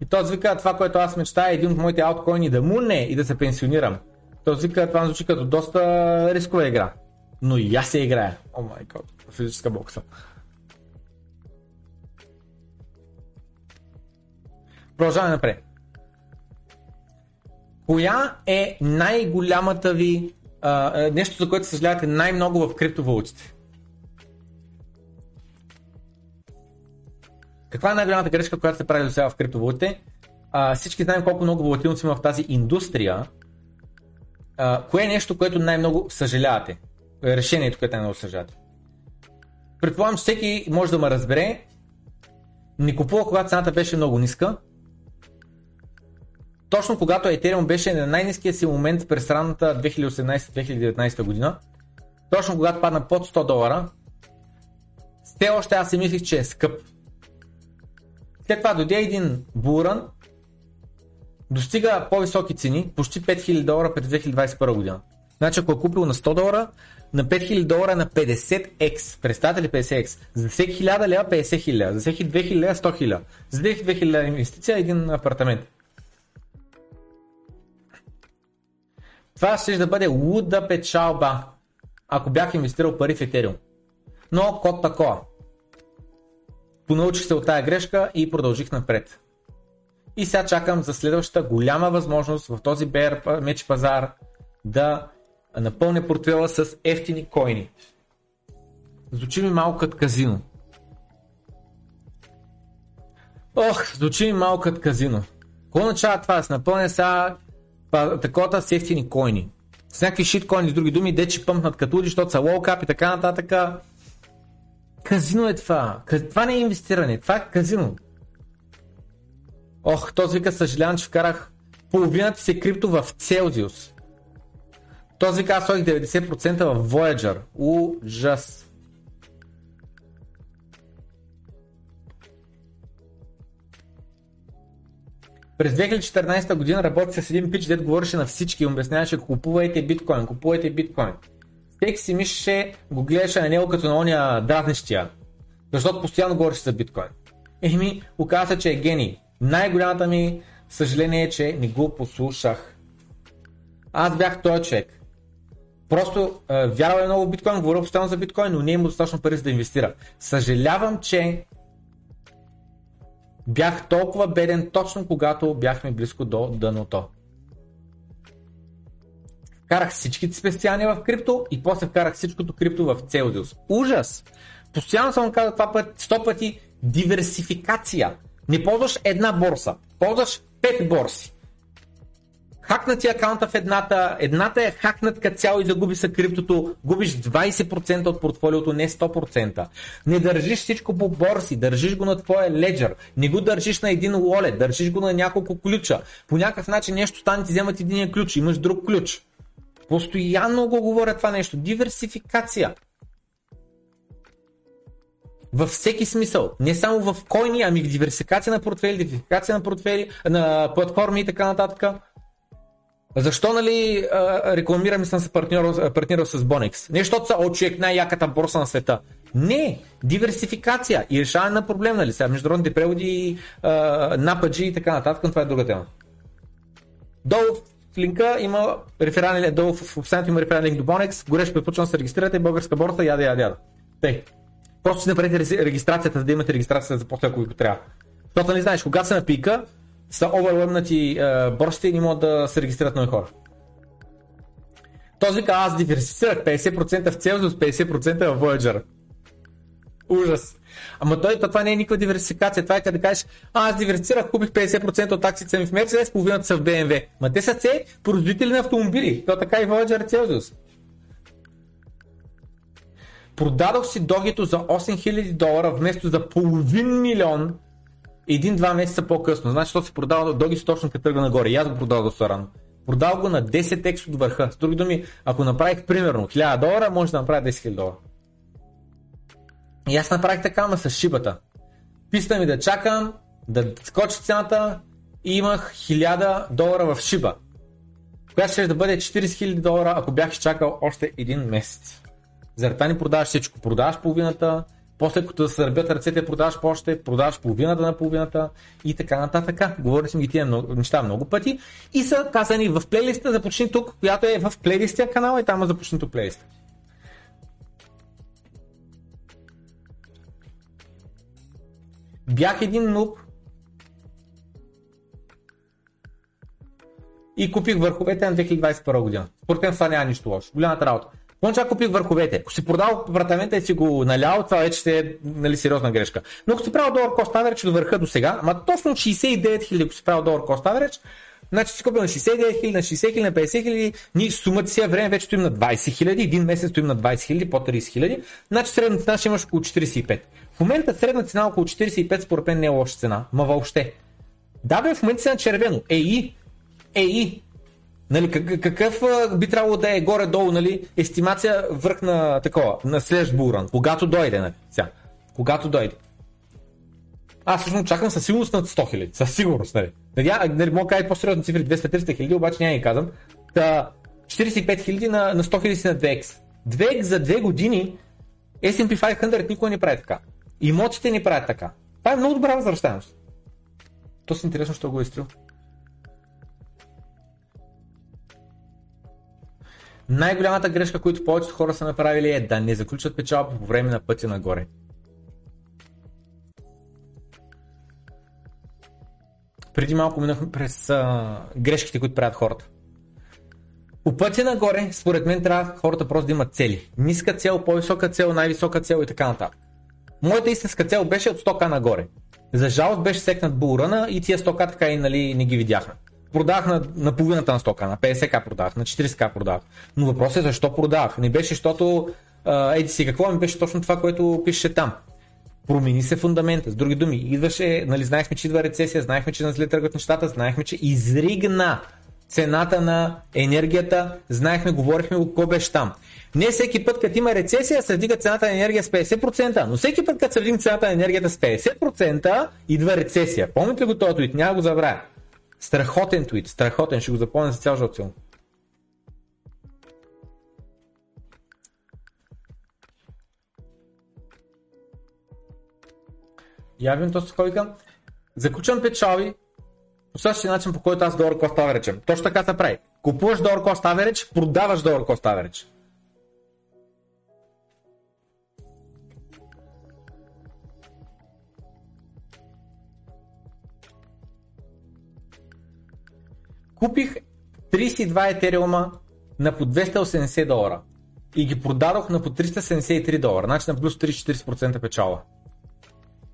И този вика, това, което аз мечтая, е един от моите ауткоини да му не и да се пенсионирам. Този вика, това звучи като доста рискова игра. Но и аз се играя. О май гот, физическа бокса. Продължаваме напред. Коя е най-голямата ви, а, нещо, за което съжалявате най-много в криптовалутите? Каква е най-голямата грешка, която се прави до сега в криптовалутите? А, всички знаем колко много волатилност има в тази индустрия. А, кое е нещо, което най-много съжалявате? Решението, което най-много съжалявате. Предполагам, че всеки може да ме разбере. Не купува, когато цената беше много ниска. Точно когато Ethereum беше на най-ниския си момент през ранната две хиляди и осемнадесета - две хиляди и деветнадесета година. Точно когато падна под сто долара. Все още аз си мислих, че е скъп. След това дойде един булран, достига по-високи цени, почти пет хиляди долара през две хиляди двадесет и първа година. Значи ако е купил на сто долара, на пет хиляди долара на петдесет екс, представете ли петдесет екс, за всеки хиляда лева петдесет хиляди, за всеки две хиляди сто хиляди, за всеки две хиляди инвестиция един апартамент. Това ще да бъде луда печалба, ако бях инвестирал пари в Ethereum. Но код такова. Понаучих се от тая грешка и продължих напред. И сега чакам за следващата голяма възможност в този беър меч пазар да напълня портфела с ефтини коини. Звучи ми малко като казино. Ох, звучи ми малко като казино. Какво начава това? С напълня сега такова с ефтини коини. С някакви шиткоини, с други думи, дечи пъмпнат като луди, защото са лоукап и така нататък. Казино е това. Това не е инвестиране. Това е казино. Ох, този вика съжалявам, че вкарах половината си крипто в Целзиус. Този вика аз сложих деветдесет процента в Voyager. Ужас. През две хиляди и четиринадесета година работи с един пич, дед говореше на всички и обясняваше купувайте биткоин, купувайте биткоин. Всеки си мислеше, го гледаше на него като на ония дразнещия, защото постоянно говореше за биткоин. Еми, оказа се, че е гений. Най-голямата ми съжаление е, че не го послушах. Аз бях този човек. Просто е, вярвал е много в биткоин, говорил постоянно за биткоин, но не има достатъчно пари за да инвестира. Съжалявам, че бях толкова беден, точно когато бяхме близко до дъното. Вкарах всичките спестявания в крипто и после вкарах всичкото крипто в Целзиус. Ужас! Постоянно съм казал това път, сто пъти диверсификация. Не ползваш една борса, ползваш пет борси. Хакнати акаунта в едната, едната е хакнатка цяло и загуби са криптото, губиш двадесет процента от портфолиото, не сто процента. Не държиш всичко по борси, държиш го на твоя леджер, не го държиш на един wallet, държиш го на няколко ключа. По някакъв начин нещо стане, ти вземат един ключ, имаш друг ключ. Постоянно го говоря това нещо. Диверсификация. Във всеки смисъл. Не само в койни, ами в диверсификация на портфели, диверсификация на портфели, на платформи и така нататък. Защо, нали, рекламирам и съм се партнирал, партнирал с Bonex? Не защото са, о, човек, най-яката борса на света. Не. Диверсификация и решаване на проблем, нали сега. Международните преводи, нападжи и така нататък. Това е друга тема. Долу линка има реферален, долу в описанието има реферален линк до Bonex, горещо препоръчвам да се регистрирате, българска борса, яда, яда, яда. Тъй, просто си направете регистрацията, за да имате регистрацията за после, ако ви трябва. Защото не знаеш, когато са на пика, са оверлъмнати е, борсите и не могат да се регистрират нови хора. Този вика, аз диверсифицирах петдесет процента в Целзиус, петдесет процента в Voyager. Ужас. Ама той, това не е никаква диверсификация. Това е като да кажеш, а, аз диверсифицирах, купих петдесет процента от акциите ми в Мерседес, половината са в Бе Ем Ве. Ма те са все производители на автомобили. То така и Voyager Celsius. Продадох си догито за осем хиляди долара вместо за половин милион един-два месеца по-късно. Значи, защото си продава догито точно като тръгна нагоре. И аз го продавах доста рано. Продал го на десет екс от върха. С други думи, ако направих примерно хиляда долара, може да направя десет хиляди долара. И аз направих така, ама с шибата. Писна ми да чакам да скочи цената и имах хиляда долара в шиба, която ще да бъде четиридесет хиляди долара, ако бях изчакал още един месец. Заради това не продаваш всичко. Продаваш половината, после като да се зарбят ръцете, продаваш по още, продаваш половината на половината и така нататък. Говорили сме ги тия много, неща много пъти и са казани в плейлиста "Започни тук", която е в плейлистия канала и там е "Започни тук" плейлиста. Бях един нуб и купих върховете на две хиляди двадесет и първа година. Според мен това няма нищо лошо. Голямата работа. Пончак купих върховете. Ако си продал апартамента и си го налял, това вече ще е, нали, сериозна грешка. Но ако си правил долар cost average от върха до сега, ама точно шейсет и девет хиляди, ако си правил долар cost average, значи си купил на шейсет и девет хиляди, на шейсет хиляди, на петдесет хиляди, ние сумата си е време, вече стоим на двадесет хиляди, един месец стоим на двадесет хиляди, по тридесет хиляди, значи средна цена ще имаш около четиридесет и пет. В момента средна цена около четиридесет и пет според мен не е лоша цена, ма въобще. Да бе, в момента си на червено, ей, ей. Нали, какъв би трябвало да е горе-долу, нали, естимация върх на такова, на следващ булран, когато дойде, нали, сега, когато дойде. Аз всъщност чакам със сигурност над сто хиляди, със сигурност, нали. Надя, нали, мога да кажа по-сериозни цифри, двеста до триста хиляди, обаче няма ги казвам. Та, четиридесет и пет хиляди на, на сто хиляди си на две икс. две икс за две години Ес енд Пи петстотин никога не прави така. Имотите не правят така. Това е много добра възвръщаемост. То си интересно, що го е изтрил. Най-голямата грешка, която повечето хора са направили, е да не заключат печалба по време на пътя нагоре. Преди малко минахме през а, грешките, които правят хората. По пътя нагоре, според мен, трябва хората просто да имат цели. Ниска цел, по-висока цел, най-висока цел и така нататък. Моята истинска цел беше от сто хиляди нагоре. За жалост беше секнат булрана и тия сто хиляди така и, нали, не ги видяхме. Продах на, на половината на сто хиляди, на петдесет хиляди продах, на четиридесет хиляди продах. Но въпросът е защо продах. Не беше, защото еди си какво, ми беше точно това, което пише там. Промени се фундамента. С други думи, идваше, нали, знаехме, че идва рецесия, знаехме, че назле тръгват нещата, знаехме, че изригна цената на енергията, знаехме, говорихме го, кой беше там. Не всеки път, като има рецесия, се вдига цената на енергия с петдесет процента, но всеки път, като се вдига цената на енергията с петдесет процента, идва рецесия. Помните ли го този твит? Няма го забравя. Страхотен твит, страхотен, ще го запомня за цял живот. Явим този койка. Заключвам печалби по същия начин, по който аз долар cost average. Точно така се прави. Купуваш долар cost average, продаваш долар cost average. Купих тридесет и два етериума на по двеста и осемдесет долара и ги продадох на по триста седемдесет и три долара, значи на плюс тридесет до четиридесет процента печала.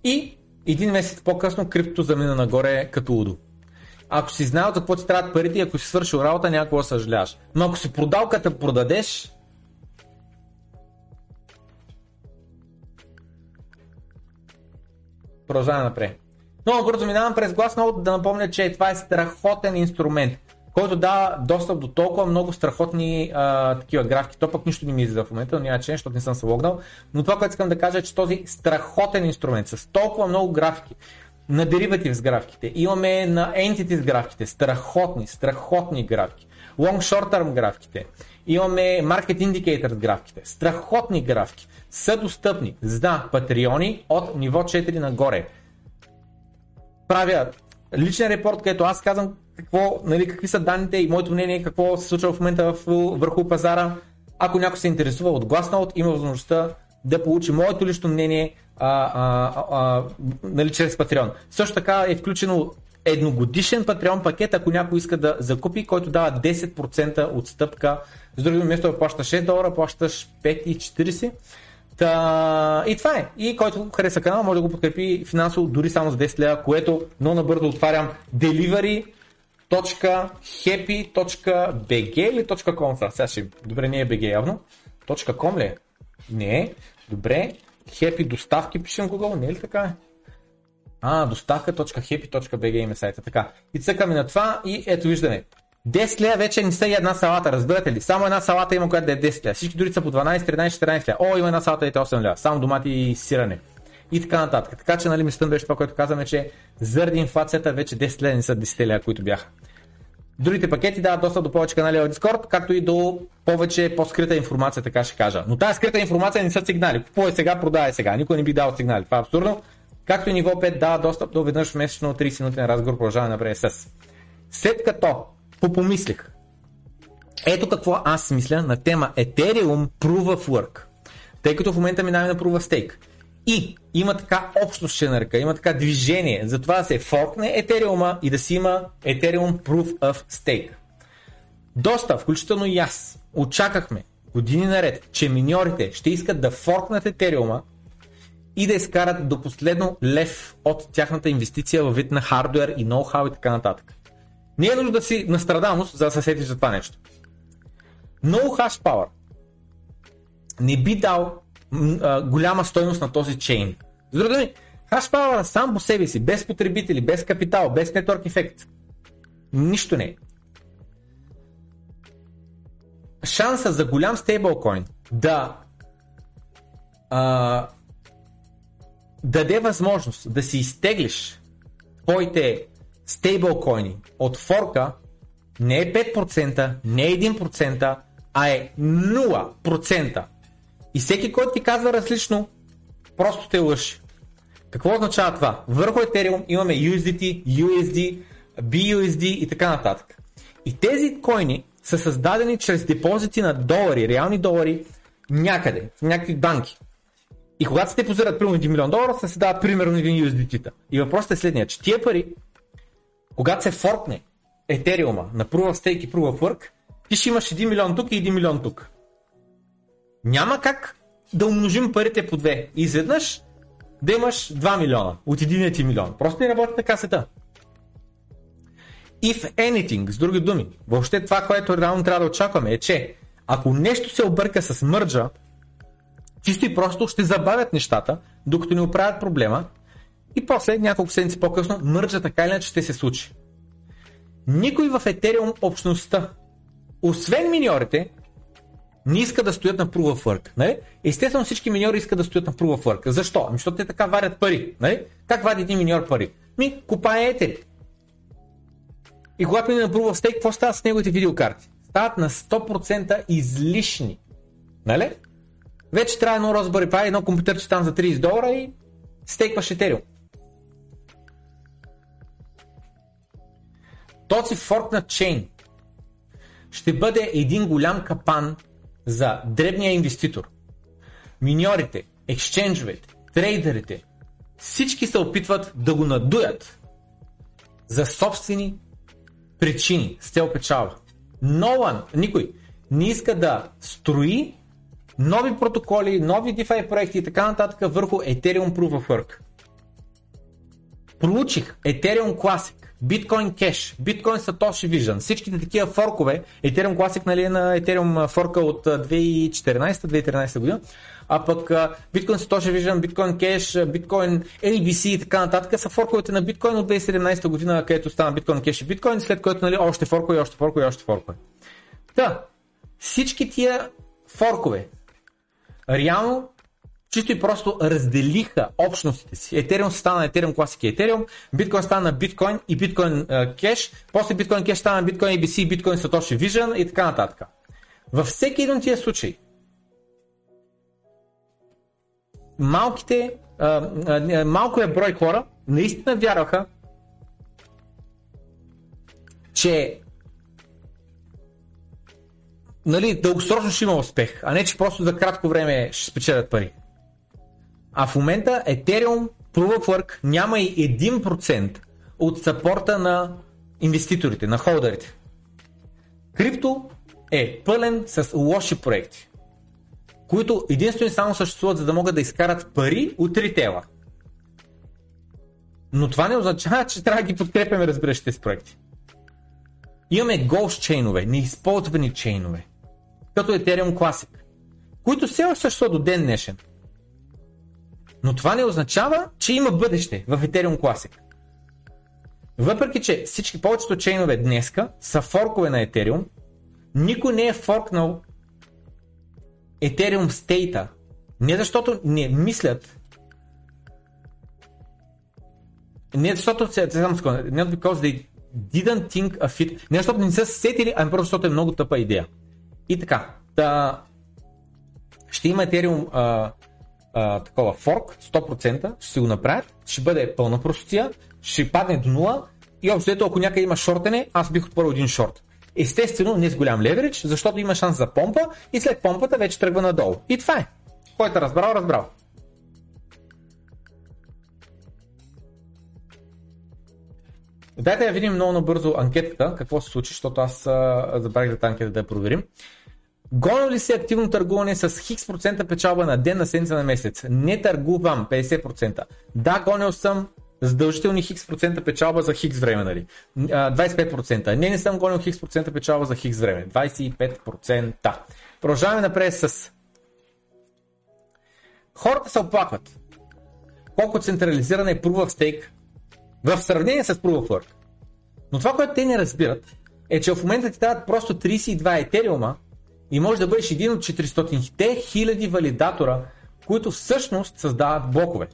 И един месец по-късно криптото замина нагоре като удо. Ако си знаел за какво ти трябват парите, ако си свършил работа, някога съжаляваш. Но ако си продал като продадеш, продължаваме напред. Много бързо минавам през глас, много да напомня, че това е страхотен инструмент, който дава достъп до толкова много страхотни а, такива графики. То пък нищо не ми излиза в момента, но няма че, защото не съм се логнал. Но това, което искам да кажа, е, че този страхотен инструмент с толкова много графики, на дериватив с графиките, имаме на entity с графиките, страхотни, страхотни графики, long-short-term графиките, имаме market indicator с графиките, страхотни графики, са достъпни за патреони от ниво четири нагоре. Правя личен репорт, където аз казвам какво, нали, какви са данните и моето мнение, какво се случва в момента в, върху пазара. Ако някой се интересува от Glassnode, има възможността да получи моето лично мнение а, а, а, нали, чрез Patreon. Също така е включено едногодишен Patreon пакет, ако някой иска да закупи, който дава десет процента отстъпка. С други место плащаш шест долара, плащаш пет и четиридесет. Та... И това е. И който хареса канала, може да го подкрепи финансово дори само за десет лева, което много набързо отварям delivery точка happy точка би джи или .com. Сега ще... Добре, не е би джи явно. .com ли е? Не е. Добре. Happy доставки пишем Google, не е ли така? А, доставка точка happy точка би джи има сайта. Така. И цъкаме на това и ето виждаме. десет лева вече не са и една салата, разбирате ли? Само една салата има, която да е десет лева. Всички дори са по дванадесет, тринадесет, четиринадесет лева. О, има една салата, ете осем лева. Само домати и сиране. и така нататък. Така че, нали, мислям беше това, което казваме, че заради инфлацията вече десет лева са десет лева, които бяха. Другите пакети дават достъп до повече канали в Discord, както и до повече по-скрита информация, така ще кажа. Но тази скрита информация не са сигнали. Купувай сега, продай сега. Никой не би дал сигнали. Това е абсурдно. Както и ниво пет дава достъп до веднъж месечно трийсет минутен разговор, продължаване на време с. След като попомислих, ето какво аз мисля на тема Ethereum Proof of Work, тъй като в момента минаваме на Proof of Stake. И има така общност, ще нарека, има така движение за това да се форкне Ethereum и да си има Ethereum Proof of Stake. Доста, включително и аз, очакахме години наред, че миньорите ще искат да форкнат Ethereum и да изкарат до последно лев от тяхната инвестиция във вид на хардуер и ноу-хау и така нататък. Не е нужда да си настрадамост, за да се сетиш за това нещо. No hash power не би дал а, голяма стойност на този чейн. С други думи, hash power сам по себе си, без потребители, без капитал, без network ефект, нищо не е. Шанса за голям стейблкоин да а, даде възможност да си изтеглиш твоите стейблкоини от форка не е пет процента, не е един процент, а е нула процента. И всеки, който ти казва различно, просто те лъжи. Какво означава това? Върху Ethereum имаме U S D T, U S D, B U S D и така нататък. И тези койни са създадени чрез депозити на долари, реални долари, някъде, в някакви банки. И когато се депозират примерно един милион долара, се дава примерно един U S D T-та. И въпросът е следният, че тия пари, когато се форкне Ethereum-а на Proof of Stake и Proof of Work, ти ще имаш един милион тук и един милион тук. Няма как да умножим парите по две. И изведнъж да имаш два милиона от един милион. Просто не работи така света. If anything, с други думи, въобще това, което реално трябва да очакваме е, че ако нещо се обърка с мърджа, чисто и просто ще забавят нещата, докато не оправят проблема и после, няколко седмици по-късно, мърджа така или иначе ще се случи. Никой в Ethereum общността, освен миньорите, не иска да стоят на Proof of Work. Нали? Естествено всички миньори искат да стоят на Proof of Work. Защо? Защото те така варят пари. Нали? Как вади един миньор пари? Ми, купае етери. И когато мине на Proof of Stake, какво стават с неговите видеокарти? Стават на сто процента излишни. Нали? Вече трябва едно Raspberry Pi, едно компютърче там за трийсет долара и стейкваш Ethereum. Този форк на чейн ще бъде един голям капан за дребния инвеститор. Миньорите, ексченджовете, трейдерите, всички се опитват да го надуят за собствени причини с цел печалба. No one, никой не иска да строи нови протоколи, нови DeFi проекти и така нататък върху Ethereum Proof of Work. Получих Ethereum Classic, Bitcoin Cash, Bitcoin Satoshi Vision, всичките такива форкове, Ethereum Classic, нали, на Ethereum форка от две хиляди и четиринайсета-две хиляди и тринайсета година, а пък Bitcoin Satoshi Vision, Bitcoin Cash, Bitcoin A B C и така нататък са форковете на Bitcoin от две хиляди и седемнайсета година, където стана Bitcoin Cash и Bitcoin, след което, нали, още форкове, още форкове, още форкове. Та, всички тия форкове реално чисто и просто разделиха общностите си. Ethereum стана на Ethereum Classic и Ethereum, Bitcoin стана на Bitcoin и Bitcoin uh, Cash, после Bitcoin Cash стана на Bitcoin A B C, Bitcoin Satoshi Vision и така нататък. Във всеки един от тия случаи малките, uh, uh, малко е брой хора наистина вярваха, че, нали, дългосрочно ще има успех, а не че просто за кратко време ще спечелят пари. А в момента Ethereum Proof of Work няма и един процент от сапорта на инвеститорите, на холдерите. Крипто е пълен с лоши проекти, които единствено само съществуват, за да могат да изкарат пари от ритейла. Но това не означава, че трябва да ги подкрепяме, разбираш, тези проекти. Имаме ghost чейнове, неизползвани чейнове, като Ethereum Classic, които все още съществуват до ден днешен. Но това не означава, че има бъдеще в Ethereum Classic. Въпреки че всички повечето чейнове днеска са форкове на Ethereum, никой не е форкнал Ethereum State-а. Не защото не мислят, Не защото съм склонен, not because they didn't think a fit, не защото не са сетили, ами просто защото е много тъпа идея. И така, да, ще има Ethereum а, а, такова форк, сто процента ще си го направят, ще бъде пълна простотия, ще падне до нула и общо, ако някъде има шортене, аз бих отворил един шорт. Естествено, не с голям леверидж, защото има шанс за помпа и след помпата вече тръгва надолу. И това е. Който разбрал, разбрал. Дайте да видим много набързо анкетата, какво се случи, защото аз забравих за анкета да я проверим. Гонил ли си активно търгуване с хикс процента печалба на ден, на седмица, на месец? Не търгувам, петдесет процента. Да, гонил съм задължителни хикс процента печалба за хикс време, нали? двайсет и пет процента. Не, не съм гонил хикс процента печалба за хикс време. двайсет и пет процента. Продължаваме напред с... Хората се оплакват. Колко централизирана е Proof of Stake в сравнение с Proof of Work. Но това, което те не разбират, е, че в момента ти дават просто трийсет и два етериума и може да бъдеш един от четиристотин хиляди валидатора, които всъщност създават блокове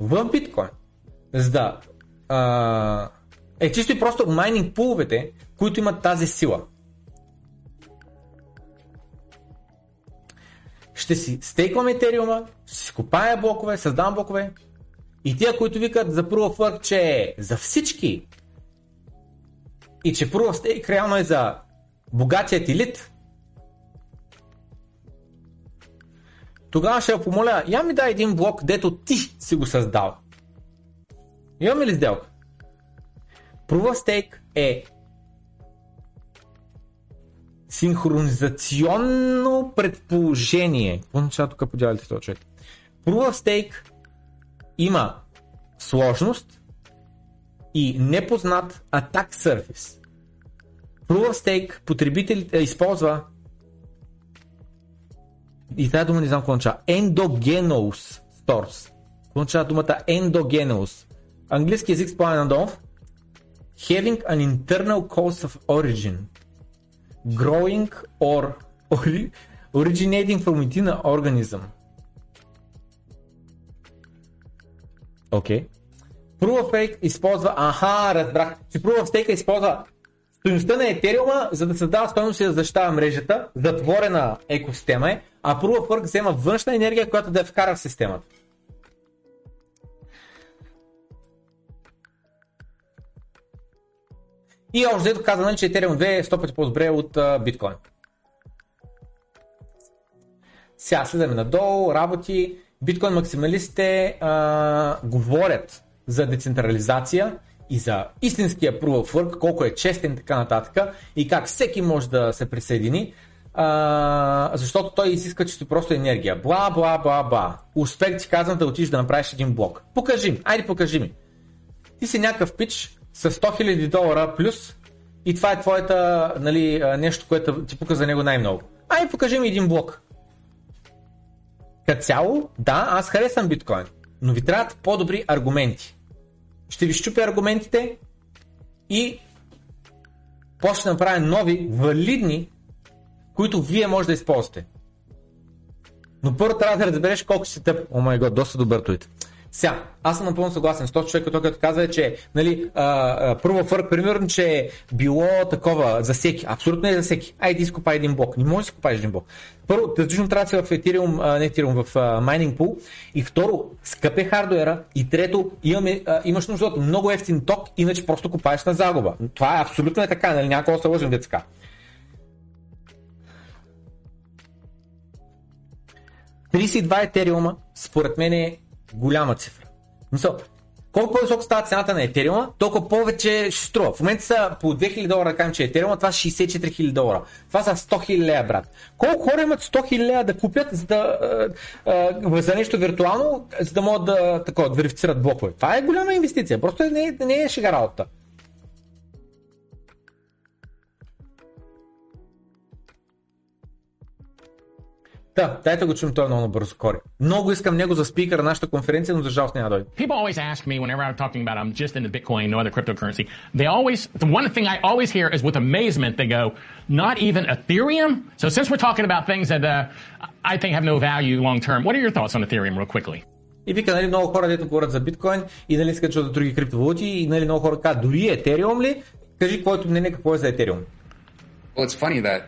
в биткоин. За да а, е чисто и просто майнинг пуловете, които имат тази сила. Ще си стейквам етериума, ще си купая блокове, създавам блокове. И тия, които викат за Proof of Work, че е за всички и че Proof of Stake реално е за богатият елит, тогава ще я помоля, я ми дай един блок, дето ти си го създал. Имаме ли сделка? Proof of Stake е синхронизационно предположение. Какво означава тук подявалите този човек? Proof of Stake има сложност и непознат attack surface. Proof of Stake потребителите използва, и тази дума не знам какво означава, endogenous stores. Какво означава думата endogenous? Английски език спомена надолу. Having an internal cause of origin. Growing or originating from within an organism. Окей. Okay. Proof of Stake използва... Аха, разбрах. Proof of Stake използва стойността на етериума, за да създава стойност и да защитава мрежата. Затворена екосистема е. А Proof of Work взема външна енергия, която да я вкара в системата. И още дето казано, че Ethereum две е сто пъти по-добре от биткоин. Сега следаме надолу, работи. Биткоин максималистите а, говорят за децентрализация и за истинския Proof of Work, колко е честен и така нататък и как всеки може да се присъедини, а, защото той изиска чисто просто енергия. Бла, бла, бла, бла. Успех ти казвам да отидеш да направиш един блок. Покажи ми, айде покажи ми. Ти си някакъв пич с сто хиляди долара плюс и това е твоята, нали, нещо, което ти пука за него най-много. Айде покажи ми един блок. Като цяло, да, аз харесвам биткоин, но ви трябват по-добри аргументи. Ще ви щупя аргументите и почне да направя нови, валидни, които вие може да използвате. Но първо трябва да разбереш колко си тъп. О май гот, доста добър твит. Сега, аз съм напълно съгласен с този човек, който като казва, че нали, Proof of Work, примерно, че е било такова за всеки. Абсолютно не за всеки. Айде изкопай един блок. Не може да изкопаеш един блок. Първо, различно трябва да си в Ethereum, не Ethereum, в Mining Pool. И второ, скъп е хардуера. И трето, имаме, а, имаш нужда от много ефтин ток, иначе просто копаеш на загуба. Това е абсолютно е така, нали, някакво се лъжим деца. трийсет и два етериума, според мен е голяма цифра. Мисъл, колко по-високо става цената на етериума, толкова повече ще струва. В момента са по две хиляди долара, да кажем, че етериума, това са шейсет и четири хиляди долара. Това са сто хиляди лева, брат. Колко хора имат сто хиляди лева да купят за, да, а, а, за нещо виртуално, за да могат да, такова, да верифицират блокове? Това е голяма инвестиция, просто не, не е шега работа. Да, дайте го чуем, той е много бързо, Кори. Много искам него за спикър на нашата конференция, но за жалост няма да дойде. People always ask me whenever I'm talking about I'm just into Bitcoin, no other cryptocurrency. They always, the one thing I always hear is with amazement they go, not even Ethereum. So since we're talking about things that uh, I think have no value long term, what are your thoughts on Ethereum real quickly? И вика, нали, много хора дето говорят за биткоин и нали искат от други криптовалути и нали много хора казват, дори етериум ли? Кажи твоето мнение какво е за етериум. Well, it's funny that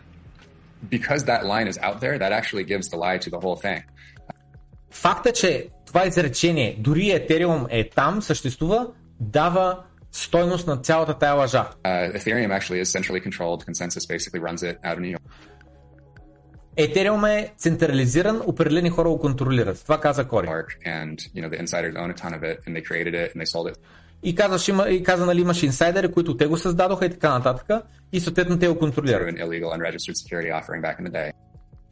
because that line is out there, that actually gives the lie to the whole thing. Факта, че това изречение, дори етериум е там, съществува, дава стойност на цялата тая лъжа. Uh, Ethereum actually is centrally controlled. Consensus basically runs it out of New York. Етериум е централизиран, определени хора го контролират. Това каза Кори. And, you know, the insiders own a ton of it, and they created it, and they sold it. И казваш, има, и каза, нали, имаш инсайдери, които те го създадоха и така нататък, и съответно те го контролират.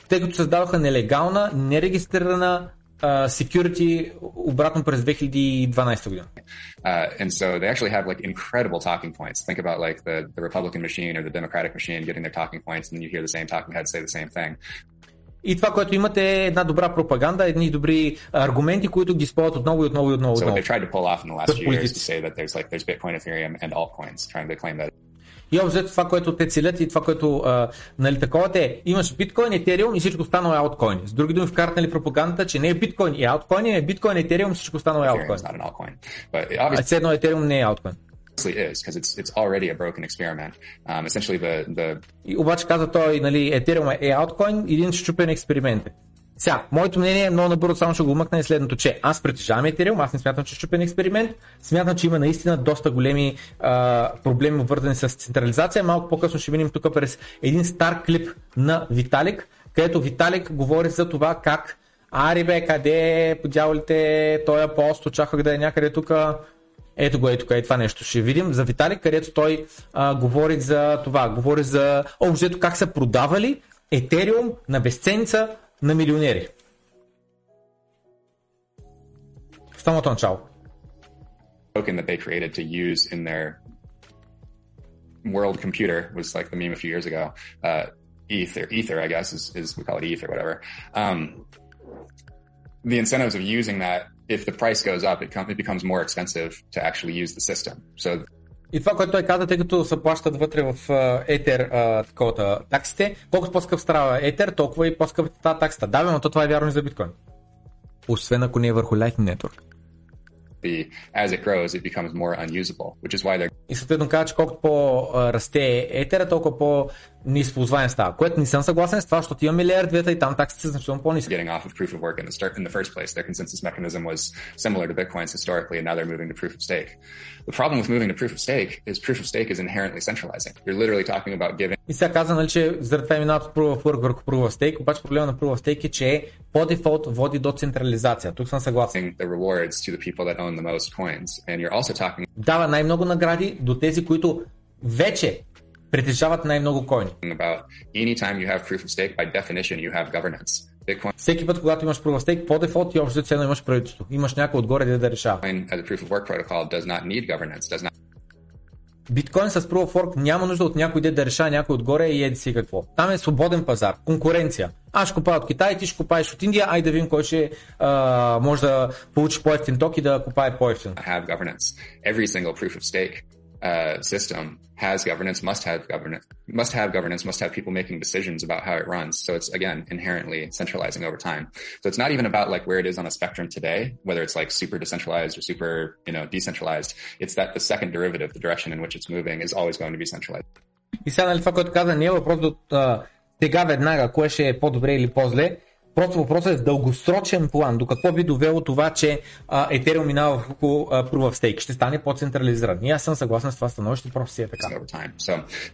Те като създадоха нелегална, нерегистрирана uh, security обратно през две хиляди и дванадесета година. Uh, and so they actually have like incredible talking points. Think about like the, the Republican machine or the Democratic machine getting their talking points and then you hear the same talking head say the same thing. И това, което имате е една добра пропаганда, едни добри аргументи, които ги използват отново и отново и отново. So they tried to pull off in the last few years to say that there's like there's Bitcoin, Ethereum and altcoins trying to claim that. И обзето това, което те целят и това, което а, нали, такова е, имаш биткоин, етериум и всичко останало е ауткоин. С други думи вкарат нали, пропагандата, че не е биткоин и ауткоин, е биткоин, етериум и всичко останало е ауткоин. А все едно етериум не е ауткоин. Is, because it's, it's already a broken experiment. Um, essentially the, the... И обаче каза той, нали, Ethereum е ауткоин, един счупен експеримент. Сега, моето мнение е много набързо, само ще го вмъкна и следното, че аз притежавам Ethereum, аз не смятам, че е счупен експеримент, смятам, че има наистина доста големи а, проблеми, обвързани с централизация. Малко по-късно ще минем тук през един стар клип на Виталик, където Виталик говори за това как ари бе, къде е, подявалите, той е пост, очаквах да е някъде тук. Ето го, ето го, и това нещо ще видим за Виталик, където той а, говори за това, говори за общо как са продавали етериум на безценица на милионери. В самото начало. Token that they created to use in their world computer was like the meme a few years ago. Uh, ether, ether, I guess is, is we call it ether, whatever. Um, the incentives of using that. If the price goes up, it, com- it becomes more expensive to actually use the system. So... И това, което той каза, тъй като се плащат вътре в Етер uh, таксите, колкото по-скъп става Етер, толкова и по-скъп тази таксата. Да, но то това е вярно и за биткоин. Освен ако не е върху Lightning Network. The, as it grows, it becomes more unusable, which is why they're... И съответно казва, че колкото по-расте етера, толкова по-неизползваем става. Което не съм съгласен с това, защото имаме Layer две и там таксите са значително по-ниски. Getting off of proof of work in the, start, in the first place. Their consensus mechanism was similar to Bitcoin's historically, and now they're moving to proof of stake. The problem with moving to proof of stake is proof of stake is inherently centralizing. You're literally talking about giving... И сега каза, нали, че заради това минават от proof of work върху proof of stake, обаче проблема на proof of stake е, че по дефолт води до централизация. Тук съм съгласен. The rewards to the people that own the most coins. And you're also talking... Дава най-много награди до тези, които вече притежават най-много коини. Bitcoin... Всеки път, когато имаш proof of stake, по дефолт и общо цено имаш правителство. Имаш някой отгоре да, да решава. Биткоин not... с proof of work няма нужда от някой де да решава някой отгоре и еди си какво. Там е свободен пазар, конкуренция. Аз ще купая от Китай, ти ще купаеш от Индия, ай да видим кой ще а, може да получи по-ефтин ток и да купае по-ефтин. Uh, system has governance, must have governance, must have governance, must have people making decisions about how it runs. So it's again inherently centralizing over time. So it's not even about like where it is on a spectrum today, whether it's like super decentralized or super, you know, decentralized. It's that the second derivative, the direction in which it's moving, is always going to be centralized. И сега нали това, което каза, не е въпрос от тега веднага, кое ще е по-добре или по-зле. Просто въпросът е в дългосрочен план. До какво би довело това, че Ethereum минава в Proof of Stake? Ще стане по-централизиран. И аз съм съгласен с това становище, просто си е така. So,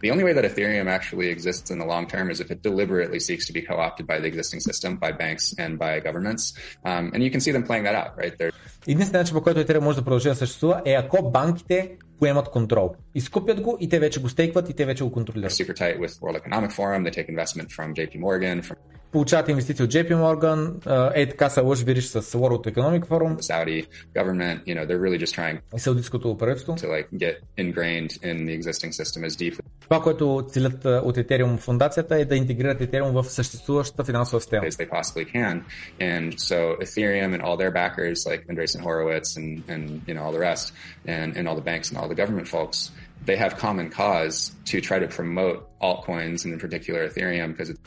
the only way that Ethereum actually exists in the long term is if it deliberately seeks to be co-opted by the existing system, by banks and by governments. Um, and you can see them playing that out, right? They're... Единственият начин, по който Ethereum може да продължи да съществува, е ако банките поемат контрол. Изкупят го и те вече го стейкват и те вече го контролират. From... Получават инвестиции от Джей Пи Morgan, е така са лъж вириш с World Economic Forum. Saudi government, you know, they're really just trying. И саудитското правителство. To like get ingrained in the existing system as deeply. Това, което целят от Ethereum фундацията е да интегрират Ethereum в съществуващата финансова система. As they possibly can. And so Ethereum and all their backers like Andreessen Horowitz and and you know all the rest and and all the banks and all the government folks, they have common cause to try to promote altcoins and in particular Ethereum because it...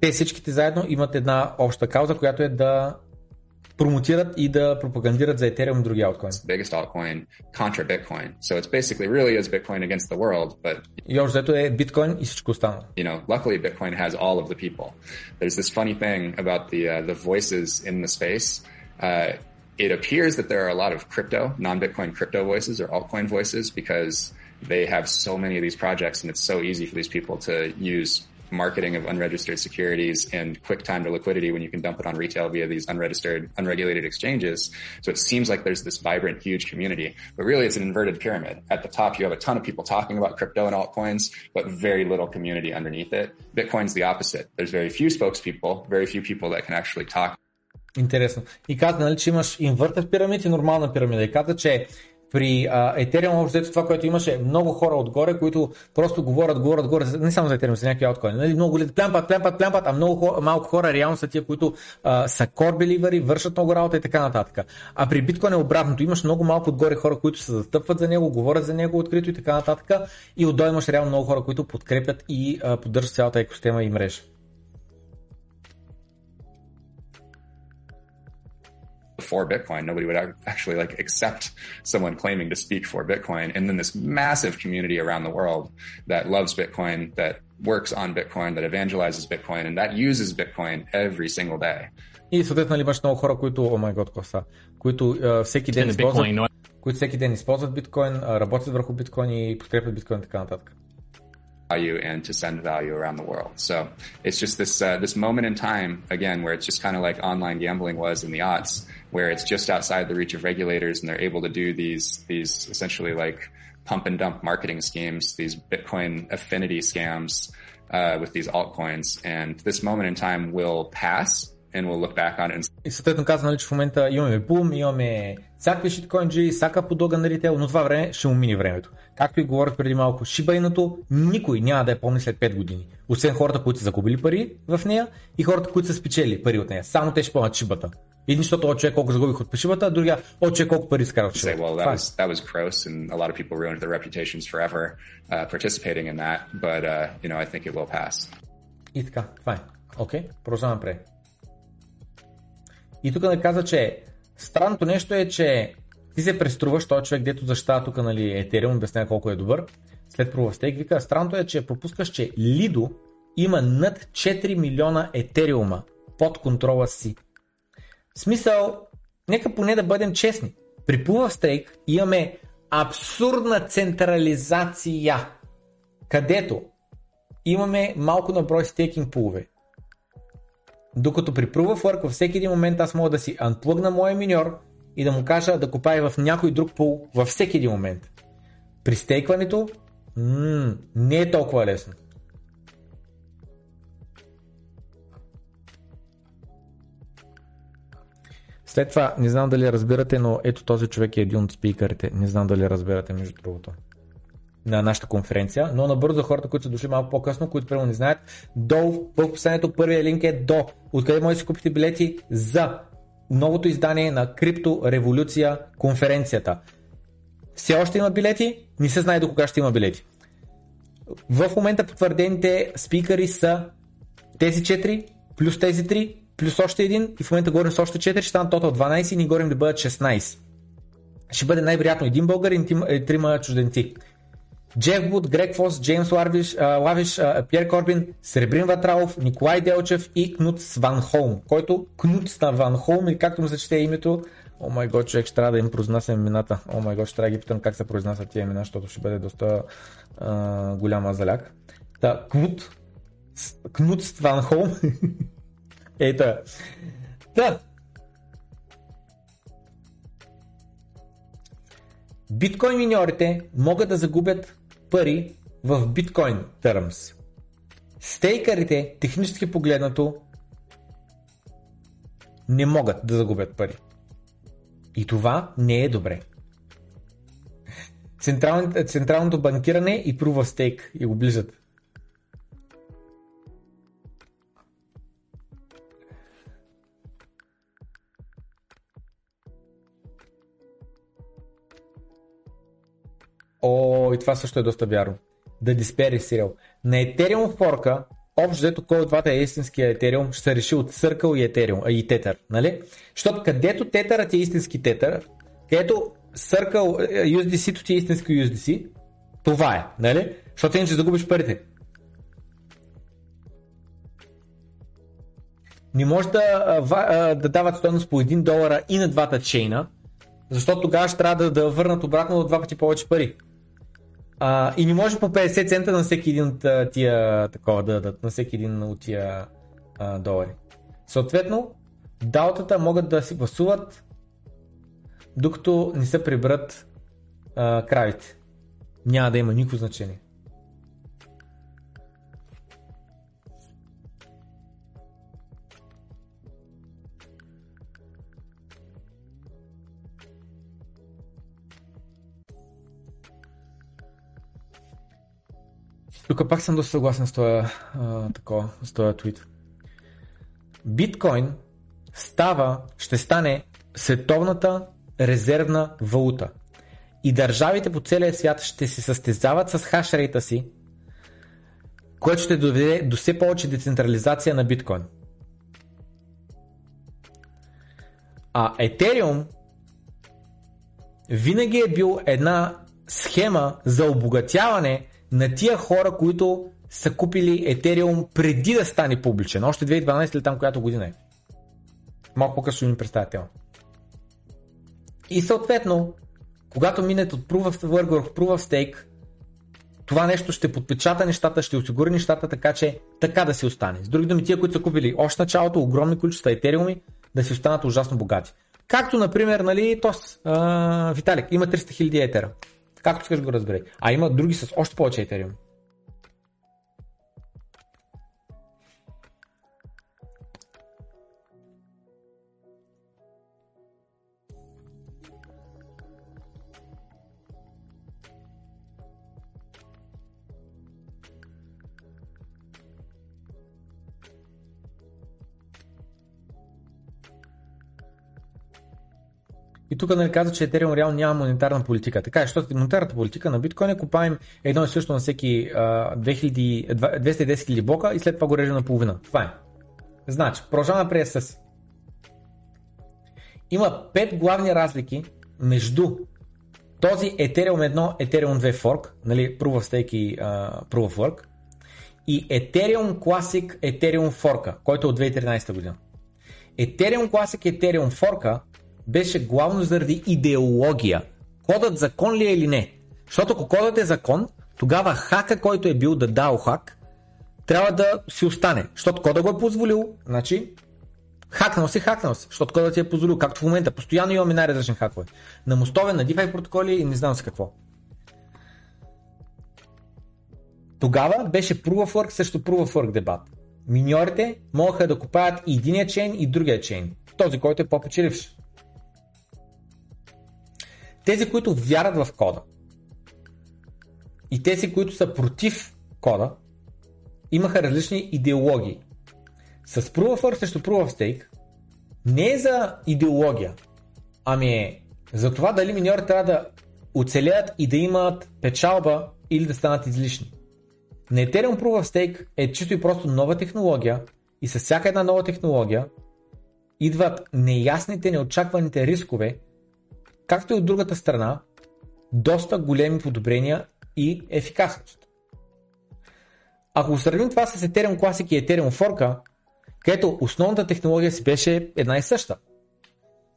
Те всичките заедно имат една обща кауза, която е да промотират и да пропагандират за Ethereum и други altcoin. It's the biggest altcoin contra Bitcoin. So it's basically really is Bitcoin against the world, but и общо взето е биткоин и всичко останало. You know, luckily Bitcoin has all of the people. There's this funny thing about the uh, the voices in the space. Uh, it appears that there are a lot of crypto, non-Bitcoin crypto voices or altcoin voices because they have so many of these projects and it's so easy for these people to use marketing of unregistered securities and quick time to liquidity when you can dump it on retail via these unregistered, unregulated exchanges. So it seems like there's this vibrant, huge community, but really it's an inverted pyramid. At the top, you have a ton of people talking about crypto and altcoins, but very little community underneath it. Bitcoin's the opposite. There's very few spokespeople, very few people that can actually talk. Интересно. И каза, нали, че имаш инвъртът пирамид и нормална пирамида. И каза, че при Ethereum общо това, което имаше много хора отгоре, които просто говорят, говорят, говорят, не само за Ethereum, за някакви алткоини. Нали? Много ли плямпат, плямпат, плямпат, а много хора, малко хора реално са тия, които а, са core delivery, вършат много работа и така нататък. А при биткоин е обратното. Имаш много малко отгоре хора, които се застъпват за него, говорят за него открито и така нататък. И отдолу имаш реално много хора, които подкрепят и а, поддържат цялата екосистема и мрежа. For Bitcoin, nobody would actually like accept someone claiming to speak for Bitcoin. And then this massive community around the world that loves Bitcoin, that works on Bitcoin, that evangelizes Bitcoin, and that uses Bitcoin every single day. И съответно имаш много хора, които, о май гот, коса, които всеки ден използват, които всеки ден използват биткоин, работят върху биткоин и подкрепят биткоин така нататък. Value and to send value around the world. So it's just this uh, this moment in time again where it's just kind of like online gambling was in the aughts, where it's just outside the reach of regulators and they're able to do these these essentially like pump and dump marketing schemes, these Bitcoin affinity scams uh with these altcoins, and this moment in time will pass and we'll look back on it. And... И съответно казвам, нали, че в момента имаме бум, имаме всякакви шиткоинджи, всяка подлога на ритейл, но това време ще му мине времето. Както и говорят преди малко, шибайното никой няма да я помни след пет години. Освен хората, които са загубили пари в нея и хората, които са спечели пари от нея. Само те ще помнят шибата. Един, защото от човек колко загубих от шибата, а другия от човек колко пари скарал от шибата. Well, that was, that was gross and a lot of people ruined their reputations forever uh, participating in that, but uh, you know, I think it will pass. И така, това е. Окей, продължаваме пре. И тук да каза, че странното нещо е, че ти се преструваш, този човек, дето защитава тук, нали, Ethereum, обяснява колко е добър, след пробва стейк, вика, странното е, че пропускаш, че Lido има над четири милиона етериума под контрола си. В смисъл, нека поне да бъдем честни. При пулва стейк имаме абсурдна централизация, където имаме малко на брой стейкинг пулове. Докато при Proof of Work във всеки един момент аз мога да си анплъгна моя миньор и да му кажа да купае в някой друг пул във всеки един момент. При стейкването м- не е толкова лесно. След това, не знам дали разбирате, но ето този човек е един от спикърите. Не знам дали разбирате, между другото, на нашата конференция, но набързо за хората, които са дошли малко по-късно, които прямо не знаят, долу в описанието първия линк е до, откъде може да си купите билети за новото издание на Крипто Революция конференцията. Все още има билети, не се знае до кога ще има билети. В момента потвърдените спикъри са тези четири, плюс тези три, плюс още един и в момента говорим с още четири, ще станат тотал дванайсет и ни говорим да бъдат шестнайсет. Ще бъде най-вероятно един българин и трима чужденци. Джеф Буд, Грег Фос, Джеймс Лавиш, Лавиш, Пьер Корбин, Сребрин Ватралов, Николай Делчев и Кнут Сванхолм, който Кнут Сванхолм или както му зачете името, о май гот, човек, ще трябва да им произнасям имената, о май гот, ще трябва да ги питам как се произнасят тия имена, защото ще бъде доста а, голяма заляк. Та, Кнут, Кнут Сванхолм, ей той. Та, биткоин миньорите могат да загубят пари в биткоин terms. Стейкърите, технически погледнато, не могат да загубят пари. И това не е добре. Централ... Централното банкиране и Proof of Stake и го ближат. О, и това също е доста вярно. The Disparity Serial. На Ethereum форка общо взето кой от двата е истинския етериум, ще се реши от Circle и етериум, и Tether, нали? Защото където Tether-ът е истински Tether, където Circle, ю ес ди си-то ти е истински ю ес ди си, това е, нали? Защото иначе загубиш парите. Не може да, да дават стойност по един долар и на двата чейна, защото тогава ще трябва да, да върнат обратно два пъти повече пари. А, и не може по петдесет цента на всеки един от тия такова да дадат, на всеки един от тия а, долари. Съответно, далтата могат да си гласуват, докато не се прибрат а, кравите. Няма да има никакво значение. Тук пак съм доста съгласен с този, а, такова, с този твит. Биткоин става, ще стане световната резервна валута. И държавите по целия свят ще се състезават с хашрейта си, което ще доведе до все повече децентрализация на биткоин. А етериум винаги е бил една схема за обогатяване на тия хора, които са купили етериум преди да стане публичен. Още две хиляди и дванадесета или там която година е. Малко по-късно ми представител. И съответно, когато минат от Proof of Work върху Proof of Stake, това нещо ще подпечата нещата, ще осигури нещата, така че така да си остане. С други думи, тия, които са купили още началото, огромни количества етериуми, да си останат ужасно богати. Както, например, нали, Тос, а, Виталик, има триста хиляди етера. Както искаш го разбери. А има други с още повече етериум. И тук нали каза, че етериум реално няма монетарна политика. Така е, защото монетарната политика на биткоин е купаем едно и също на всеки а, двеста и десет хиляди блока и след това го режем на половина. Това е. Значи, продължаваме напред с. Има пет главни разлики между този етериум едно, етериум две fork, нали, Proof of Stake и а, Proof of Work, и етериум класик, етериум форка, който е от две хиляди и тринадесета година. Етериум класик, етериум форка беше главно заради идеология. Кодът закон ли е или не? Защото ако кодът е закон, тогава хака, който е бил да дао хак, трябва да си остане. Защото кодът го е позволил, значи хакнал си, хакнал си. Защото кодът ти е позволил, както в момента. Постоянно имаме най-различни хакове. На мостове, на DeFi протоколи и не знам с какво. Тогава беше Proof of Work срещу Proof of Work дебат. Миньорите могаха да купаят и единия чейн и другия чейн. Този, който е по-печеливш. Тези, които вярват в кода и тези, които са против кода, имаха различни идеологии. С Proof of Work срещу Proof of Stake не е за идеология, ами е за това дали миньорите трябва да оцелят и да имат печалба или да станат излишни. На Ethereum Proof of Stake е чисто и просто нова технология и с всяка една нова технология идват неясните, неочакваните рискове, както и от другата страна, доста големи подобрения и ефикасност. Ако сравним това с Ethereum Classic и Ethereum Fork, където основната технология си беше една и съща.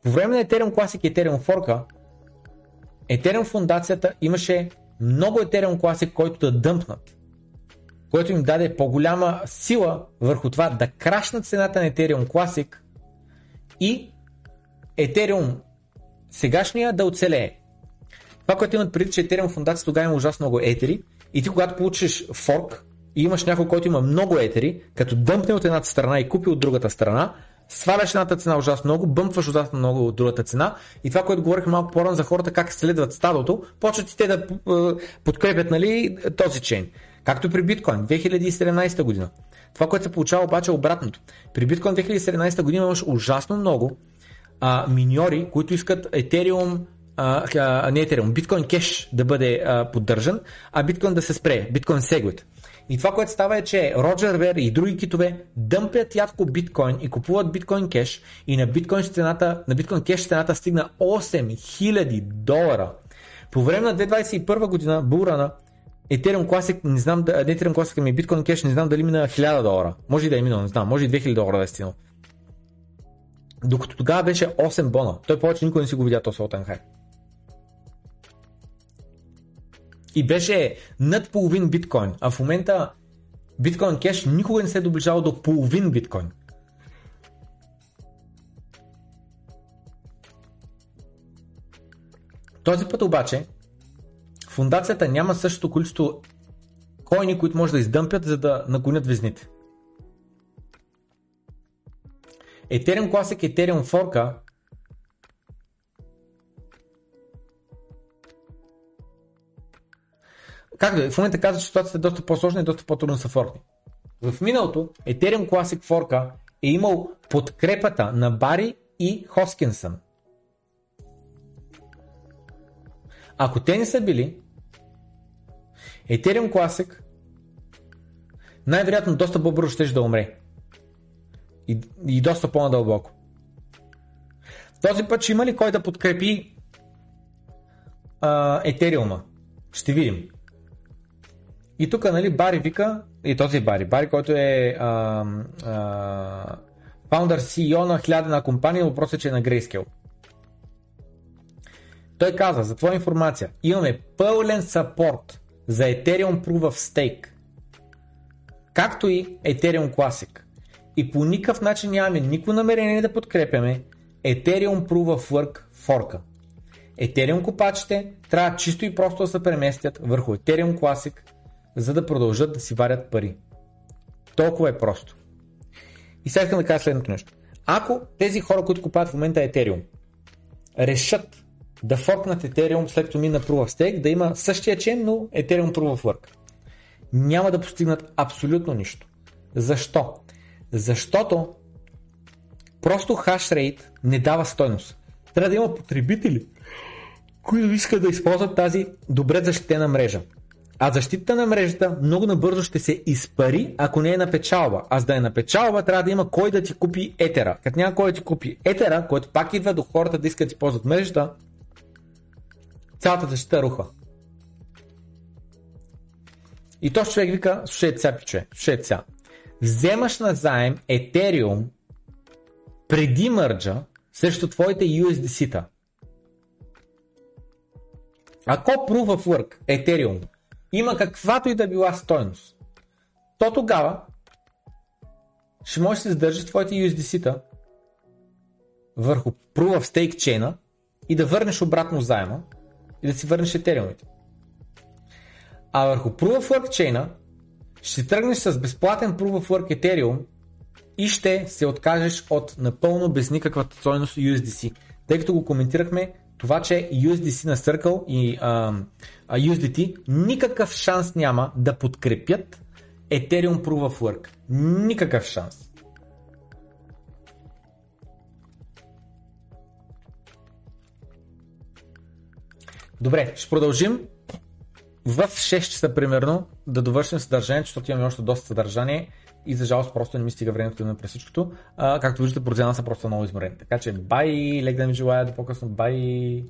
По време на Ethereum Classic и Ethereum Fork, Ethereum фундацията имаше много Ethereum Classic, който да дъмпнат, който им даде по-голяма сила върху това да крашнат цената на Ethereum Classic и Ethereum сегашния да оцелее. Това, което имат преди, че Ethereum фундация тогава има ужасно много етери и ти когато получиш форк и имаш някой, който има много етери, като дъмпне от едната страна и купи от другата страна, сваляш едната цена ужасно много, бъмпваш ужасно много от другата цена и това, което говорих малко по-рано за хората, как следват стадото, почват и те да подкрепят, нали, този чейн. Както при биткоин две хиляди и седемнадесета година. Това, което се получава обаче обратното. При биткоин две хиляди и седемнадесета година имаш ужасно много А, миньори, които искат етериум, а, а, не етериум, биткоин кеш да бъде а, поддържан, а биткоин да се спре, биткоин сегвит. И това, което става е, че Роджер Вер и други китове дъмпят ядко биткоин и купуват биткоин кеш, и на биткоин цената, на биткоин кеш цената стигна осем хиляди долара. По време на две хиляди двадесет и първа година Булрана Ethereum Classic, не знам, да, не Ethereum Classic, ами биткоин кеш, не знам дали мина хиляда долара. Може и да е минал, не знам, може и две хиляди долара да е стигнал. Докато тогава беше осем бона. Той повече никой не си го видя този All-Time High. И беше над половин биткоин, а в момента биткоин кеш никога не се е доближал до половин биткоин. Този път обаче фундацията няма същото количество коини, които може да издъмпят, за да нагонят везните. Ethereum Classic и Ethereum Fork Как да, в момента каза, че ситуацията е доста по-сложна и доста по-трудно са форкни. В миналото Ethereum Classic Fork е имал подкрепата на Бари и Хоскинсън. Ако те не са били, Ethereum Classic най-вероятно доста по-бързо ще да умре. И, и доста по-надълбоко. Този път ще има ли кой да подкрепи а, Етериума? Ще видим. И тук, нали, Бари вика, и този Бари, Бари, който е фаундър Си И О на хилядна компания, въпросът е, че е на Grayscale. Той каза, за твоя информация, имаме пълен сапорт за Ethereum Proof of Stake, както и Ethereum Classic. И по никакъв начин нямаме никакво намерение да подкрепяме Ethereum Proof of Work Fork. Ethereum копачите трябва чисто и просто да се преместят върху Ethereum Classic, за да продължат да си варят пари. Толкова е просто. И сега искам да кажа следното нещо. Ако тези хора, които купуват в момента Ethereum, решат да форкнат Ethereum след като мина Proof of Stake, да има същия чейн, но Ethereum Proof of Work, няма да постигнат абсолютно нищо. Защо? Защото просто хашрейт не дава стойност. Трябва да има потребители, които искат да използват тази добре защитена мрежа. А защитата на мрежата много набързо ще се изпари, ако не е на печалба. А за да е на печалба, трябва да има кой да ти купи етера. Като няма кой да ти купи етера, който пак идва до хората да искат да използват мрежата, цялата защита рухва. И този човек вика, слушай ця, пиче, слушай ця. Вземаш назаем Ethereum преди мърджа срещу твоите Ю Ес Ди Си-та. Ако Proof of Work Ethereum има каквато и да била стойност, то тогава ще можеш да се задържиш твоите Ю Ес Ди Си-та върху Proof of Stake чейна и да върнеш обратно заема и да си върнеш Ethereum-ите. А върху Proof of Work чейна ще тръгнеш с безплатен Proof of Work Ethereum и ще се откажеш от напълно без никаквата стойност Ю Ес Ди Си. Тъй като го коментирахме, това, че Ю Ес Ди Си на Circle и а, Ю Ес Ди Ти никакъв шанс няма да подкрепят Ethereum Proof of Work. Никакъв шанс. Добре, ще продължим в шест часа примерно да довършим съдържанието, защото имаме още доста съдържание и за жалост просто не ми стига времето на през всичкото. А, както виждате, процента са просто много изморени. Така че бай, лек да ми желая, до по-късно, бай!